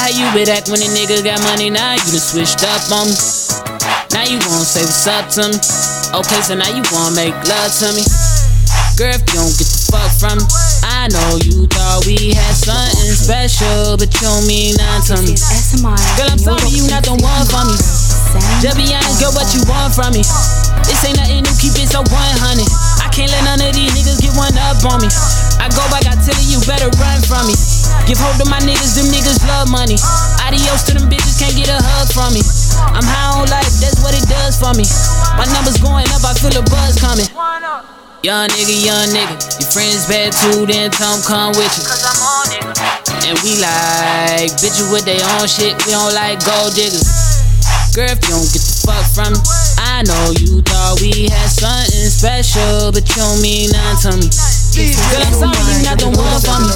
You would act when a nigga got money, now you done switched up on me. Now you gon' say what's up to me. Okay, so now you gon' make love to me. Girl, if you don't get the fuck from me, I know you thought we had something special, but you don't mean nothing to me. Girl, I'm sorry, you not the one for me. Just be honest, girl, what you want from me? This ain't nothing new, keep it so one hundred. I can't let none of these niggas get one up on me. I go back, I tell you, you better run from me. Give hold to my niggas, them niggas love money. Adios to them bitches, can't get a hug from me. I'm high on life, that's what it does for me. My numbers going up, I feel a buzz coming. Young nigga, young nigga, your friends bad too, then Tom come with you. Cause I'm on nigga. And we like bitches with their own shit, we don't like gold diggers. Girl, if you don't get the fuck from me, I know you thought we had something special, but you don't mean nothing to me. Girl, I'm sorry, you not the one for me.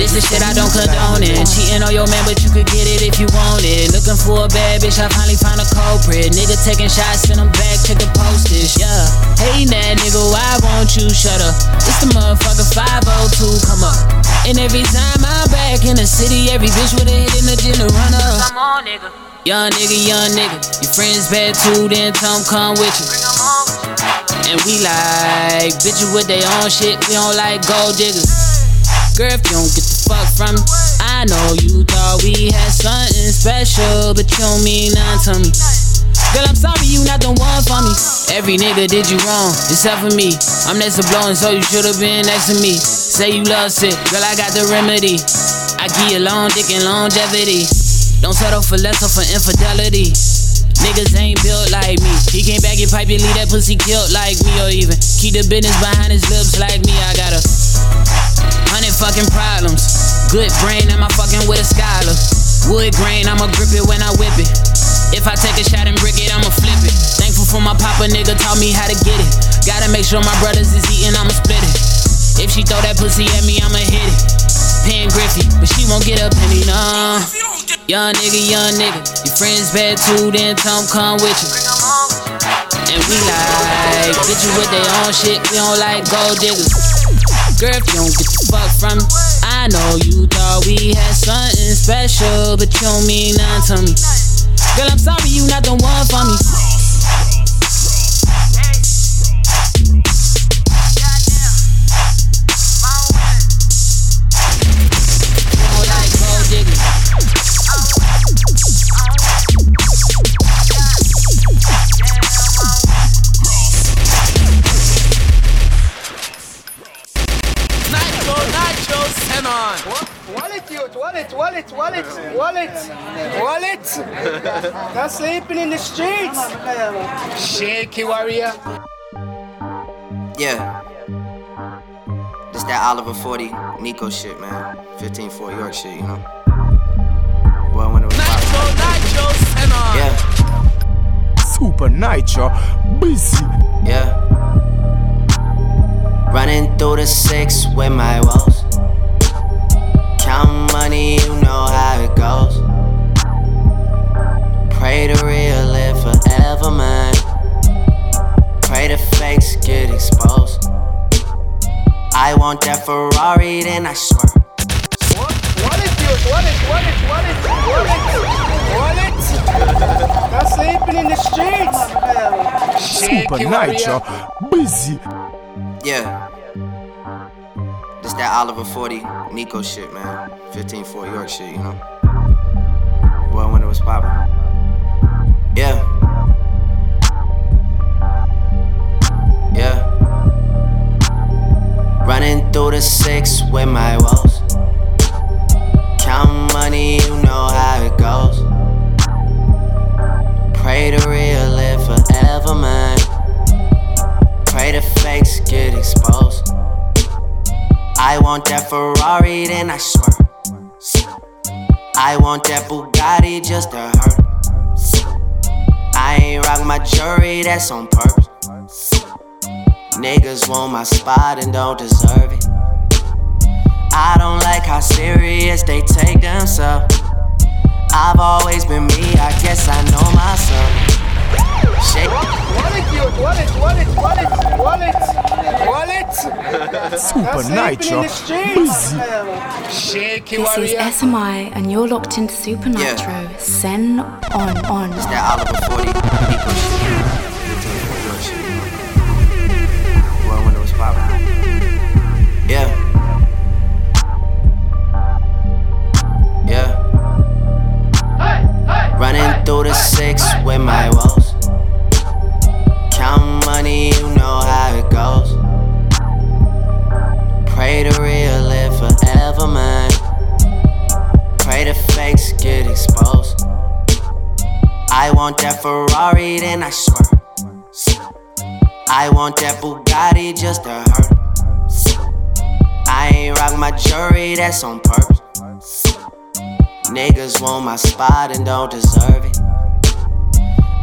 This is shit I don't condone it. Cheating on your man, but you could get it if you want it. Looking for a bad bitch, I finally found a culprit. Nigga taking shots, send him back, check the postage, yeah. Hey, that nigga, why won't you shut up? It's the motherfucker five oh two, come up. And every time I'm back in the city, every bitch with a hit in the gym to run up. Come on, nigga. Young nigga, young nigga, your friends bad too, then Tom come with you. And we like bitches with their own shit, we don't like gold diggers. Girl, if you don't get the fuck from me, I know you thought we had something special, but you don't mean nothing to me. Girl, I'm sorry, you not the one for me. Every nigga did you wrong, except for me. I'm next to blowing, so you should've been next to me. Say you love sick, girl, I got the remedy. I give you long dick and longevity. Don't settle for less or for infidelity. Niggas ain't built like me. He came back and pipe and leave that pussy killed like me. Or even keep the business behind his lips like me. I got a hundred fucking problems. Good brain, am I fucking with a scholar? Wood grain, I'ma grip it when I whip it. If I take a shot and brick it, I'ma flip it. Thankful for my papa, nigga taught me how to get it. Gotta make sure my brothers is eating, I'ma split it. If she throw that pussy at me, I'ma hit it. Pen Griffey, but she won't get a penny, no. Young nigga, young nigga, your friends bad too, then Tom come with you. And we like bitches with their own shit, we don't like gold diggers. Girl, if you don't get the fuck from me, I know you thought we had something special, but you don't mean nothing to me. Girl, I'm sorry, you not the one for me. Wallet, wallet, wallet, wallet. They're sleeping in the streets. Shaky warrior. Yeah. This that Oliver forty Nico shit, man. fifteen four York shit, you know. Boy, when it was Nitro, Nitro, and on. Yeah. Super Nitro, busy. Yeah. Running through the six with my walls. sorry, then I swear. What? What it, dude? What it? What it? What it? What it? What it? I'm sleeping in the streets. Super Nitro, busy. Yeah. It's that Oliver forty Nico shit, man. fifteen Fort York shit, you know. Well, when it was poppin'. Yeah. Yeah. Running through the six with my woes. Count money, you know how it goes. Pray to real live forever, man. Pray the fakes get exposed. I want that Ferrari, then I swear. I want that Bugatti just to hurt. I ain't rock my jewelry, that's on purpose. Niggas want my spot and don't deserve it. I don't like how serious they take themselves. I've always been me, I guess I know myself. Shake. Wallet, you, wallet, wallet, wallet, wallet, wallet. Super Nitro, busy. Shake it, this is S M I, and you're locked into Super Nitro. Yeah. Send on, on. It's that Oliver forty people shit. Well, when it was poppin'. Yeah. Running through the six with my woes. Count money, you know how it goes. Pray to real live forever, man. Pray the fakes get exposed. I want that Ferrari, then I swear. I want that Bugatti just to hurt. I ain't rock my jewelry, that's on purpose. Niggas want my spot and don't deserve it.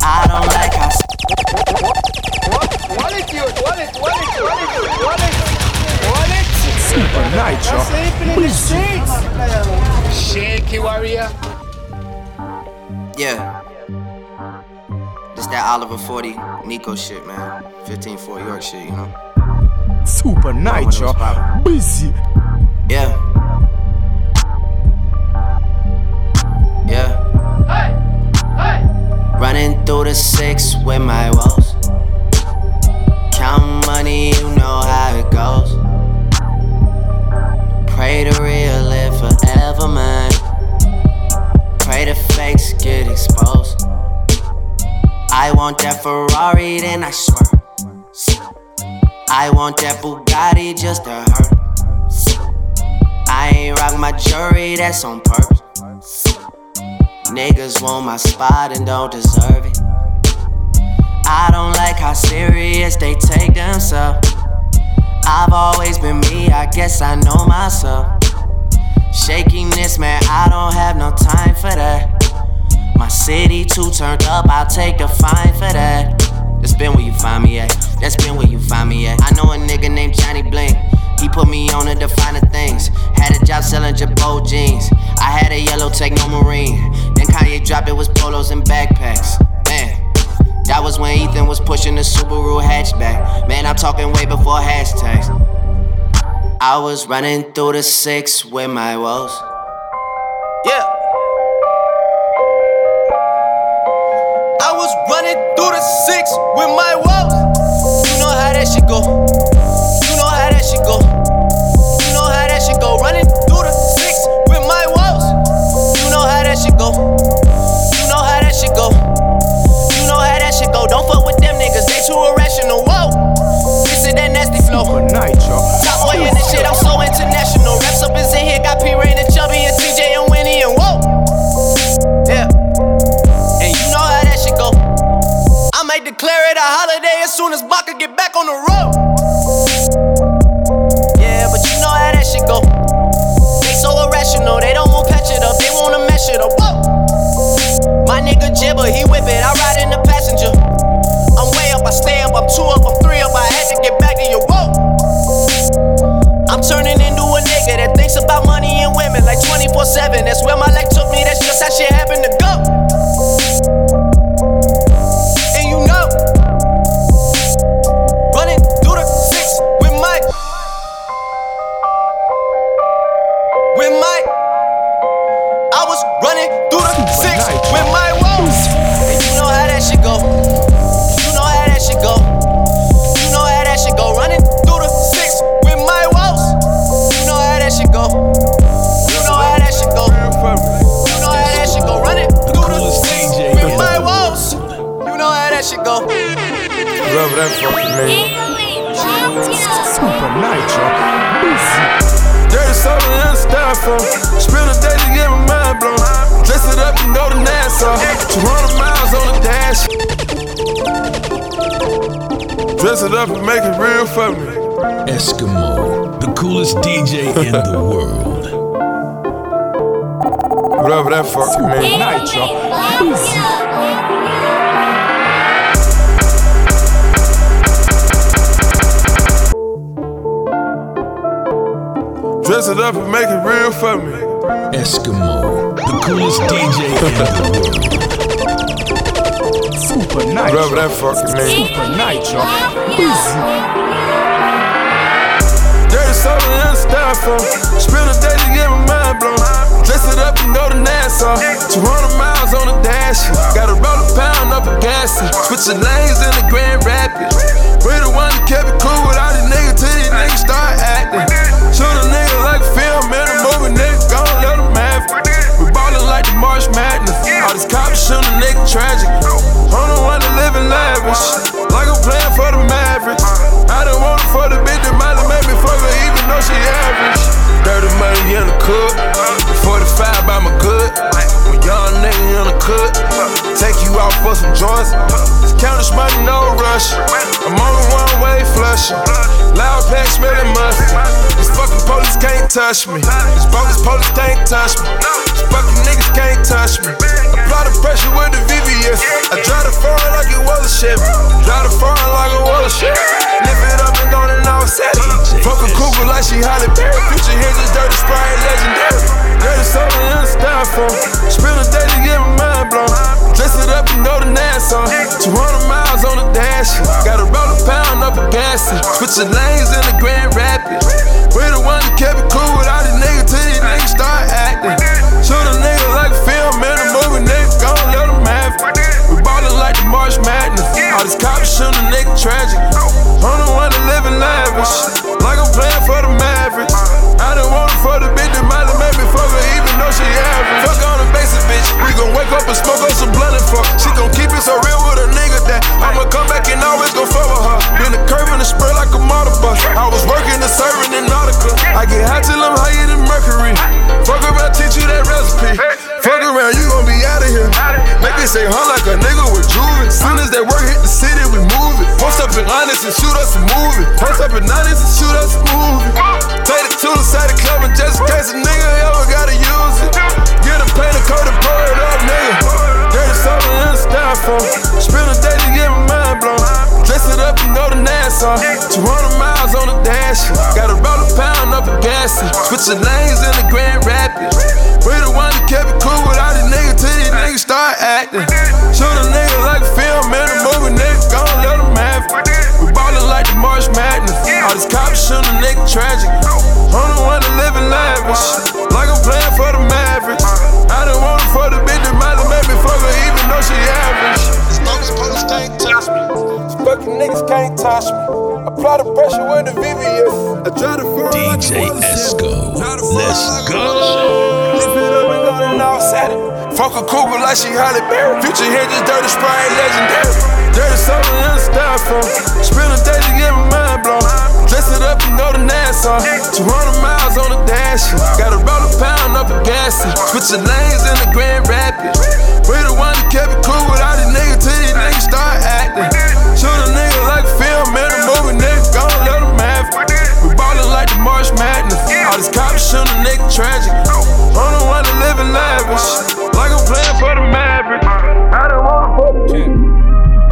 I don't like how. What it, you? What it? What it? What it? What it? What it? Super Nitro. I'm sleeping in the streets. Shaky warrior. Yeah. It's that Oliver forty Nico shit, man. fifteen Fort York shit, you know. Super Nitro. Busy. Yeah. Yeah. Hey, hey. Running through the six with my woes. Count money, you know how it goes. Pray to real live forever, man. Pray the fakes get exposed. I want that Ferrari, then I swear. I want that Bugatti just to hurt. I ain't rock my jewelry, that's on purpose. Niggas want my spot and don't deserve it. I don't like how serious they take themselves. I've always been me, I guess I know myself. Shakiness, man, I don't have no time for that. My city too turned up, I'll take the fine for that. That's been where you find me at, that's been where you find me at. I know a nigga named Johnny Bling. He put me on to the finer things. Had a job selling Jabot jeans. I had a yellow Techno Marine. Then Kanye dropped it was polos and backpacks. Man, that was when Ethan was pushing the Subaru hatchback. Man, I'm talking way before hashtags. I was running through the six with my woes. Yeah. I was running through the six with my woes. You know how that shit go. She go, you know how that shit go. Running through the six with my woes. You know how that shit go. You know how that shit go. You know how that shit go. Don't fuck with them niggas, they too irrational. Whoa, this is that nasty flow. Top boy in this shit, I'm so international. Raps up is in here, got P Rain and Chubby and T J and Winnie and whoa. Yeah, and you know how that shit go. I might declare it a holiday as soon as Baka get back on the road. Go. They so irrational, they don't want to patch it up, they want to mesh it up. Whoa. My nigga Jibber, he whip it, I ride in the passenger. I'm way up, I stay up, I'm two up, I'm three up, I had to get back to you. Whoa. I'm turning into a nigga that thinks about money and women like twenty-four seven. That's where my life took me, that's just how shit happened to go. And you know, running through the six with my. bricks with my woes. And you know how that shit go. You know how that shit go. You know how that shit go. Running through the six with my woes. You know how that shit go. You know how that shit go. You know how that shit go. Running through the six with my woes. You know how that shit go. Love that fucking name. Super Nitro. Dirty soda and styrofoam. Spill the day to get my mind blown. Dress it up and go to Nassau. two hundred miles on the dash. Dress it up and make it real for me. Eskimo, the coolest D J in the world. Whatever that fucking means. Nitro. Dress it up and make it real for me. Eskimo, the coolest D J in the world. Super Nitro. Whatever that fucking name. Super Nitro. Dirty soda and styrofoam. Spill the day to get my mind blown. Dress it up and go to Nassau. two hundred miles on the dash. Gotta roll a pound up a gas. Switching lanes in the Grand Rapids. We the one that kept it cool with all these niggas till these niggas start acting. Shoot a nigga like film in a movie, nigga, gon' let him have it. We ballin' like the March Madness. All these cops shoot a nigga tragic. I'm the one that livin' lavish, like I'm playin' for the Mavericks. I done want it for the bitch that might have made me fuck her even though she average. Dirty money in the cook, forty-five by my good. When young nigga in the cook, take you out for some joints. Countin' money, no rush. I'm on the one-way flush. Loud pack smelling must. Fucking police can't touch me. These bogus police can't touch me. These fucking niggas can't touch me. Apply the pressure with the V V S. I drive the foreign like it was a ship. Drive the foreign like it was a ship. Lift it up and go and all set it. Fuckin' Cooper like she Holly Berry. Future hits is dirty sprite legendary. Dirty soda and styrofoam. Spill the day to get my mind blown. Dress it up and go to Nassau. two hundred miles on the dash. Gotta roll a pound up a gas. Switching lanes in the Grand Rapids. We the one that kept it cool with all these niggas till these niggas start acting. Shoot a nigga like film in a movie, nigga, gon' let them have it. We ballin' like the March Madness. All these cops shoot a nigga tragic. I'm the one that livin' lavish, like I'm playin' for the Mavericks. I done want it for the bitch that might have made me fuck her even though she average. Fuck on the basic bitch, we gon' wake up and smoke up some blood and fuck. She gon' keep it so real with a nigga that I'ma come back and always gon' fuck with her. Been a curve in the spray like a motor bus. I was working and serving in Nautica. I get high till I'm higher than mercury. Fuck around, teach you that recipe. Fuck around, you gon' be out of here. Make it say huh like a nigga with juvie. Soon as that work hit the city, we move it. Post up in honest and shoot us a movie. Post up in honest and shoot us a movie. Take it to the side of the club and just in case a nigga ever gotta use it. Get a paint a coat and pour it up, nigga. Dirty soda and styrofoam. Spill the day to get my mind blown. Dress it up and go to Nassau. two hundred miles on the dash. Gotta roll a pound up a gas. Switching lanes in the Grand Rapids. We the one that kept it cool with all these niggas till these niggas start acting. Shoot a nigga like film in a movie, nigga, gon' let them have it. We ballin' like the March Madness. All these cops shoot a nigga tragic. I'm the one that livin' lavish, like I'm playin' for the Mavericks. I done want it for the bitch that might have made me fuck her even though she average. These bogus police can't touch me. These fucking niggas can't touch me. Apply the pressure with the V V S. I try to feel like D J Esco. Let's go. Lift it up and go to Northside. Fuck a Cooper like she Holly Berry. Future hits is dirty sprite legendary. Dirty soda and styrofoam. Spill the day to get my mind blown. Dress it up and go to Nassau. two hundred miles on the dash. Gotta roll a pound up a gas. Switching lanes in the Grand Rapids. We the one that kept it cool with all these niggas till these niggas start acting. Shoot a nigga like film in a movie, nigga, gon' let them have it. We ballin' like the March Madness. All these cops shoot a nigga tragic. I'm the one that livin' lavish, like I'm playin' for the Mavericks. I done want for the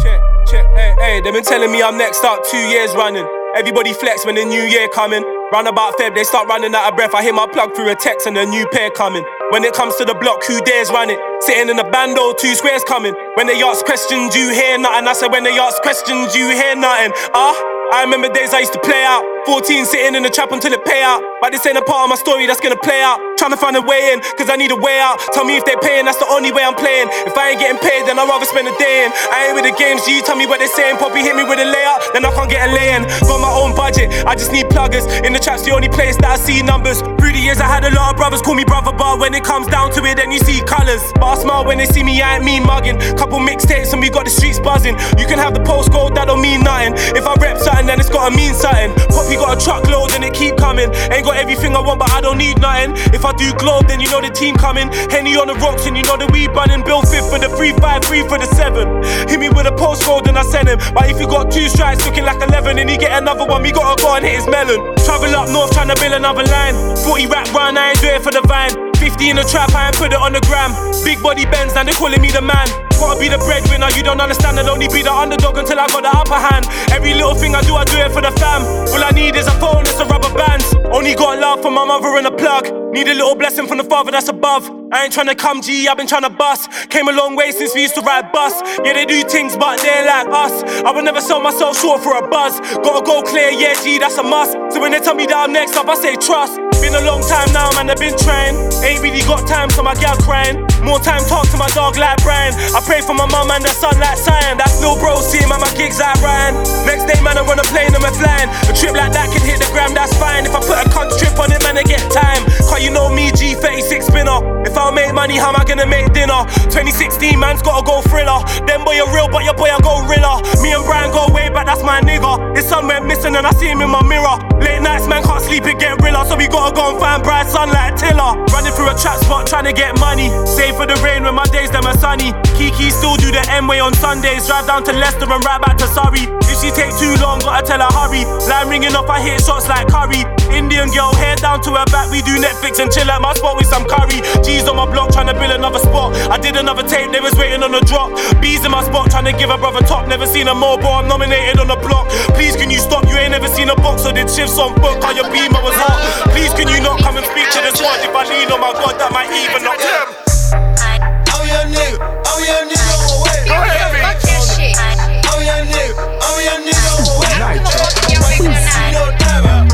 check, check, check. Hey, hey, they been telling me I'm next up two years running. Everybody flex when the new year coming. Round about Feb, they start running out of breath. I hear my plug through a text and a new pair coming. When it comes to the block, who dares run it? Sitting in a bando, two squares coming. When they ask questions, you hear nothing. I said when they ask questions, you hear nothing. Ah, uh, I remember days I used to play out. fourteen sitting in the trap until it pay out. But this ain't a part of my story that's gonna play out. Trying to find a way in, cause I need a way out. Tell me if they're paying, that's the only way I'm playing. If I ain't getting paid, then I'd rather spend a day in. I ain't with the games, G, tell me what they're saying. Poppy hit me with a layout, then I can't get a lay-in. Got my own budget, I just need pluggers. In the trap's the only place that I see numbers. Through the years I had a lot of brothers call me brother, but when it comes down to it, then you see colours. But I smile when they see me, I ain't me mugging. Couple mixtapes and we got the streets buzzing. You can have the postcode, that don't mean nothing. If I rep something, then it's gotta mean something. Poppy got a truckload and it keep coming. Ain't got everything I want, but I don't need nothing. If I do globe, then you know the team coming. Henny on the rocks and you know that we running. Bill fifth for the three, five, three for the seven. Hit me with a postcode and I send him. But if you got two strikes, looking like eleven, and he get another one, we gotta go and hit his melon. Travel up north, trying to build another line. forty rap run, I ain't do it for the vine. fifty in the trap, I ain't put it on the gram. Big body bends, now they calling me the man. Gotta be the breadwinner, you don't understand. I'll only be the underdog until I got the upper hand. Every little thing I do, I do it for the fam. All I need is a phone and some rubber bands. Only got love for my mother and a plug. Need a little blessing from the father that's above. I ain't tryna come G, I've been tryna bust. Came a long way since we used to ride bus. Yeah, they do things, but they're like us. I would never sell myself short for a buzz. Gotta go clear, yeah G, that's a must. So when they tell me that I'm next up, I say trust. Been a long time now, man, I've been trying. Ain't really got time, so my gal crying. More time talk to my dog like Brian. I pray for my mum and the son like Cyan. That little bro see him at my gigs like Ryan. Next day, man, I run a plane and we're flying. A trip like that can hit the gram, that's fine. If I put a cunt trip on it, man, I get time. Cause you know me, G thirty-six spinner. If I don't make money, how am I gonna make dinner? twenty sixteen, man's gotta go thriller. Them boy are real, but your boy I go riller. Me and Brian go way back, that's my nigga. His son went missing and I see him in my mirror. Late nights, man, can't sleep, it get realer. So we gotta go and find bright sunlight tiller. Running through a trap spot trying to get money. Save for the rain when my days them are sunny. Kiki still do the M-way on Sundays. Drive down to Leicester and ride back to Surrey. If she take too long, gotta tell her hurry. Line ringing up, I hit shots like curry. Indian girl, hair down to her back. We do Netflix and chill at my spot with some curry. G's on my block trying to build another spot. I did another tape, they was waiting on a drop. B's in my spot trying to give a brother top. Never seen a mobile, I'm nominated on the block. Please can you stop, you ain't never seen a box. Or did shifts on book, how your beam I was hot. Please can you not come and speak to this one? If I lean on my God, that might even knock him. Oh yeah nigga, oh yeah nigga, oh wait. Go ahead, man. Oh yeah nigga, oh yeah nigga, oh wait. I'm gonna walk in your face tonight. No time out.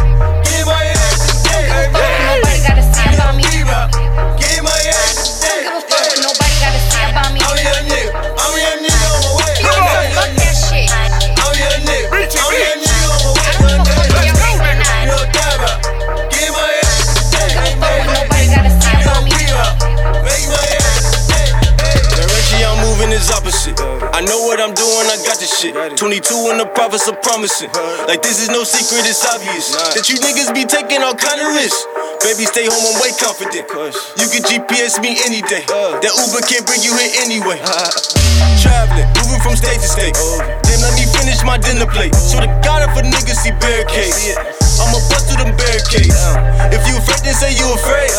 Give my ass to stay. Nobody gotta say about me. Give my ass to stay. Don't give a fuck what nobody gotta say about me. Oh yeah nigga, oh yeah nigga, oh wait. Come on, fuck that shit. Oh yeah nigga, oh yeah nigga, oh wait. I don't give a fuck what you're saying tonight. No time out. Give my ass to stay. Don't give a fuck what nobody gotta say about me. Make my ass to stay. The direction y'all moving is opposite. I know what I'm doing, I got this shit. Twenty-two and the prophets are promising. Like this is no secret, it's obvious that you niggas be taking all kind of risks. Baby, stay home, I'm way confident. You can G P S me any day. That Uber can't bring you here anyway. Traveling, moving from state to state. Then let me finish my dinner plate. So the God of a nigga see barricades, I'ma bust through them barricades. If you afraid, then say you afraid.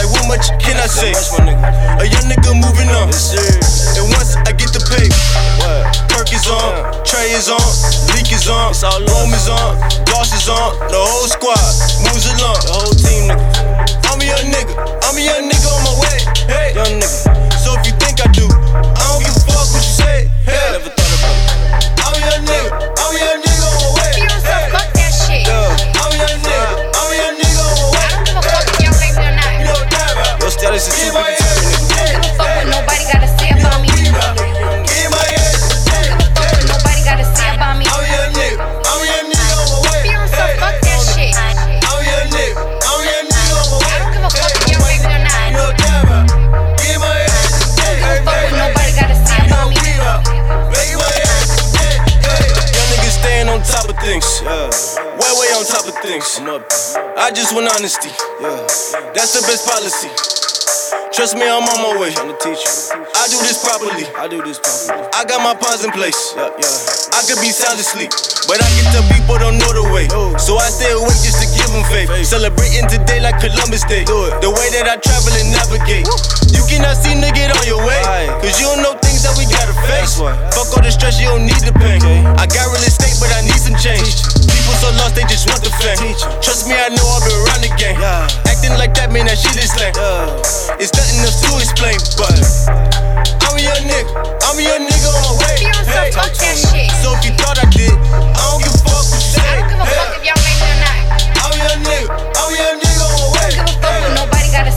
Like what much can I say? A young nigga moving on. And once I get the pay, perk is on, tray is on, leak is on, home is on, boss is on. The whole squad moves along, the whole team nigga. I'm a young nigga, I'm a young nigga on my way. Hey, young nigga. So if you think I do, I don't give a fuck what you say. Hey, never thought about it. I'm a young nigga, I'm a young nigga on my way. Hey, fuck that shit. I'm a young nigga, I'm a young nigga on my way. I don't give a fuck if y'all think they're not. You know what time about? Your status is too big. I just want honesty. That's the best policy. Trust me, I'm on my way. I do this properly. I got my pawns in place. I could be sound asleep, but I get the people don't know the way. So I stay awake just to give them faith. Celebrating today like Columbus Day. The way that I travel and navigate. You cannot see nigga on your way, cause you don't know things that we gotta face. Fuck all the stress, you don't need the pain. I got real estate, but I need some change. People so lost, they just want the fame. Trust me, I know I've been around the game. Acting like that, man, that shit is lame. It's nothing else to explain, but I'm a young nigga, I'm a young nigga on my way. Hey, fuck that shit. So if you thought I did, I don't give a fuck what you say. I don't give a fuck if y'all make it or not. I'm a young nigga, I'm a young nigga on my way. I don't give a fuck what nobody gotta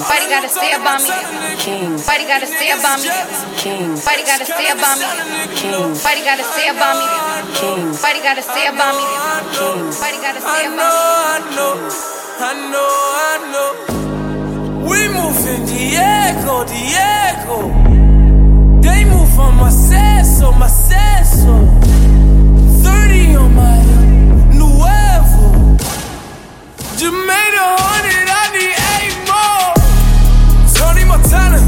King. Buddy gotta stay about me. King. Buddy gotta stay about me. King. Buddy gotta stay about me. King. Buddy gotta stay about me. King. Buddy gotta stay about me. King. Buddy gotta stay about me. I know, I know, I know. We move in Diego, Diego. They move on my seso, my seso. thirty on my nuevo. You made a hundred, I need eight more. Tony Montana,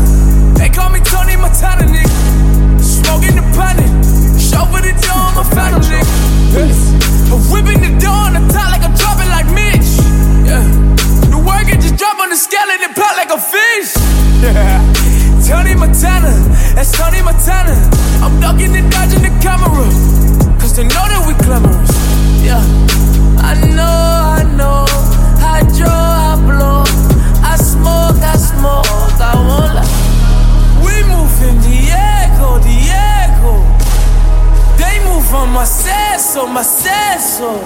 they call me Tony Montana, nigga. Smoking the panic, show for the door, my fountain, nigga. I'm whipping the door on the top like I'm dropping like Mitch. Yeah, the work it just drop on the scale and it pop like a fish. Yeah, Tony Montana, that's Tony Montana. I'm ducking and dodging the camera. Cause they know that we glamorous, yeah. I know, I know, I draw, I blow, I smoke, I smoke, I won't lie. We move in Diego, Diego. They move on my seso, my seso.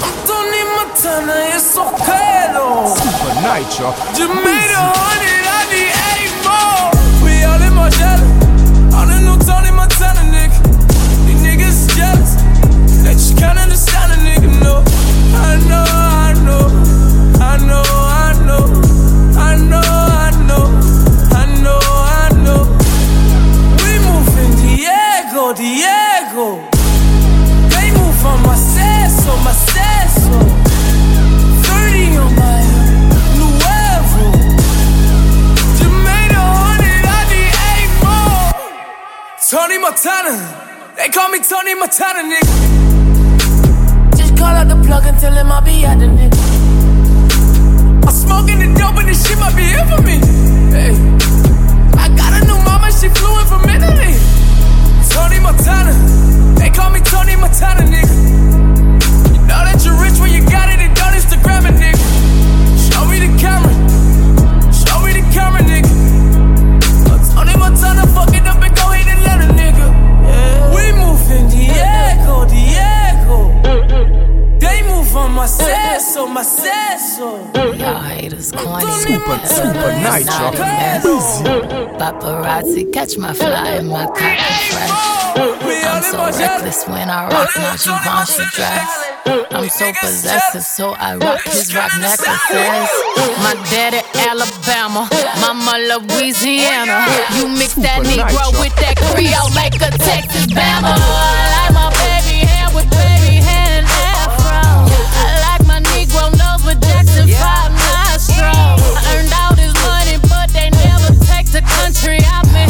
I'm Tony Montana, it's so pedo. Super Nitro. You made a hundred, I need eight more. We all in Margiela, all the new Tony Montana nigga. Jealous that you can't understand a nigga, no. I know, I know, I know, I know, I know, I know, I know, I know. We move in Diego, Diego. They move on my seso, my seso. thirty on my nuevo. You made a hundred, I need eight more. Tony Montana. They call me Tony Montana, nigga. Just call out the plug and tell him I'll be at the nigga. I'm smoking the dope and this shit might be here for me. Hey, I got a new mama, she flew in from Italy. Tony Montana, they call me Tony Montana, nigga. You know that you're rich when you got it and don't Instagram it, nigga. Show me the camera, show me the camera, nigga. Tony Montana fucking up and go hit the letter, nigga. We move in Diego, Diego. They move on my seso, my seso. Y'all haters corny. Super, super Nitro. Paparazzi, catch my fly in my cotton fresh. I'm so reckless when I rock my Givenchy dress. I'm so possessive, so I rock his rock necklaces. My daddy Alabama, mama Louisiana. You mix that Negro with that Creole like a Texas Bama. I like my baby hair with baby hair and afro. I like my Negro nose with Jackson five nostrils. I earned all this money, but they never take the country out me.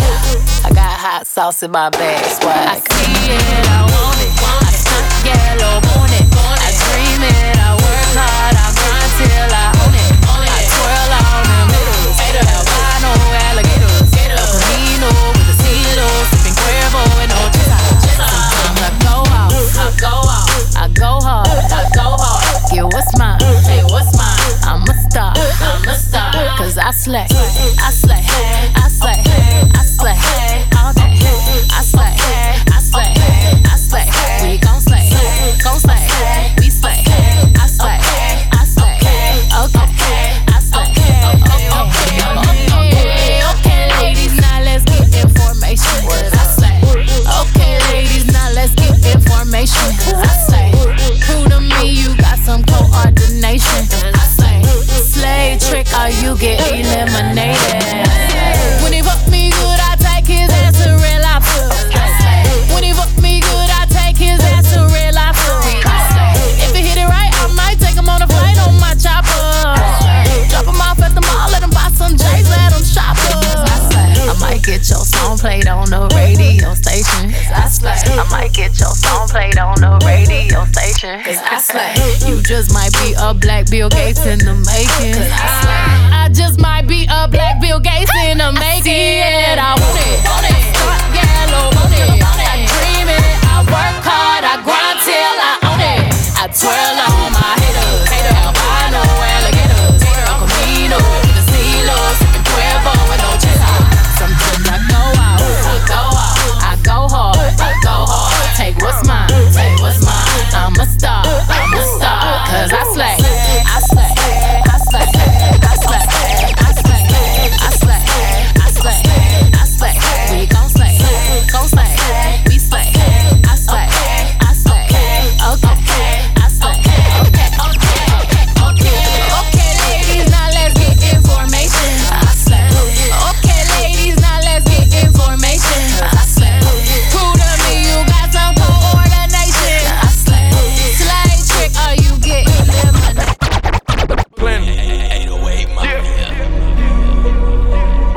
I got hot sauce in my bag, so I see it, I want it, I stunt yellow, want it. I work hard, I grind till I own it. I twirl all them noodles, albino alligators, a panino with a silo, sipping Cuervo and no chilla. Sometimes I go off, I go off, I go hard, I go hard. Yeah, what's mine? Hey, what's mine? I'm a star, I'm a star. Cause I slay, I slay, I slay, I slay, all day. I slay, I slay, I slay. We gon' slay, gon' slay. We slay. I slay, I slay. Okay, I slay. Okay, okay, okay, ladies, now let's get information. I slay. Okay, ladies, now let's get information. I slay. Who to me? You got some coordination. I slay. Slay trick, or you get eliminated. When he fuck me good, I take his ass to real life. I slay. When he fuck me good, I take his ass to real life. If he hit it right, I might take him on a flight on my chopper. Drop him off at the mall, let him buy some J's, let him shop up. I might get your song played on the radio station. I slay. I might get your song played on the radio station. Cause I slay. You just might be a black Bill Gates in the making. Cause I slay. I just might be a black Bill Gates in the making. I, it. I want it. Want it. Start yellow. Want it. I dream it. I work hard. I grind till I own it. I twirl on my haters. Hater albino alligators. El Camino with the silo, sipping Cuervo and no chilla. Sometimes I go out. I go out. I go hard. I go hard. Take what's mine. Take what's mine. I'm a star. I'm a star. Cause I slay. I slay. I slay. I slay. I slay.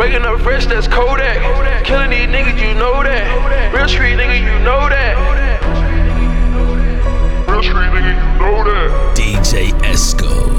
Waking up fresh, that's Kodak. Killing these niggas, you know that. Real street nigga, you know that. Real street nigga, you know that. D J Esco.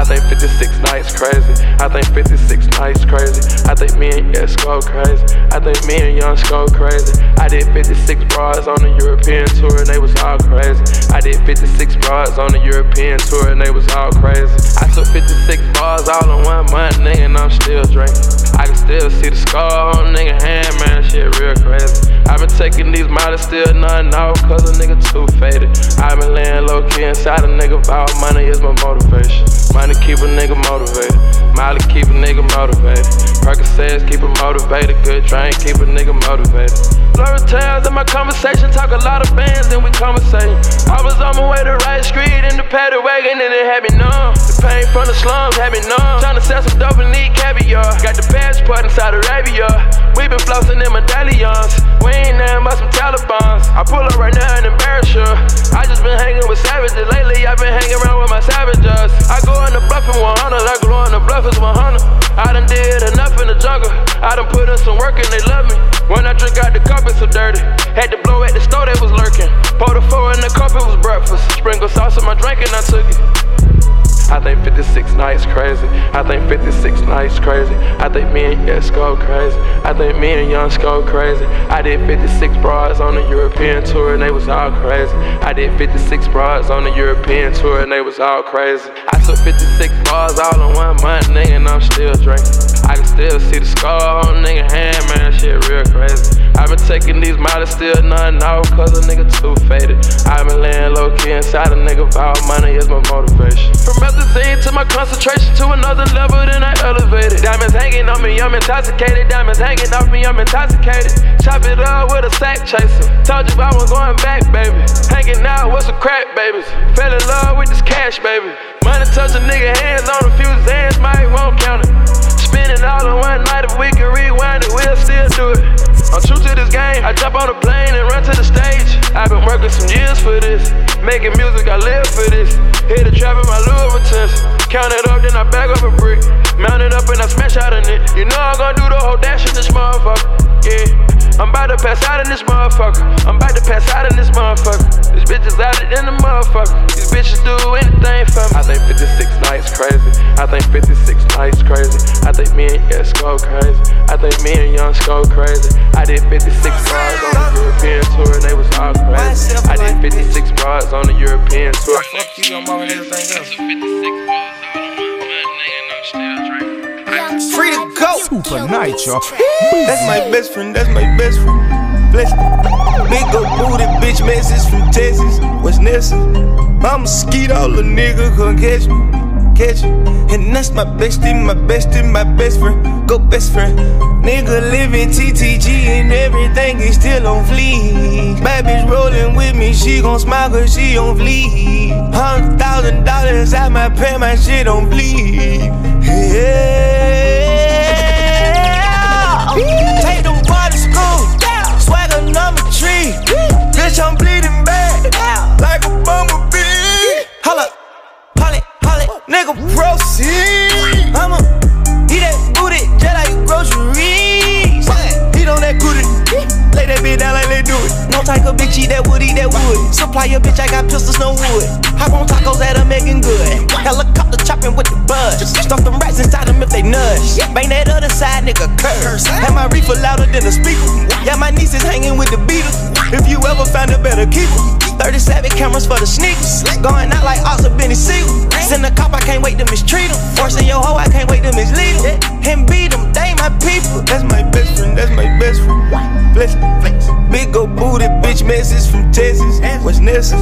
I think fifty-six nights crazy. I think fifty-six nights crazy. I think me and S go crazy. I think me and Young go crazy. I did fifty-six bras on the European tour and they was all crazy. I did fifty-six bras on the European tour and they was all crazy. I took fifty-six bars all in one month, nigga, and I'm still drinking. I can still see the scar on nigga hand, man, shit real crazy. I've been taking these models, still nothing off, cause a nigga too faded. I've been laying low key inside a nigga about money is my motivation. Money keep a nigga motivated. Molly keep a nigga motivated. Percocets keep him motivated. Good drink keep a nigga motivated. Blurry tales in my conversation, talk a lot of bands and we conversating. I was on my way to Rice Street in the paddy wagon and it had me numb. The pain from the slums had me numb. Tryna sell some dope and need caviar. Got the passport in Saudi Arabia. We been flossing in medallions. We ain't nothing but some Talibans. I pull up right now and embarrass you. I just been hanging with savages lately. I've been hanging around with my savages. I go on the bluff in one hundred. I go on the bluff is one hundred. I done did enough in the jungle. I done put in some work and they love me. When I drink out the cup it's so dirty. Had to blow at the store that was lurking. Pour the four in the cup it was breakfast. Sprinkle sauce in my drink and I took it. I think fifty-six nights crazy. I think fifty-six nights crazy. I think me and S go crazy. I think me and Young go crazy. I did fifty-six bras on the European tour and they was all crazy. I did fifty-six bras on the European tour and they was all crazy. I took fifty-six bars all in one month, nigga, and I'm still drinking. I can still see the scar on nigga hand, man, shit real crazy. I've been taking these models, still nothing off, cause a nigga too faded. I've been laying low key inside a nigga about money is my motivation. From Z to my concentration to another level, then I elevated. Diamonds hanging on me, I'm intoxicated. Diamonds hanging off me, I'm intoxicated. Chop it up with a sack chaser. Told you I was going back, baby. Hanging out with some crack babies. Fell in love with this cash, baby. Money touch a nigga hands on a few hands, might won't count it. Spending all in one night, if we can rewind it, we'll still do it. I'm true to this game, I jump on a plane and run to the stage. I've been working some years for this, making music, I live for this. Hit the trap in my Louis Vuittons, count it up, then I bag up a brick. Mount it up and I smash out in it. You know I'm gon' do the whole dash in this motherfucker, yeah. I'm about to pass out in this motherfucker. I'm about to pass out in this motherfucker. These bitches out in the motherfucker. These bitches do anything for me. I think fifty-six nights crazy. I think fifty-six nights crazy. I think me and S go crazy. I think me and Young go crazy. I did fifty-six bars on the European tour and they was all crazy. I did fifty-six bars on the European tour. Fuck you, I'm over everything else. Free to go. Super Nitro. That's my best friend. That's my best friend. Bless me. Big old booty bitch message from Texas. What's Nelson? I'm a skeet all the nigga gon' catch me. And that's my bestie, my bestie, my best friend. Go best friend. Nigga living T T G and everything is still on fleek. Baby's rolling with me, she gon' smile cause she on fleek. Hundred thousand dollars out my pay, my shit on fleek. Yeah. Take them boy to school, swagger number three. Bitch, I'm bleeding bad, like a bumblebee. Holla. Nigga, proceed. I'ma eat that booty just like groceries. Eat on that booty, lay that bitch down like they do it. No type of bitch eat that wood, eat that wood. Supply your bitch, I got pistols, no wood. Hop on tacos that are making good. Helicopter chopping with the buzz. Stuff them rats inside them if they nudge. Bang that other side, nigga, curse. And my reefer louder than a speaker. Yeah, my niece is hanging with the Beatles. If you ever find a better keeper. thirty-seven cameras for the sneakers. Going out like Oscar Benny Siegel. Send a cop, I can't wait to mistreat him. Forcing your hoe, I can't wait to mislead him. Him beat him, they my people. That's my best friend, that's my best friend. Bless me, bless me. Big ol' booty bitch message from Texas. What's Nelson?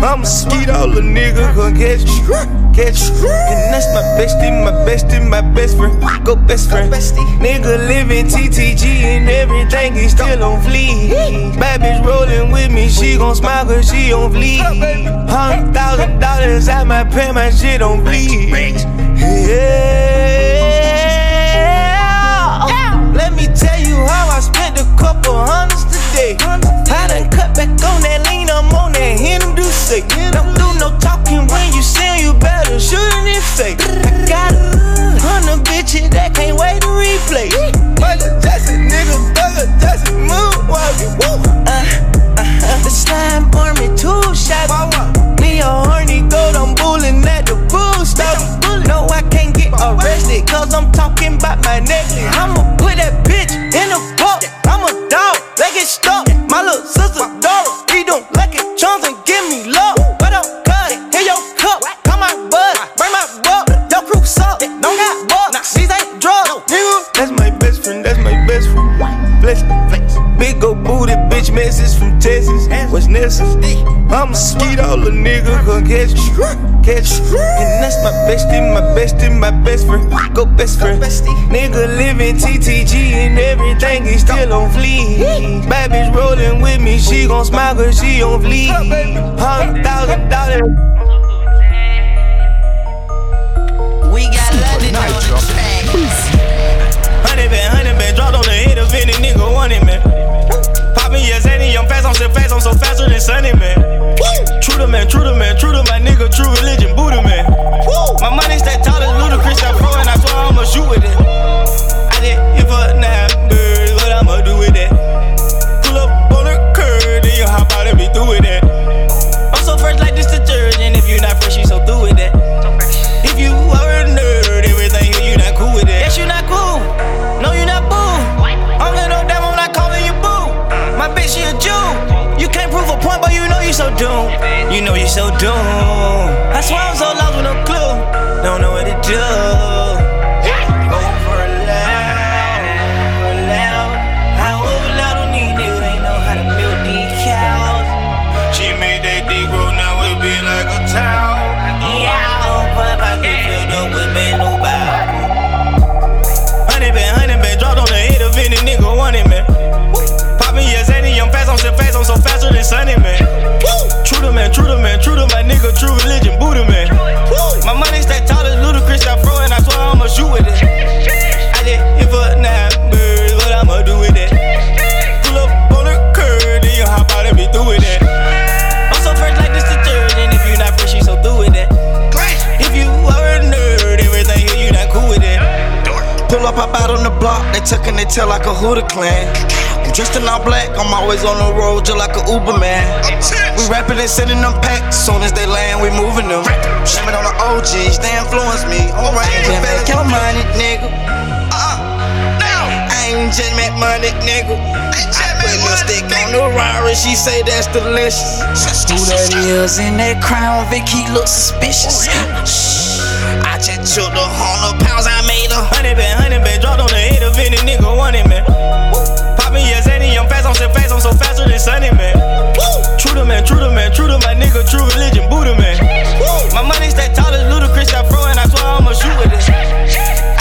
I'm a skeet all the nigga gon' catch you. Catch you. And that's my bestie, my bestie, my best friend. Go best friend. Nigga living T T G and everything is still on fleek. Bad bitch rolling with me, she gon' smile cause she on bleed. Hundred thousand dollars out my pay, my shit on bleed. Yeah. Let me tell you how I spent a couple hundreds today. I done cut back on that lean, I'm on that Henry Ducey. Don't do no talking when you sin, you better shoot in the face. I got a hundred bitches that can't wait to replay. Bitch message from Texas, what's necessary? I'm a sweet all the nigga, gon' catch you, catch you. And that's my bestie, my bestie, my best friend. Go best friend. Nigga living T T G and everything is still on fleek. Bad bitch rollin' with me, she gon' smile cause she on fleek. Hundred thousand dollars. I'm so faster than Sunny Man. Woo! True to man, true to man, true to my nigga, true religion, Buddha man. Woo! My money stay tall as ludicrous, I'm pro and I swear I'ma shoot with it. I did hit for nine birds, what I'ma do with that? Pull up on the curb, then you hop out and be through with that. I'm so fresh like this detergent, if you not fresh, you so through with that. If you are a nerd, everything here, you not cool with that. Yes, you not cool, no, you not boo. I'm little damn, I'm not calling you boo. My bitch, she a Jew. You can't prove a point, but you know you so doomed. You know you so doomed. I swear I'm so lost with no clue. Don't know what to do. Overloud, overloud. I overloud on these niggas, ain't know how to build these cows. She made that dick grow, now it be like a town. Yeah, but if I get filled up with man, no bow. Honey band, honey band, dropped on the head of any nigga wanted man. I'm fast, I'm so fast, I'm so faster than Sunny Man. Woo! True to man, true to man, true to my nigga, true religion, Buddha man. Woo! My money stay tall as ludicrous, I throw and I swear I'ma shoot with it. I did hit for nine birds, what I'ma do with that? Pull up on the curb, then you hop out and be through with that. I'm so fresh like this detergent, if you not fresh, you so through with that. If you are a nerd, everything here, you not cool with that. Pull up, hop out on the block, they tucking their tail like a Hooter Clan. I'm dressed in all black, I'm always on the road just like an Uber man. We rapping and sending them packs, soon as they land, we moving them. Shaming on the O Gs, they influence me. Alright, you make your money, nigga. Uh, no. I ain't just make money, nigga. I, I put my stick on the Rari, she say that's delicious. Who that is in that crown, Vicky look suspicious. I just took the hundred pounds, I made a hundred band, hundred band, dropped on the head of any nigga wanted man. I'm fast, I'm so fast, I'm so faster than Sunny Man. Woo! True to man, true to man, true to my nigga, true religion, Buddha man. Woo! My money stay tall as ludicrous, I throw and I swear I'ma shoot with it. I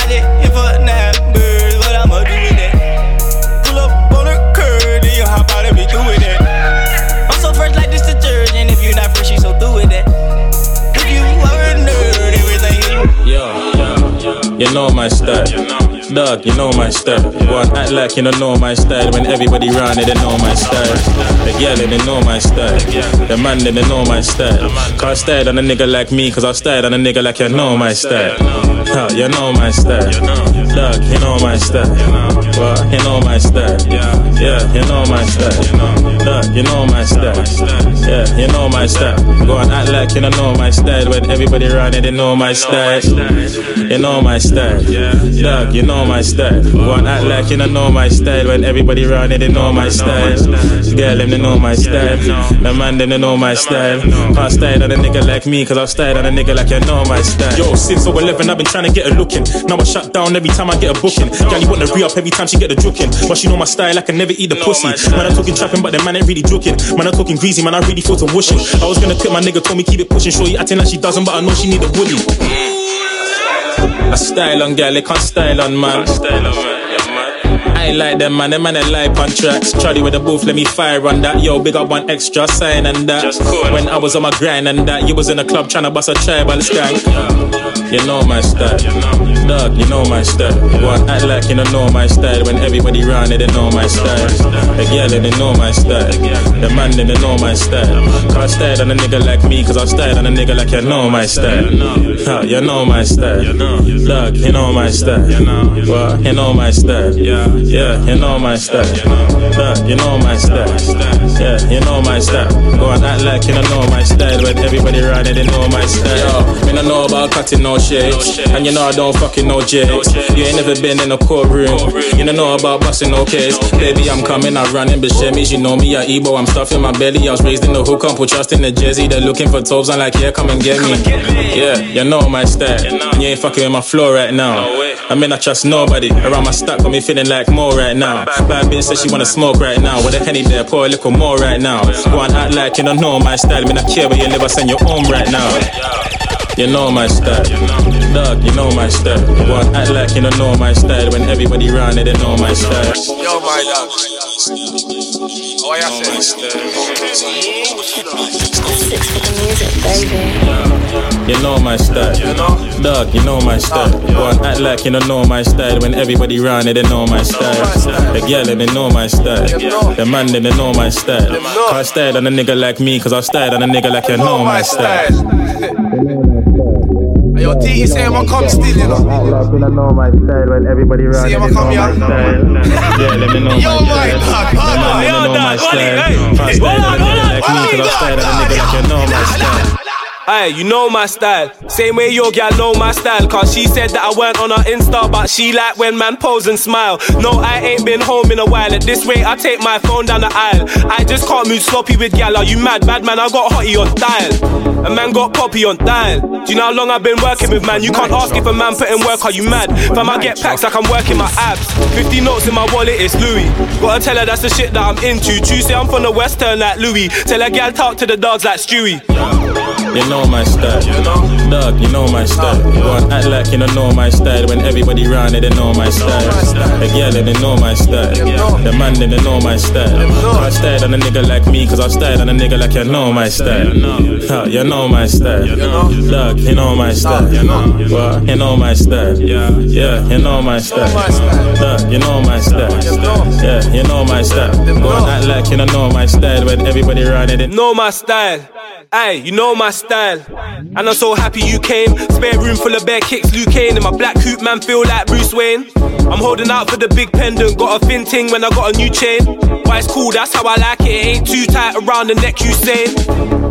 did hit for nine birds, what I'ma do with that? Pull up on the curb, then you hop out and be through with that. I'm so fresh like this detergent, if you not fresh, you so through with that. If you are a nerd, everything you. Yo, yo, yo, you know my style. You know. Dog, you know my style. Go and act like you don't know my style. When everybody round it, they know my style. The girl, they know my style. The man, they know my style. Cause I styled on a nigga like me, cause I styled on a nigga like you know my style. Huh, you know my style. Dog, you know my style. Well, you know my style. Yeah, you know my style. Dog, you know my style. Yeah, you know my style. Go and act like you don't know my style. When everybody round it, they know my style. You know my style. Dog, you know my style. Go and act like you don't know my style. When everybody round it, they know my style. Girl, them they know my style. The man, them they know my style. Can't style on a nigga like me, cause I've styled on a nigga like you know my style. Yo, since oh eleven I've been trying to get a looking. Now I shut down every time I get a booking. Girl, you want to re-up every time she get a joking. But she know my style, I can never eat the pussy. Man, I'm talking trapping, but the man ain't really joking. Man, I'm talking greasy, man, I really feel to washing. I was gonna quit, my nigga told me keep it pushing. Sure, you acting like she doesn't, but I know she need a woody. I style on gal, they can't style on man. I ain't like them man, them man they live on tracks. Charlie with the booth, let me fire on that. Yo, big up one extra sign and that. When I was on my grind and that, you was in a club trying to bust a tribal skank. You know my style, dog, you know my style. Go and act like you don't know my style. When everybody round it, they know my style. The girl, they know my style. The man, they know my style. Can't style on a nigga like me, cause I've styled on a nigga like you know my style. Huh, you know my style. Dog, you know my style. Well, you know my style. Yeah, you know my style. Dog, you know my style. Yeah, you know my style. Go and act like you don't know my style. When everybody round it, they know my style. Yo, me don't know about cutting no shades. And you know I don't fucking fucking no jets. You ain't never been in a courtroom. You don't know about busting no case. Baby, I'm coming, I run in Bishemis. You know me, I Igbo, I'm stuffing my belly. I was raised in the hook, I'm put trust in the jersey. They're looking for toes, I'm like, yeah, come and get me. Yeah, you know my stack. You ain't fucking with my flow right now. I mean, I trust nobody. Around my stack got me feeling like more right now. Bad bitch says she wanna smoke right now. With a Henny there, pour a little more right now. Go and act like you don't know my style. I mean, I care where you live, I send you home right now. You know my style, dog, you know my style. Go and act like you don't know my style. When everybody round it, they know my style. Yo, my dog. Oh, yeah, I said. You know my style, dog, you know my style. Go and act like you don't know my style. When everybody round it, they know my style. The girl, they know my style. The man, they know my style. Cause I stared on a nigga like me, cause I stared on a nigga like you know my style. Yo, T, you say him I come still, you know. I know my style when everybody around. See him I come here. Yeah, let me know my style. Yo, my dog, hold on, yo, dog, hold on, hold on, hold on, hold on, hold Aye, you know my style. Same way your gal know my style. Cause she said that I weren't on her Insta, but she like when man pose and smile. No, I ain't been home in a while. At this rate, I take my phone down the aisle. I just can't move sloppy with gal. Are you mad? Bad man, I got hottie on dial. A man got poppy on dial. Do you know how long I've been working with man? You can't ask if a man put in work, are you mad? Fam, I get packs like I'm working my abs. Fifty notes in my wallet, it's Louis. Gotta tell her that's the shit that I'm into. Tuesday, I'm from the West, turn like Louis. Tell a gal talk to the dogs like Stewie. You know my style, dog, you know my style. Go and act like you don't know my style. When everybody round it, they know my style. The girl, they know my style. The man, they know my style. I stared on a nigga like me, cause I stared on a nigga like you know my style. You know my style, dog, you know my style. You know my style, yeah, you know my style. Dog, you know my style, yeah, you know my style. Go and act like you don't know my style. When everybody round it, they know my style. Aye, you know my style. And I'm so happy you came. Spare room full of bare kicks, Luke Kane. And my black hoop man feel like Bruce Wayne. I'm holding out for the big pendant. Got a thin ting when I got a new chain. Why it's cool, that's how I like it. It ain't too tight around the neck, you saying.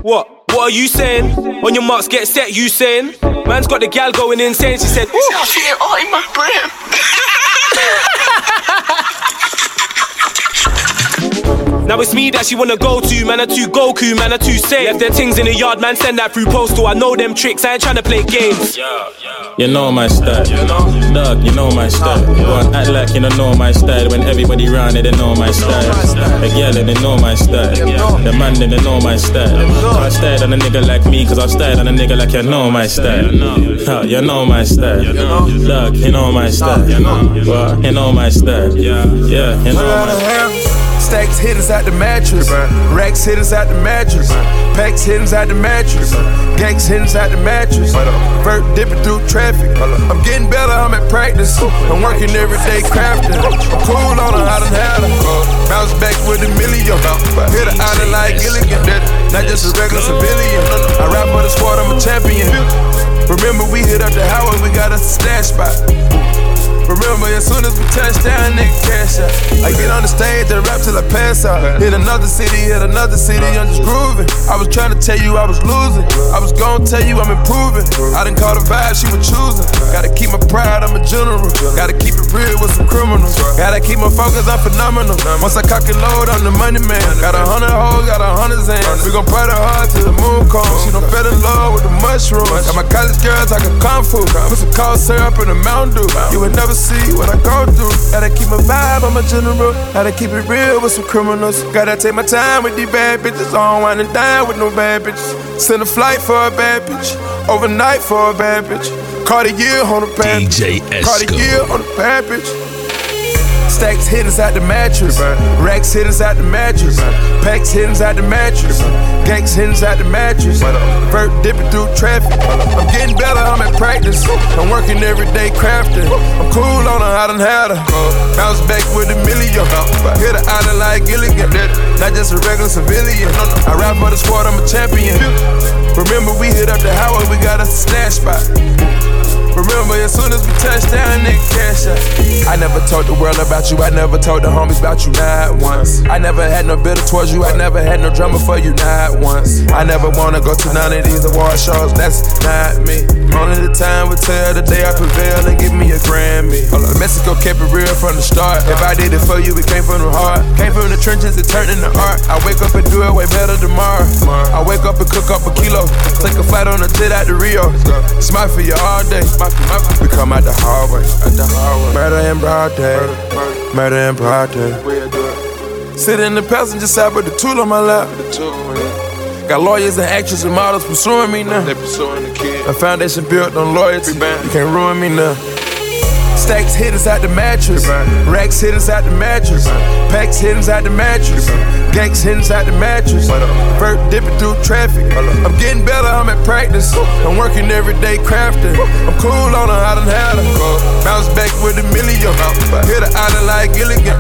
What? What are you saying? On your marks, get set, you saying. Man's got the gal going insane. She said, ooh, I see it all in my brain. Now it's me that she wanna go to, man a too Goku, man a too safe. Left their things in the yard, man send that through postal. I know them tricks, I ain't tryna play games. You know my style, dog, you know my style. Go and act like you don't know my style. When everybody round it, they know my style. The girl, they know my style. The man, they know my style. I stared on a nigga like me, cause I stared on a nigga like you know my style. You know my style, dog, you know my style. You know my style, yeah, you know my style. Stacks hitters out the mattress. Racks hitters out the mattress. Packs hitters out the mattress. Gangs hitters out the mattress. Vert dipping through traffic. I'm getting better, I'm at practice. I'm working every day crafting. I'm cool on her, I done had her. Bounce back with a million. Hit her out of like Gilligan. Not just a regular civilian. I rap for the squad, I'm a champion. Remember we hit up the highway, we got a stash spot. Remember, as soon as we touch down, they cash out. I get on the stage and rap till I pass out. Hit another city, hit another city, I'm just grooving. I was trying to tell you I was losing. I was gonna tell you I'm improving. I done caught a vibe, she was choosing. Gotta keep my pride, I'm a general. Gotta keep it real with some criminals. Gotta keep my focus, I'm phenomenal. Once I cock and load, I'm the money man. Got a hundred hoes, got a hundred zans. We gon' party hard till the moon comes. She done fell in love with the mushrooms. Got my college girls, I can kung fu. Put some cold syrup in the Mountain Dew. You would never see what I go through. Gotta keep my vibe, I'm a general. Gotta keep it real with some criminals. Gotta take my time with these bad bitches. I don't wanna die with no bad bitches. Send a flight for a bad bitch. Overnight for a bad bitch. Cartier on a bad bitch. Cartier on a bad bitch. Stacks hitters out the mattress. Racks hitters out the mattress. Packs hitters out the mattress. Gangs hitters out the mattress. Vert dipping through traffic. I'm getting better, I'm at practice. I'm working every day crafting. I'm cool on her, I done had her. Bounce back with a million. Hit her out of like Gilligan. Not just a regular civilian. I rap for the squad, I'm a champion. Remember we hit up the highway, we got a stash spot. Remember, as soon as we touch down, nigga, cash out. I never told the world about you, I never told the homies about you, not once. I never had no bitter towards you, I never had no drama for you, not once. I never wanna go to none of these award shows, that's not me. Only the time will tell, the day I prevail and give me a Grammy. Mexico kept it real from the start. If I did it for you, it came from the heart. Came from the trenches, it turned into art. I wake up and do it way better tomorrow. I wake up and cook up a kilo. Take a flight on a jet out to Rio. Smile for you all day. We come out the hallway. Murder in broad day. Murder in broad day. Sit in the passenger side with the tool on my lap. Got lawyers and actors and models pursuing me now. A foundation built on loyalty. You can't ruin me now. Stacks hit us out the mattress. Racks hit us out the mattress. Packs hit us out the mattress. Gangs hit us out the mattress. Vert dipping through traffic. I'm getting better, I'm at practice. I'm working every day crafting. I'm cool on her, I done had her. Bounce back with a million. Hit her out of like Gilligan.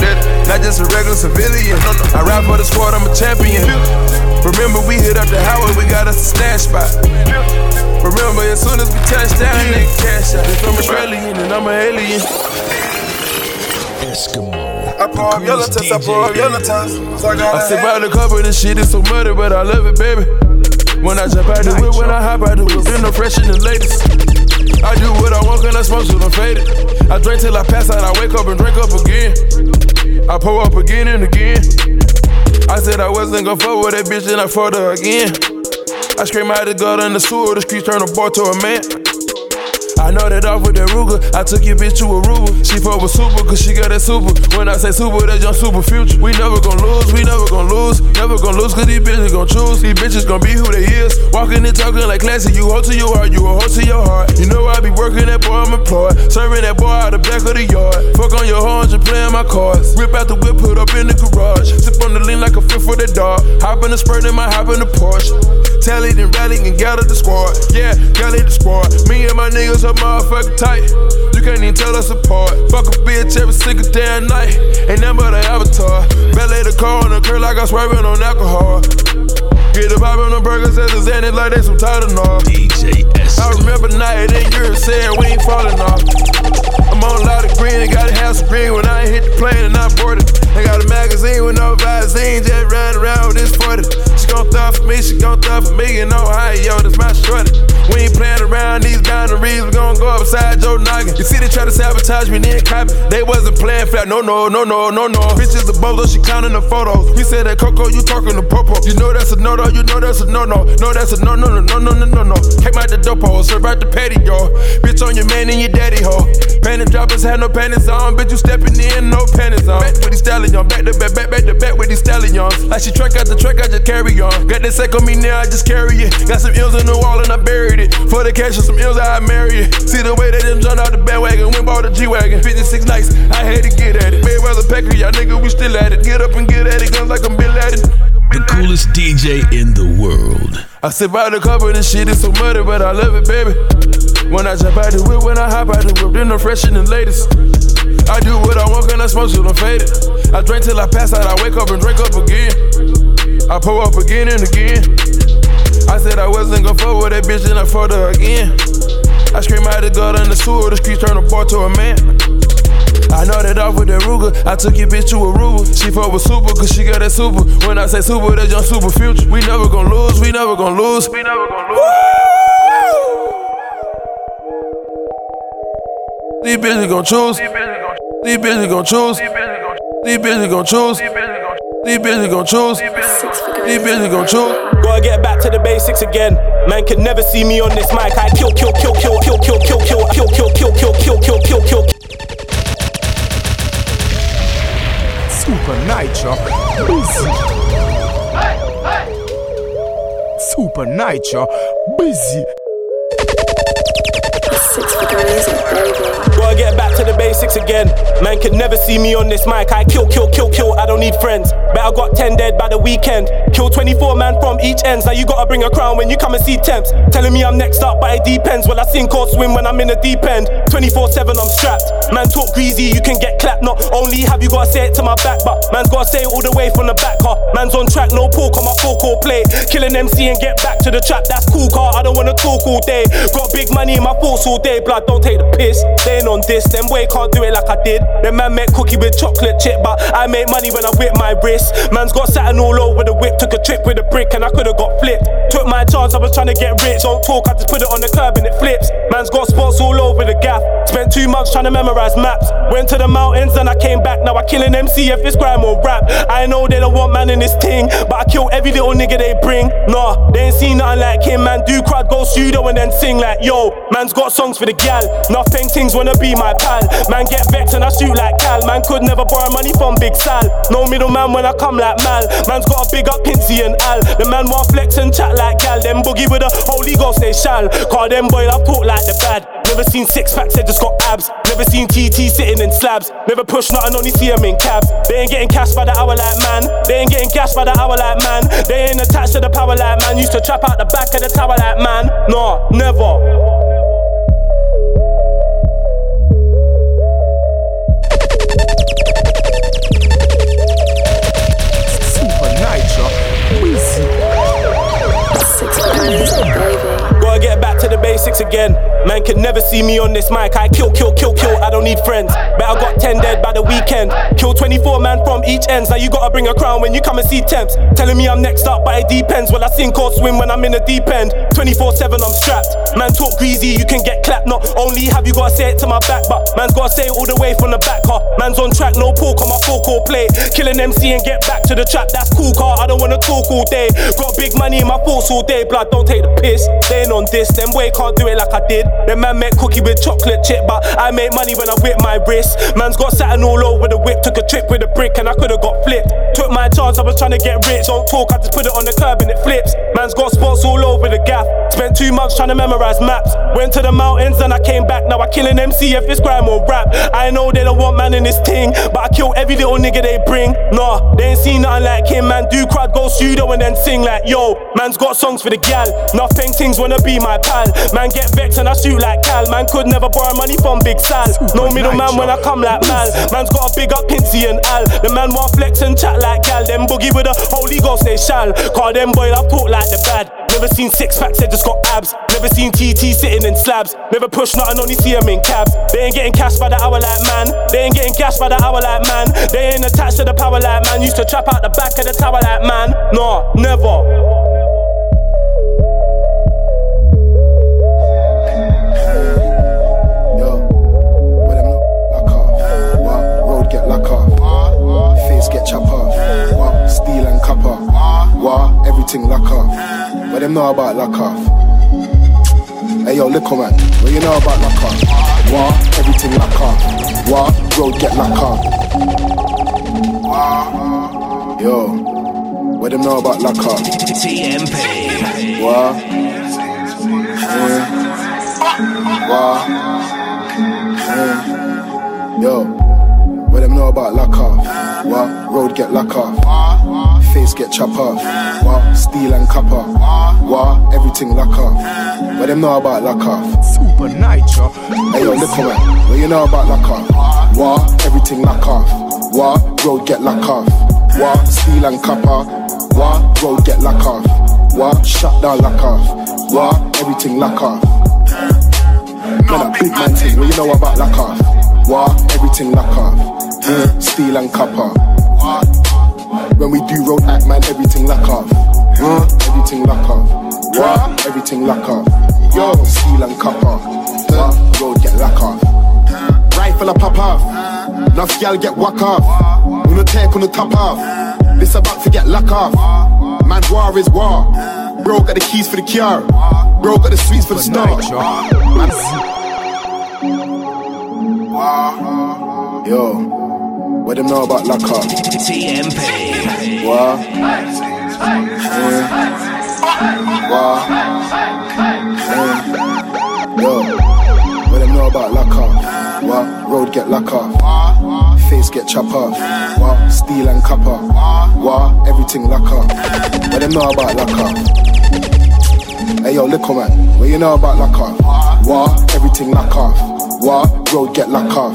Not just a regular civilian. I ride for the squad, I'm a champion. Remember, we hit up the highway, we got us a stash spot. Remember, as soon as we touch down, yeah. Nigga, cash out. If I'm Australian and I'm an alien. Eskimo. I pour up yellow test, I pour up yellow test. So I, I sit by the cover, this shit is so muddy, but I love it, baby. When I jump out the whip, when I hop out the whip, feel no fresh in the latest. I do what I want, and I smoke till I'm faded. I drink till I pass out, I wake up and drink up again. I pour up again and again. I said I wasn't gon' fuck with that bitch, then I fucked her again. I scream out the gutter in the sewer, the streets turn a boy to a man. I know that off with that Ruger, I took your bitch to Aruba. She fuck with Super, cause she got that Super. When I say Super, that's your Super future. We never gon' lose, we never gon' lose. Never gon' lose, cause these bitches gon' choose. These bitches gon' be who they is. Walking and talking like classy, you hold to your heart, you a hoe to your heart. You know I be working that boy, I'm employed. Serving that boy out the back of the yard. Fuck on your horns and playing my cards. Rip out the whip, put up in the garage. Sip on the lean like a fit for the dog. Hop in the spurt in my hop in the Porsche. Tally then rally and gather the squad. Yeah, gather the squad. Me and my niggas are motherfucking tight. You can't even tell us apart. Fuck a bitch every single damn night. Ain't nothing but an avatar. Ballet the car on the curb like I'm swerving on alcohol. Get the vibe on the burgers as a Xanax like they some Tylenol. I remember night in Europe saying we ain't falling off. I'm on a lot of green and gotta have some green when I ain't hit the plane and I boarded. I got a magazine with no visine, just riding around with this forty. She gon' throw for me, she gon' throw for me in Ohio, that's my shorty. We ain't playing around these boundaries, we gon' go upside your noggin. You see they try to sabotage me, then copy. They wasn't playing flat, no, no, no, no, no, no. Bitches a bolo, she counting the photos. We said that Coco, you talking to Popo. You know that's a no-no, you know that's a no-no. No, that's a no-no, no, no, no, no, no, no. Came out the dopo, serve out the patio. Bitch on your man and your daddy hoe. Panic droppers had no panties on, bitch you stepping in, no panties on. Back with these stallions, back to back, back, back to back with these stallions. Like she track out the track, I just carry on. Got that sack on me now, I just carry it. Got some ills in the wall and I buried it. For the cash and some ills, I marry it. See the way they done jumped out the bandwagon, went bought the G-Wagon. fifty-six nights, I had to get at it. Mayweather Packer, y'all nigga, we still at it. Get up and get at it, guns like I'm Bill Laden. The coolest D J in the world. I sit by the cover, this shit is so muddy, but I love it, baby. When I jump out the whip, when I hop out the whip, then I'm fresh and the latest. I do what I want, can I smoke till I'm faded. I drink till I pass out, I wake up and drink up again. I pour up again and again. I said I wasn't gon' fuck with that bitch, then I fucked her again. I scream out the gutter in the sewer, the streets turn a boy to a man. I know that off with that Ruger, I took your bitch to Aruba. She fuck with Super, cause she got that Super. When I say Super, that's your Super future. We never gon' lose, we never gon' lose. We never gon' lose. Woo! These bitches gon' choose. These bitches gon' choose. These bitches gon' choose. These bitches gon' choose. These bitches gon' choose. Gotta get back to the basics again. Man can never see me on this mic. I kill, kill, kill, kill, kill, kill, kill, kill, kill, kill, kill, kill, kill, kill, kill, kill. Super Nitro. Busy. Hey, hey. Super Nitro. Busy. Gotta get back to the basics again. Man can never see me on this mic. I kill, kill, kill, kill. I don't need friends. Bet I got ten dead by the weekend. Kill twenty-four man from each end. Now you gotta bring a crown when you come and see temps. Telling me I'm next up, but it depends. Well, I sink or swim when I'm in the deep end. twenty-four seven, I'm strapped. Man, talk greasy, you can get clapped. Not only have you gotta say it to my back, but man's gotta say it all the way from the back, huh? Man's on track, no pork on my four-core plate. Kill an M C and get back to the trap. That's cool, car. I don't wanna talk all day. Got big money in my force all day. day, blood, don't take the piss. They ain't on this, them way can't do it like I did. Them man make cookie with chocolate chip, but I make money when I whip my wrist. Man's got satin all over the whip, took a trip with a brick and I could've got flipped. Took my chance, I was trying to get rich. Don't talk, I just put it on the curb and it flips. Man's got spots all over the gaff. Spent two months trying to memorize maps. Went to the mountains and I came back. Now I kill an M C if it's grime or rap. I know they don't want man in this ting, but I kill every little nigga they bring. Nah, they ain't seen nothing like him, man. Do crowd, go pseudo and then sing like, yo, man's got songs for the gal. Nothing things wanna be my pal. Man get vexed and I shoot like Cal. Man could never borrow money from Big Sal. No middleman when I come like Mal. Man's got a big up Pinsy and Al. The man want flex and chat like gal. Them boogie with the Holy Ghost they shall. Call them boy I talk like the bad. Never seen six packs, they just got abs. Never seen T T sitting in slabs. Never push nothing, only see them in cabs. They ain't getting cash by the hour like man. They ain't getting gas by the hour like man. They ain't attached to the power like man. Used to trap out the back of the tower like man. Nah, never. Six again. Man can never see me on this mic. I kill, kill, kill, kill. I don't need friends. Bet I got ten dead by the weekend. Kill twenty-four man from each end. Now you gotta bring a crown when you come and see temps. Telling me I'm next up, but it depends. Well, I sink or swim when I'm in the deep end. twenty-four seven, I'm strapped. Man talk greasy, you can get clapped. Not only have you gotta say it to my back, but man's gotta say it all the way from the back car. Man's on track, no pork on my four-core plate. Kill an M C and get back to the trap. That's cool car. I don't wanna talk all day. Got big money in my force all day. Blood, don't take the piss. They ain't on this. Them way can't do it like I did. Them man make cookie with chocolate chip, but I make money when I whip my wrist. Man's got satin all over the whip, took a trip with a brick and I could've got flipped. Took my chance, I was trying to get rich. Don't talk, I just put it on the curb and it flips. Man's got spots all over the gaff. Spent two months trying to memorize maps. Went to the mountains and I came back. Now I kill an M C if it's grime or rap. I know they don't want man in this ting, but I kill every little nigga they bring. Nah, they ain't seen nothing like him, man. Do crowd, go pseudo and then sing like, yo, man's got songs for the gal. Enough paintings wanna be my pal. Man get vexed and I shoot like Cal. Man could never borrow money from Big Sal. No middleman when I come like Mal. Man's got a big up Pinsy and Al. The man want flex and chat like Cal. Them boogie with the Holy Ghost they shall. Call them boy I talk like the bad. Never seen six packs, they just got abs. Never seen T T sitting in slabs. Never push nothing, only see them in cabs. They ain't getting cash by the hour like man. They ain't getting gas by the hour like man. They ain't attached to the power like man. Used to trap out the back of the tower like man. Nah, never. Lock off, but them know about lock off. Hey yo, little man, what you know about lock off? Wah, everything lock off. Wah, road get lock off. Wah, yo, what them know about lock off? T M P. Wah, mm. Wah, mm. Yo, what them know about lock off? Wah, road get lock off. Face get chop off, wah, steel and copper, wah, everything lock off. But them know about lock off. Super Nitro. Hey yo, look man, what you know about lock off? Wah, everything lock off, wah, road get lock off, wah, steel and copper, wah, road get lock off, wah, shut down lock off, wah, everything lock off. Man, that big man thing, what you know about lock off? Wah, everything lock off, mm, steel and copper, wah. When we do road act, man, everything lock off. Huh? Everything lock off. What? Everything lock off. Yo, steel and copper. Huh? Road get lock off. Rifle a pop off. Enough y'all get whack off. Wanna take on the top off. This about to get lock off. Man, war is war. Bro got the keys for the cure. Bro got the sweets for the star. Yo. What them know about lock up? T M P. Wah. Mm. Wah. Mm. Yo. What them know about lock up? Wah. Road get lock up. Face get chop off. Wah. Steel and copper. Wah. Everything lock up. What them know about lock up? Hey yo, little man. What you know about lock up? Wah. Everything lock off. Wah. Road get lock off.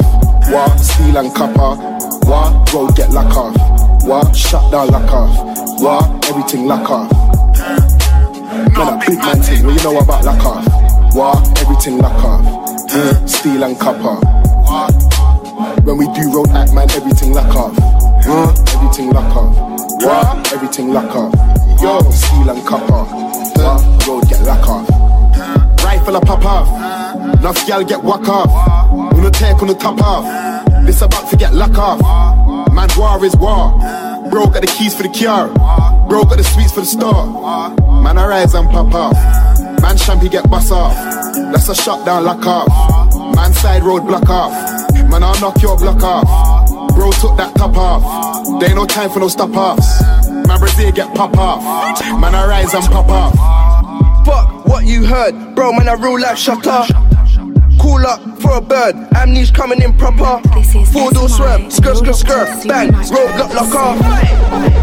Wah. Steel and copper. Wah, road get lock off. Wah, shut down lock off. Wah, everything lock off. Man, that big man thing, what you know about lock off? Wah, everything lock off. uh, steel and copper. When we do road act, man, everything lock off. Uh, everything lock off. What? Everything lock off. Yo, steel and copper. Uh, road get lock off. Rifle a pop off. Nuff gal get whack off. Wanna take on the top off. This about to get lock off. Man, war is war. Bro got the keys for the cure. Bro got the sweets for the store. Man, I rise and pop off. Man, shampy get bust off. That's a shutdown lock off. Man, side road block off. Man, I'll knock your block off. Bro took that top off. There ain't no time for no stop offs. Man, Brazil get pop off. Man, I rise and pop off. Fuck what you heard. Bro, man, I real life shut up. Call up for a bird, amnish coming in proper. Four-door swerve, skirt, skirt, skirt, bang, road lock, lock off.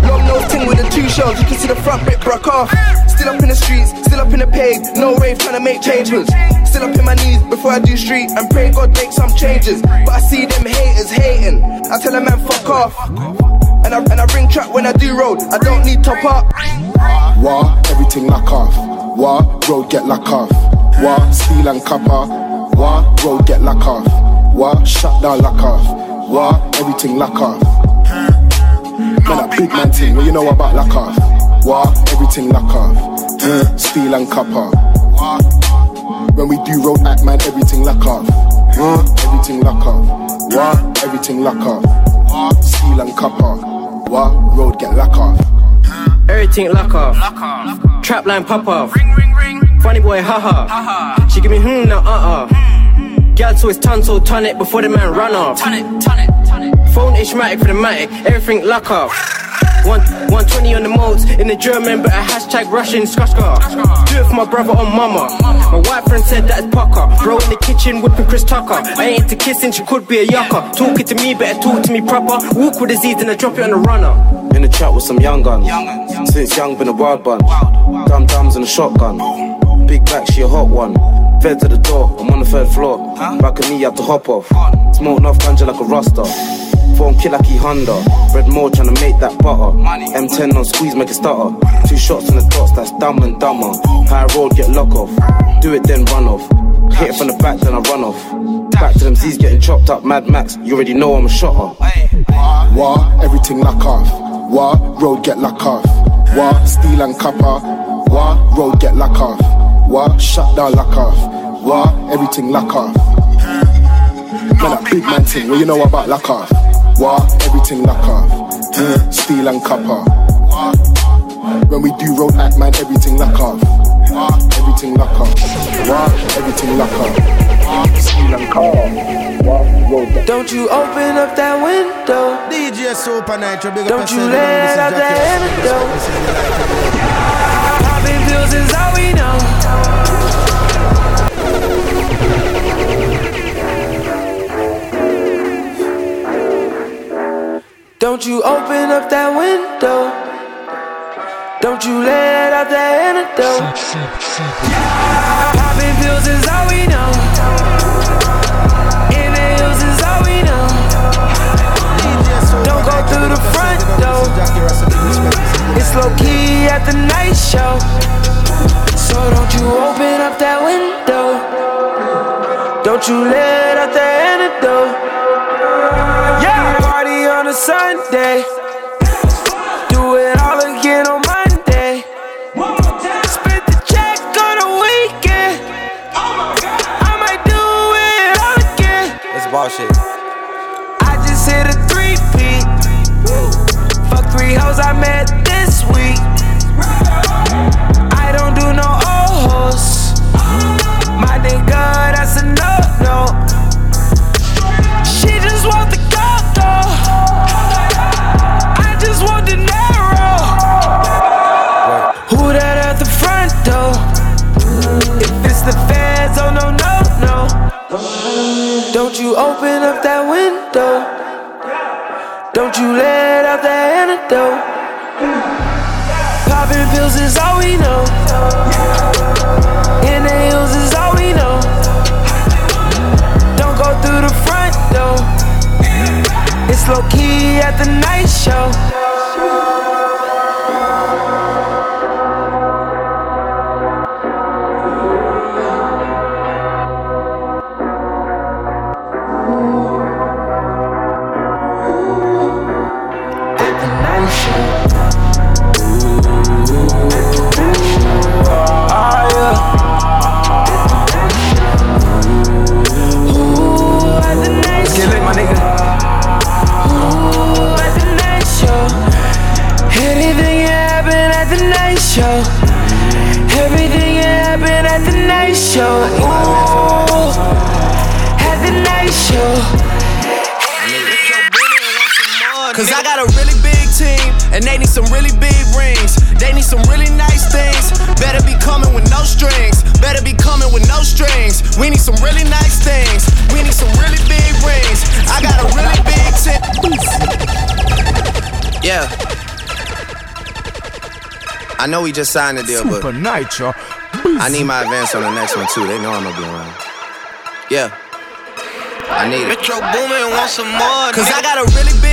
Long nose ting with the two shells, you can see the front bit broke off. Still up in the streets, still up in the pave, no rave trying to make changes. Still up in my knees before I do street and pray God make some changes. But I see them haters hating, I tell a man fuck off. And I, and I ring track when I do road, I don't need top up. Wah, everything lock off. Wah, road get lock off. Wah, steel and copper. Wah, road get lock off. Wah, shut down lock off. Wah, everything lock off. Man, that big man thing, what you know about lock off? Wah, everything lock off. Uh, steel and copper. When we do road act, man, everything lock off. Uh, everything lock off. Wah, everything lock off. Steel and copper. Wah, road get lock off. Everything lock off. Trap line pop off. Funny boy, haha. She give me hmm, now uh-uh. Gal, so it's ton, so ton it before the man run off. Ton it, ton it, ton it. Phone ishmatic for the matic, everything lock off. One, one twenty on the modes, in the German, but a hashtag Russian Skoska. Do it for my brother or mama. My white friend said that it's pucker. Bro in the kitchen whipping Chris Tucker. I ain't into kissing, she could be a yucker. Talking to me, better talk to me proper. Walk with disease and I drop it on the runner. In the chat with some young guns. Since young, been a wild bunch. Dum dums and a shotgun. Big back, she a hot one. Fed to the door, I'm on the third floor. Balcony, I have to hop off. Smoke off ganja like a roster. Phone kill like he Honda. Red more trying to make that butter. M ten on squeeze, make it stutter. Two shots in the dots, that's dumb and dumber. High road, get lock off. Do it then run off. Hit it from the back, then I run off. Back to them Z's getting chopped up, Mad Max. You already know I'm a shotter. Wah, everything lock off. Wah, road get lock off. Wah, steel and copper. Wah, road get lock off. Wah, shut down lock off. Wah, everything lock off. Man, that big man thing, what you know about lock off? Wah, everything lock off. Uh, steel and copper. When we do road act, man, everything lock off. Everything lock off. Wah, everything lock off. Steel and copper. Wah, road. Don't you open up that window. D J Super Nitro, big up. Don't you let out that antidote. Popping pills is all we know. Don't you open up that window. Don't you let out that antidote. Popping pills is all we know. Inhales is all we know. Don't go through the front door. It's low key at the night show. So don't you open up that window. Don't you let out the antidote. Yeah, party on a Sunday. Do it all again on Monday. Spent the check on a weekend. I might do it all again. That's bullshit. I just hit a three-peat. Fuck three hoes I met this week. I don't do no old hoes. My nigga, that's a no-no. She just want the condo. I just want the narrow. Who that at the front door? If it's the feds, oh no, no, no. Don't you open up that window. Don't you let out the antidote. Popping pills is all we know. Inhales is all we know. Don't go through the front door. It's low key at the night show. Cause I got a really big team, and they need some really big rings. They need some really nice things. Better be coming with no strings. Better be coming with no strings. We need some really nice things. We need some really big rings. I got a really big team. Yeah. I know we just signed the deal, but Super Nitro. I need my advance on the next one too. They know I'm gonna be around. Yeah. I need it. Metro Boomin want some more. Cause I got a really big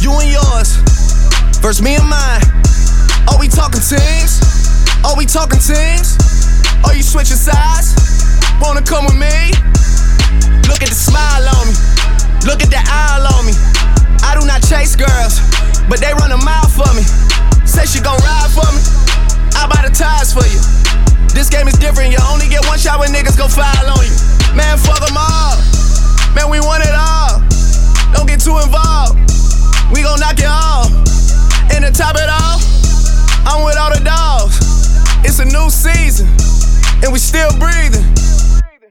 You and yours versus me and mine. Are we talking teams? Are we talking teams? Are you switching sides? Wanna come with me? Look at the smile on me. Look at the aisle on me. I do not chase girls, but they run a mile for me. Say she gon' ride for me. I buy the tires for you. This game is different. You only get one shot when niggas gon' file on you. Man, fuck them all. Man, we want it all. Don't get too involved. We gon' knock it all. And to top it all, I'm with all the dogs. It's a new season, and we still breathing.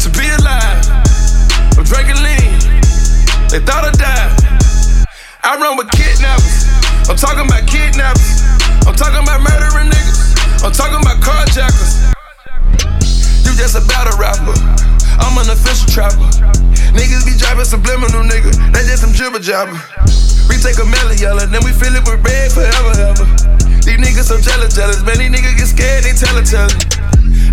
to be alive. I'm drinking lean. They thought I died. I run with kidnappers. I'm talking about kidnappers. I'm talking about murdering niggas. I'm talking about carjackers. You just a battle rapper. I'm an official trapper. Niggas be dropping subliminal, nigga. They just some jibber jabber. We take a melon yellow, then we fill it with red forever, ever. These niggas so jealous, jealous. Man, these niggas get scared, they tell it, tell it.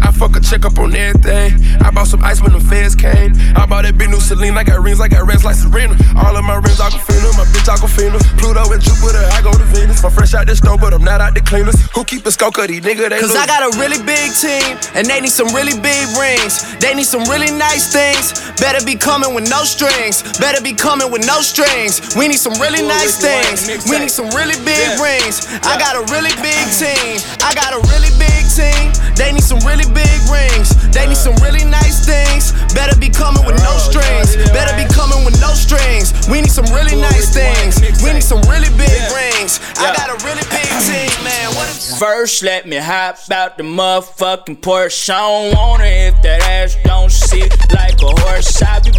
I fuck a check up on everything. I bought some ice when the feds came. I bought that big new Celine. I got rings, I got rings like Serena. All of my rings, I can feel them. My bitch, I can feel them. Pluto and Jupiter, I go to Venus. I'm fresh out the store, but I'm not out the cleaners. Who keep a skull cutty, nigga? They Cause lose. I got a really big team, and they need some really big rings. They need some really nice things. Better be coming with no strings. Better be coming with no strings. We need some really nice things. We need some really big rings. I got a really big team. I got a really big team. They need some really big rings. They need some really nice things. Better be coming with no strings. Better be coming with no strings. We need some really nice things. We need some really big rings. I got a really big team, man. What a- First, let me hop out the motherfucking Porsche. I don't want it if that ass don't sit like a horse. I be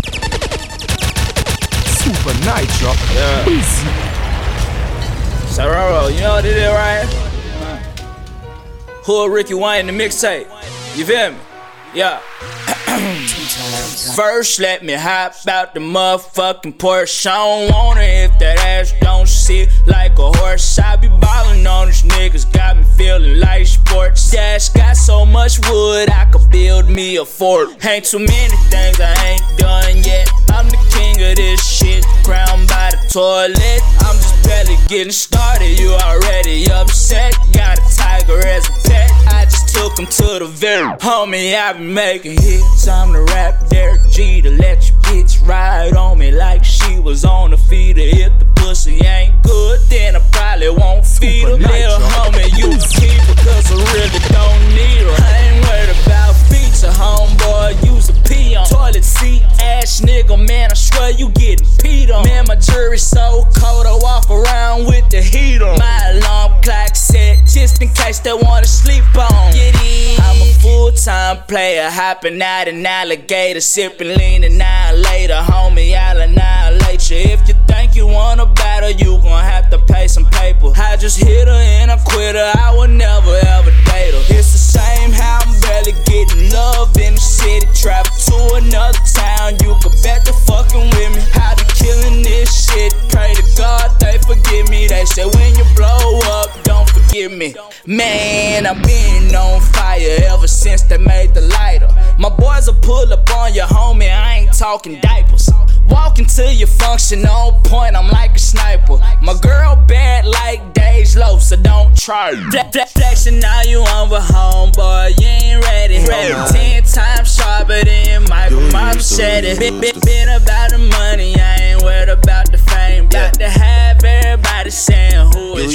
Super Nitro. Yeah. So, Roro, you know what it is, right? Hood Ricky Wayne in the mixtape. You feel me? Yeah. First, let me hop out the motherfucking Porsche. I don't want it if that ass don't sit like a horse. I be ballin' on these niggas, got me feelin' like sports. Dash got so much wood, I could build me a fort. Ain't too many things I ain't done yet. I'm the king of this shit, crowned by the toilet. I'm just barely getting started, you already upset. Got a tiger as a pet, I just took him to the vet. Homie, I been making hits, time to rap Derek G to let your bitch ride on me like she was on the feeder. If the pussy ain't good, then I probably won't feed her. Little homie, you keep her, cause I really don't need her. I ain't worried about feature, homeboy, use a pee on toilet seat, ass nigga, man, I swear you getting peed on. Man, my jury's so cold, I walk around with the heat on. My alarm clock set, just in case they wanna sleep on. Get it. I'm a full-time player, hopping out an alligator, sipping lean and annihilator. Homie, I'll annihilate you. If you think you wanna battle, you gon' have to pay some paper. I just hit her and I quit her, I will never ever date her. It's the same how I'm barely getting love in the city. Travel to another town, you could bet the fucking with me. I be killing this shit, pray to God me. Man, I've been on fire ever since they made the lighter. My boys will pull up on your homie, I ain't talking diapers. Walking to your function, on point, I'm like a sniper. My girl bad like Dej Loaf, so don't try it. Flexing now you on with homeboy, you ain't ready. Ten times sharper than Michael Mom Shetty. Been about the money, I ain't worried about the fame. Got to have everybody saying who is